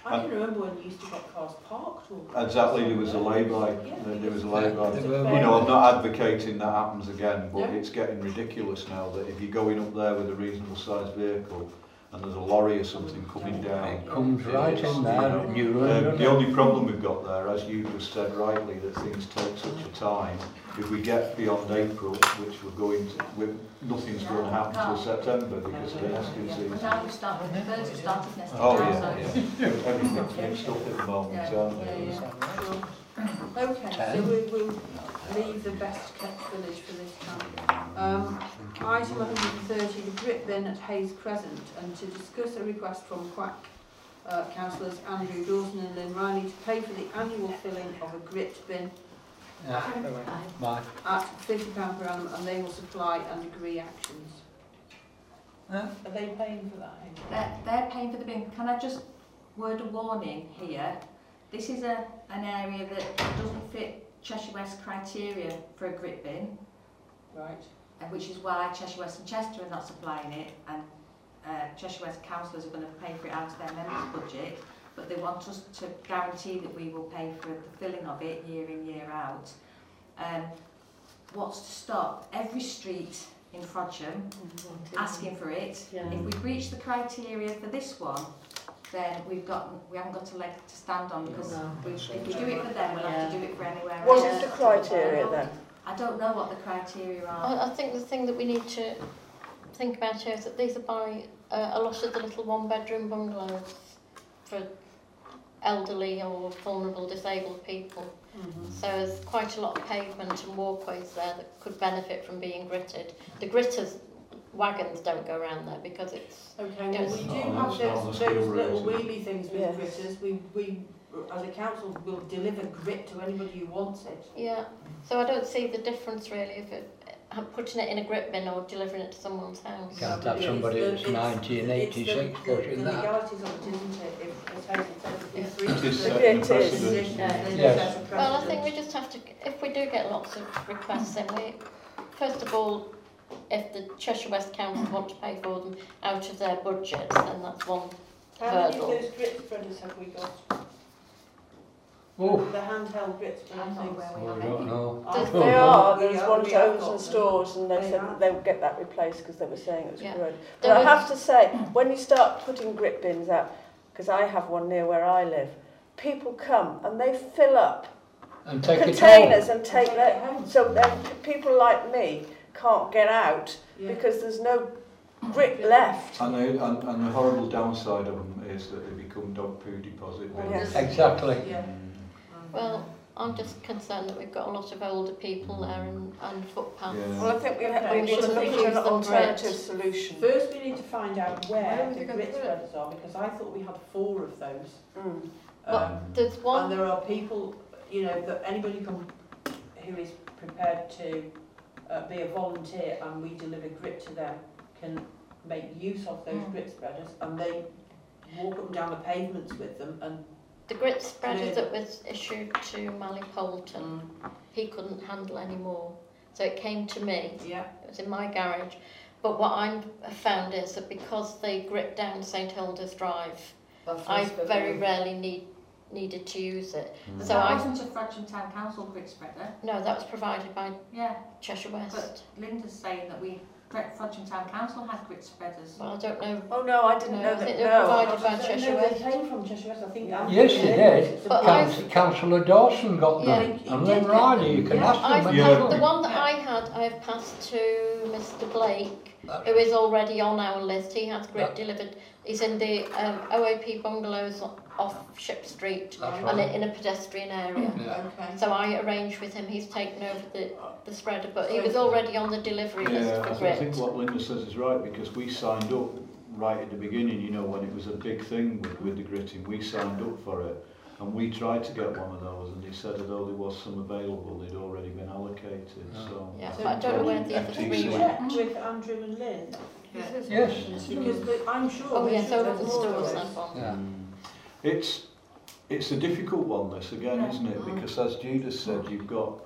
yeah. I can remember when you used to get cars parked. Or exactly, there was a lay-by. Yeah. There was a lay-by. You know, I'm not advocating that happens again, but no. It's getting ridiculous now that if you're going up there with a reasonable-sized vehicle and there's a lorry or something coming down, it comes right in there. And you um, the only problem we've got there, as you just said rightly, that things take such a time. If we get beyond April, which we're going to, we're, nothing's no, going to happen until September because of the nesting season. But now we start, the birds have started nesting. Oh yeah, yeah. yeah. Everything's mixed up at the moment, aren't they? Okay, so we will leave the best kept village for this time. Um, item one hundred and thirty, the drip bin at Ace Crescent, and to discuss a request from Quack uh, councillors Andrew Dawson and Lynn Riley to pay for the annual filling of a grit bin. Yeah, at, at fifty pounds per annum, and they will supply and agree actions. Yeah. Are they paying for that? They're, they're paying for the bin. Can I just word a warning here? This is a, an area that doesn't fit Cheshire West criteria for a grit bin. Right. And which is why Cheshire West and Chester are not supplying it, and uh, Cheshire West councillors are going to pay for it out of their members' budget. But they want us to guarantee that we will pay for the filling of it year in, year out. Um, what's to stop every street in Frodsham asking for it? Yeah. If we breach the criteria for this one, then we've got, we haven't got a leg to stand on, because no, we, if we do it for them, we'll yeah. have to do it for anywhere else. What is the criteria then? I don't know what the criteria are. I, I think the thing that we need to think about here is that these are by uh, a lot of the little one-bedroom bungalows for elderly or vulnerable disabled people. Mm-hmm. So there's quite a lot of pavement and walkways there that could benefit from being gritted. The gritters wagons don't go around there because it's... Okay, well, we do have those, those little wheelie things with yes. gritters. We, we, as a council, will deliver grit to anybody who wants it. Yeah, so I don't see the difference really if it... putting it in a grit bin or delivering it to someone's house. Can't have somebody that's nineteen eighty-six putting that. The legalities of it, isn't it? If, if it's a precedent. Yes. Well, I think we just have to, if we do get lots of requests, then we, first of all, if the Cheshire West Council want to pay for them out of their budgets, then that's one hurdle. How many of those grit spreaders have we got? Oof. The handheld grits, I think. Well, we don't know. There's, they are. There was one at Overton Stores, and they, they said that they would get that replaced because they were saying it was yeah. good. But I have to say, when you start putting grit bins out, because I have one near where I live, people come and they fill up and take containers and take their home. So then people like me can't get out yeah. because there's no grit left. And, they, and, and the horrible downside of them is that they become dog poo deposit bins. Yes. Exactly. Yeah. Well, I'm just concerned that we've got a lot of older people there and, and footpaths. Yeah. Well, I think we, have, we need to look at an alternative solution. First, we need to find out where, where the grit spreaders are, because I thought we had four of those. Mm. Um, there's one. And there are people, you know, that anybody can, who is prepared to uh, be a volunteer and we deliver grit to them can make use of those mm. grit spreaders, and they walk up and down the pavements with them. And the grit spreader yeah. that was issued to Mally Polton, mm. he couldn't handle any more. So it came to me, yeah. it was in my garage. But what I found is that because they grit down St Hilda's Drive, I very them. rarely need, needed to use it. Mm. So that I, wasn't a Frodsham Town Council grit spreader. No, that was provided by yeah. Cheshire West. But Linda's saying that we... Frodsham Town Council had grit spreaders. Well, I don't know. Oh no, I didn't no, know that. I think they were no. provided by Cheshire West. They came from Cheshire West, I think. Yeah. Yes, they did. But Council, Councillor Dawson got yeah, them. And then Riley, you can yeah. ask I've them. Yeah. The one that I had, I've passed to Mister Blake, That's who is already on our list. He has grit delivered. He's in the um, O A P bungalows off Ship Street, That's and right. in a pedestrian area. Yeah. Okay. So I arranged with him. He's taken over the, the spreader, but he was already on the delivery yeah, list for grit. I think what Linda says is right, because we signed up right at the beginning. You know, when it was a big thing with, with the gritting, we signed up for it, and we tried to get one of those, and he said although there was some available, they'd already been allocated. Yeah. So, yeah, so I don't know where the other three went. With Andrew and Lynn. Yes. yes. Because the, I'm sure. Oh yes, over the stores. Yeah. It's it's a difficult one, this again, yeah. isn't it? Because as Judith said, you've got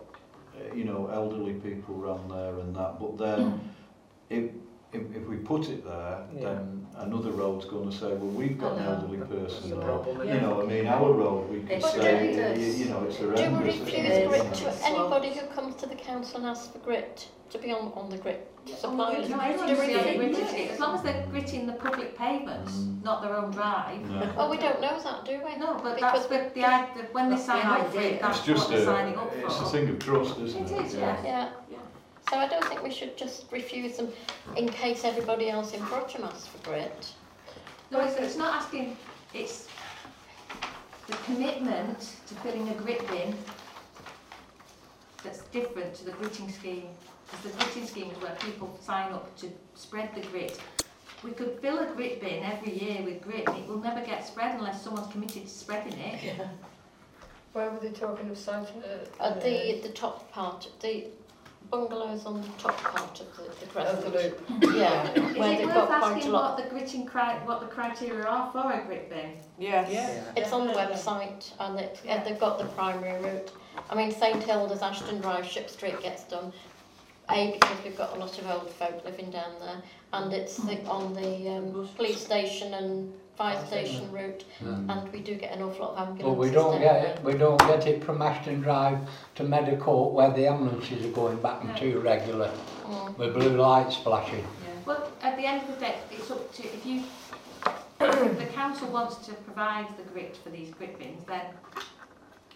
you know elderly people around there and that, but then mm. it if, if we put it there, yeah. then another road's going to say, well, we've got an elderly person, or, yeah. you know, I mean, our road, we can say, you, you know, it's horrendous. Do we refuse grit to anybody who comes to the council and asks for grit, to be on, on the grit? Yeah. Supply. Oh, no, do we yeah. As long as they're gritting the public pavements, mm. not their own drive. No. Oh, we don't know that, do we? No, but because that's with the, the, when they sign the up for it, that's what they're signing up for. It's a thing of trust, isn't it? It is, yeah. So I don't think we should just refuse them in case everybody else in Frodsham asks for grit. No, it's, it's not asking, it's the commitment to filling a grit bin that's different to the gritting scheme. Because the gritting scheme is where people sign up to spread the grit. We could fill a grit bin every year with grit and it will never get spread unless someone's committed to spreading it. Yeah. Where were they talking of citing it? Uh, the, the top part. The, bungalows on the top part of the, the crescent. The yeah. Where is it worth got asking what the gritting cri what the criteria are for a grit bin? Yes. yes. It's yeah. on the website and it, yeah. they've got the primary route. I mean, St Hilda's, Ashton Drive, Ship Street gets done. A, because we've got a lot of old folk living down there, and it's the, on the um, police station and fire station route, mm. and we do get an awful lot of ambulances. Well, we don't get it. We don't get it from Ashton Drive to Meadowcourt, where the ambulances are going back and too regular mm. with blue lights flashing. Yeah. Well, at the end of the day, it's up to if you if the council wants to provide the grit for these grit bins, then.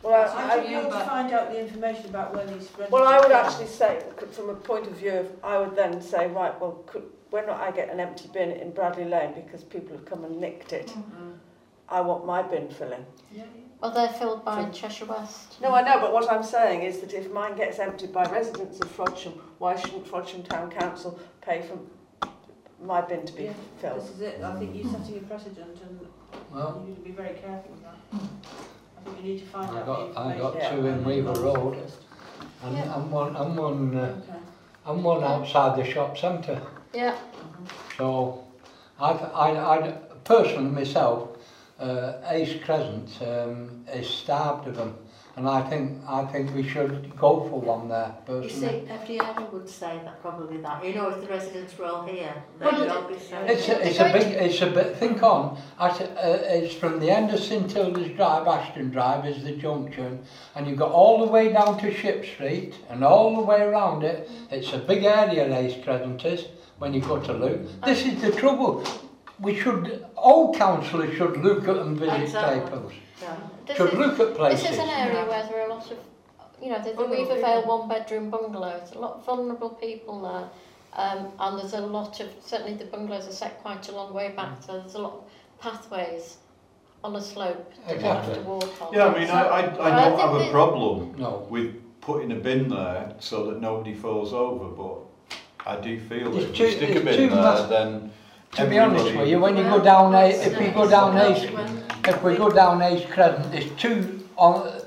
Well, I would like to find out the information about where these. Well, I would actually say, from a point of view, of, I would then say, right, well, could, when I get an empty bin in Bradley Lane because people have come and nicked it, mm-hmm. I want my bin filling. Yeah, yeah. Well, they're filled by so, Cheshire West. No, I know, but what I'm saying is that if mine gets emptied by residents of Frodsham, why shouldn't Frodsham Town Council pay for my bin to be yeah, filled? This is it. I think you're setting a precedent, and well, you need to be very careful with that. We need to find I out got, I got yeah. two in Weaver Road, and yeah. I'm one, I'm one, uh, okay. I'm one outside the shop centre. Yeah. Mm-hmm. So, I've, I, I, personally myself, uh, Ace Crescent um, is starved of them, and I think, I think we should go for one there. Personally. You see, every area would say that probably that. You know, if the residents were all here, they well, would all be saying. It's a, it's a big, it's a bit. Think on. I, uh, it's from the end of St Hilda's Drive, Ashton Drive is the junction, and you go all the way down to Ship Street and all the way around it. It's a big area, Ace Crescent is. When you go to Luke, this is the trouble. We should, all councillors should look at and visit exactly. tables. Yeah. Should is, look at places. This is an area where there are a lot of, you know, there's the Weaver Vale one-bedroom bungalows. A lot of vulnerable people there, um, and there's a lot of. Certainly, the bungalows are set quite a long way back, so there's a lot of pathways on a slope that you have to walk on. Yeah, I mean, so, I, I, I don't I have a problem no. with putting a bin there so that nobody falls over, but. I do feel that if you stick a bit in there, then to be honest with you, when you go down a, if we go down Ace, if we go down Ace Crescent, there's two on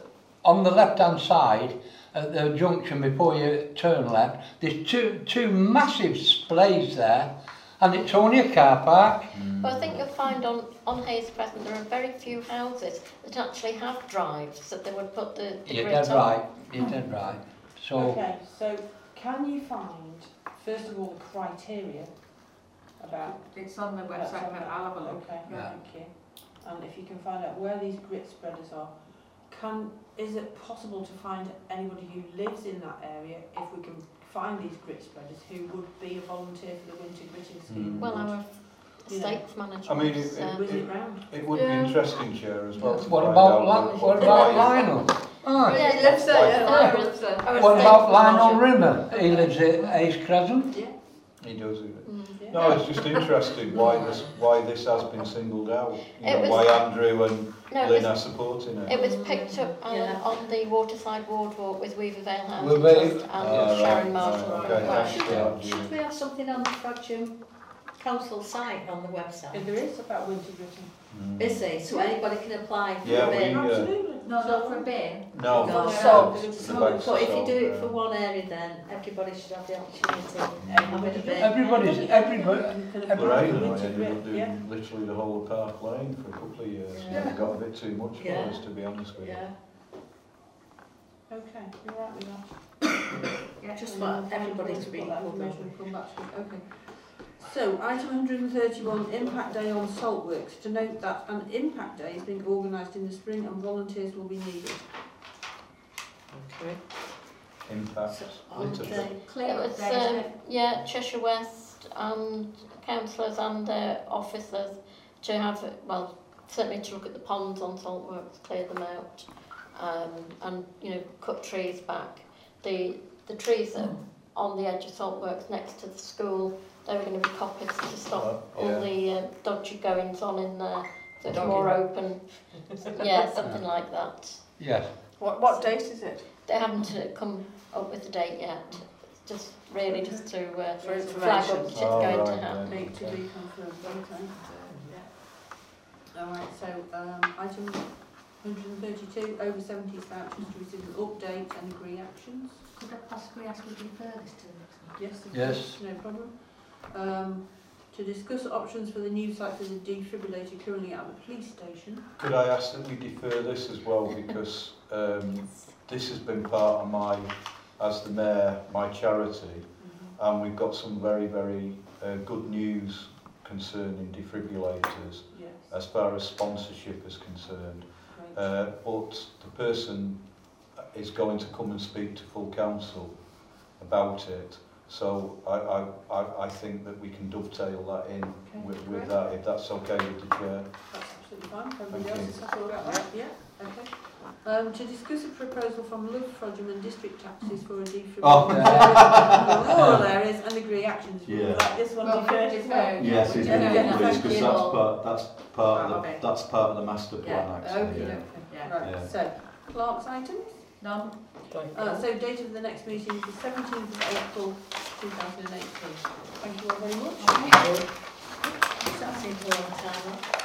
on the left hand side at the junction before you turn left. There's two two massive splays there, and it's only a car park. Mm. Well, I think you'll find on on Ace Crescent there are very few houses that actually have drives that they would put the. the You're dead on. right. You're dead right. So. Okay. So can you find? First of all, the criteria about... It's on the website, but I'll have a look. Okay, yeah. Thank you. And if you can find out where these grit spreaders are, can is it possible to find anybody who lives in that area, if we can find these grit spreaders, who would be a volunteer for the winter gritting scheme? Mm. Well, our estates manager. I mean, it, it, uh, it, it, it would yeah. be interesting, Chair, as well. What about, Lionel? What about Lionel? Oh, yeah, he lives there. Like, yeah. yeah. What about Lionel Rimmer? He lives at Ace Crescent. Yeah. He does. Mm, yeah. No, it's just interesting why this why this has been singled out. You know, was, why Andrew and no, Lynn was, are supporting it. It was picked up on, yeah. on the Waterside Ward Walk with Weaver Vale House and, and uh, Sharon Marshall. Right, right, right. Should, yeah. should we have something on the Frodsham Council site on the website? If there is about winter gritting. Mm. Is there? So anybody can apply for yeah, a bin? Yeah, absolutely. No, not for a bin. No, no. So, so, so if you do it for one area, then everybody should have the opportunity. Everybody, everybody's, everybody, everybody. Everybody doing yeah. literally the whole of Park Lane for a couple of years. Yeah. Yeah. It got a bit too much for yeah. us, to be honest with you. Yeah. Okay, you're right with that. Yeah, just want everybody to be. Okay. So, item one hundred and thirty-one, Impact Day on Saltworks. To note that an Impact Day is being organised in the spring and volunteers will be needed. Okay. Impact. Okay. Clear it was, um, yeah, Cheshire West and councillors and their officers to have, well, certainly to look at the ponds on Saltworks, clear them out, um, and, you know, cut trees back. The, the trees that are on the edge of Saltworks next to the school, they were going to be copies to stop oh, yeah. all the uh, dodgy goings on in there, so it's more open. Yeah, something yeah. like that. Yeah. What, what date is it? They haven't uh, come up with a date yet. It's just really just to uh, for flag up that it's oh, going right, to happen. Yeah, okay. To be confirmed. Okay. Yeah. All right. So um, item one hundred and thirty-two, over seventies vouchers to receive an update and agree actions. Could I possibly ask you to refer this to the next one? Yes. Yes. No problem. Um, to discuss options for the new site for the defibrillator currently at the police station. Could I ask that we defer this as well, because um, yes. this has been part of my, as the mayor, my charity, mm-hmm. and we've got some very, very uh, good news concerning defibrillators yes. as far as sponsorship is concerned. Right. Uh, but the person is going to come and speak to full council about it. So I, I, I think that we can dovetail that in okay, with, with that, if that's okay with the chair. That's absolutely fine. Everybody else is all right, right? Yeah, okay. Um, to discuss a proposal from Liv Frodsham and district taxes for a defibrillator. Oh, yeah. There is, and agree actions. Yeah. Like this one well, deferred is well. Yes, it is, because that's part, that's, part of the, that's part of the master plan, yeah. actually. Okay, yeah. Okay. Yeah. Right, yeah. So, Clark's items? None. Uh, so date of the next meeting is the seventeenth of April two thousand eighteen. Thank you all very much. Thank you. That's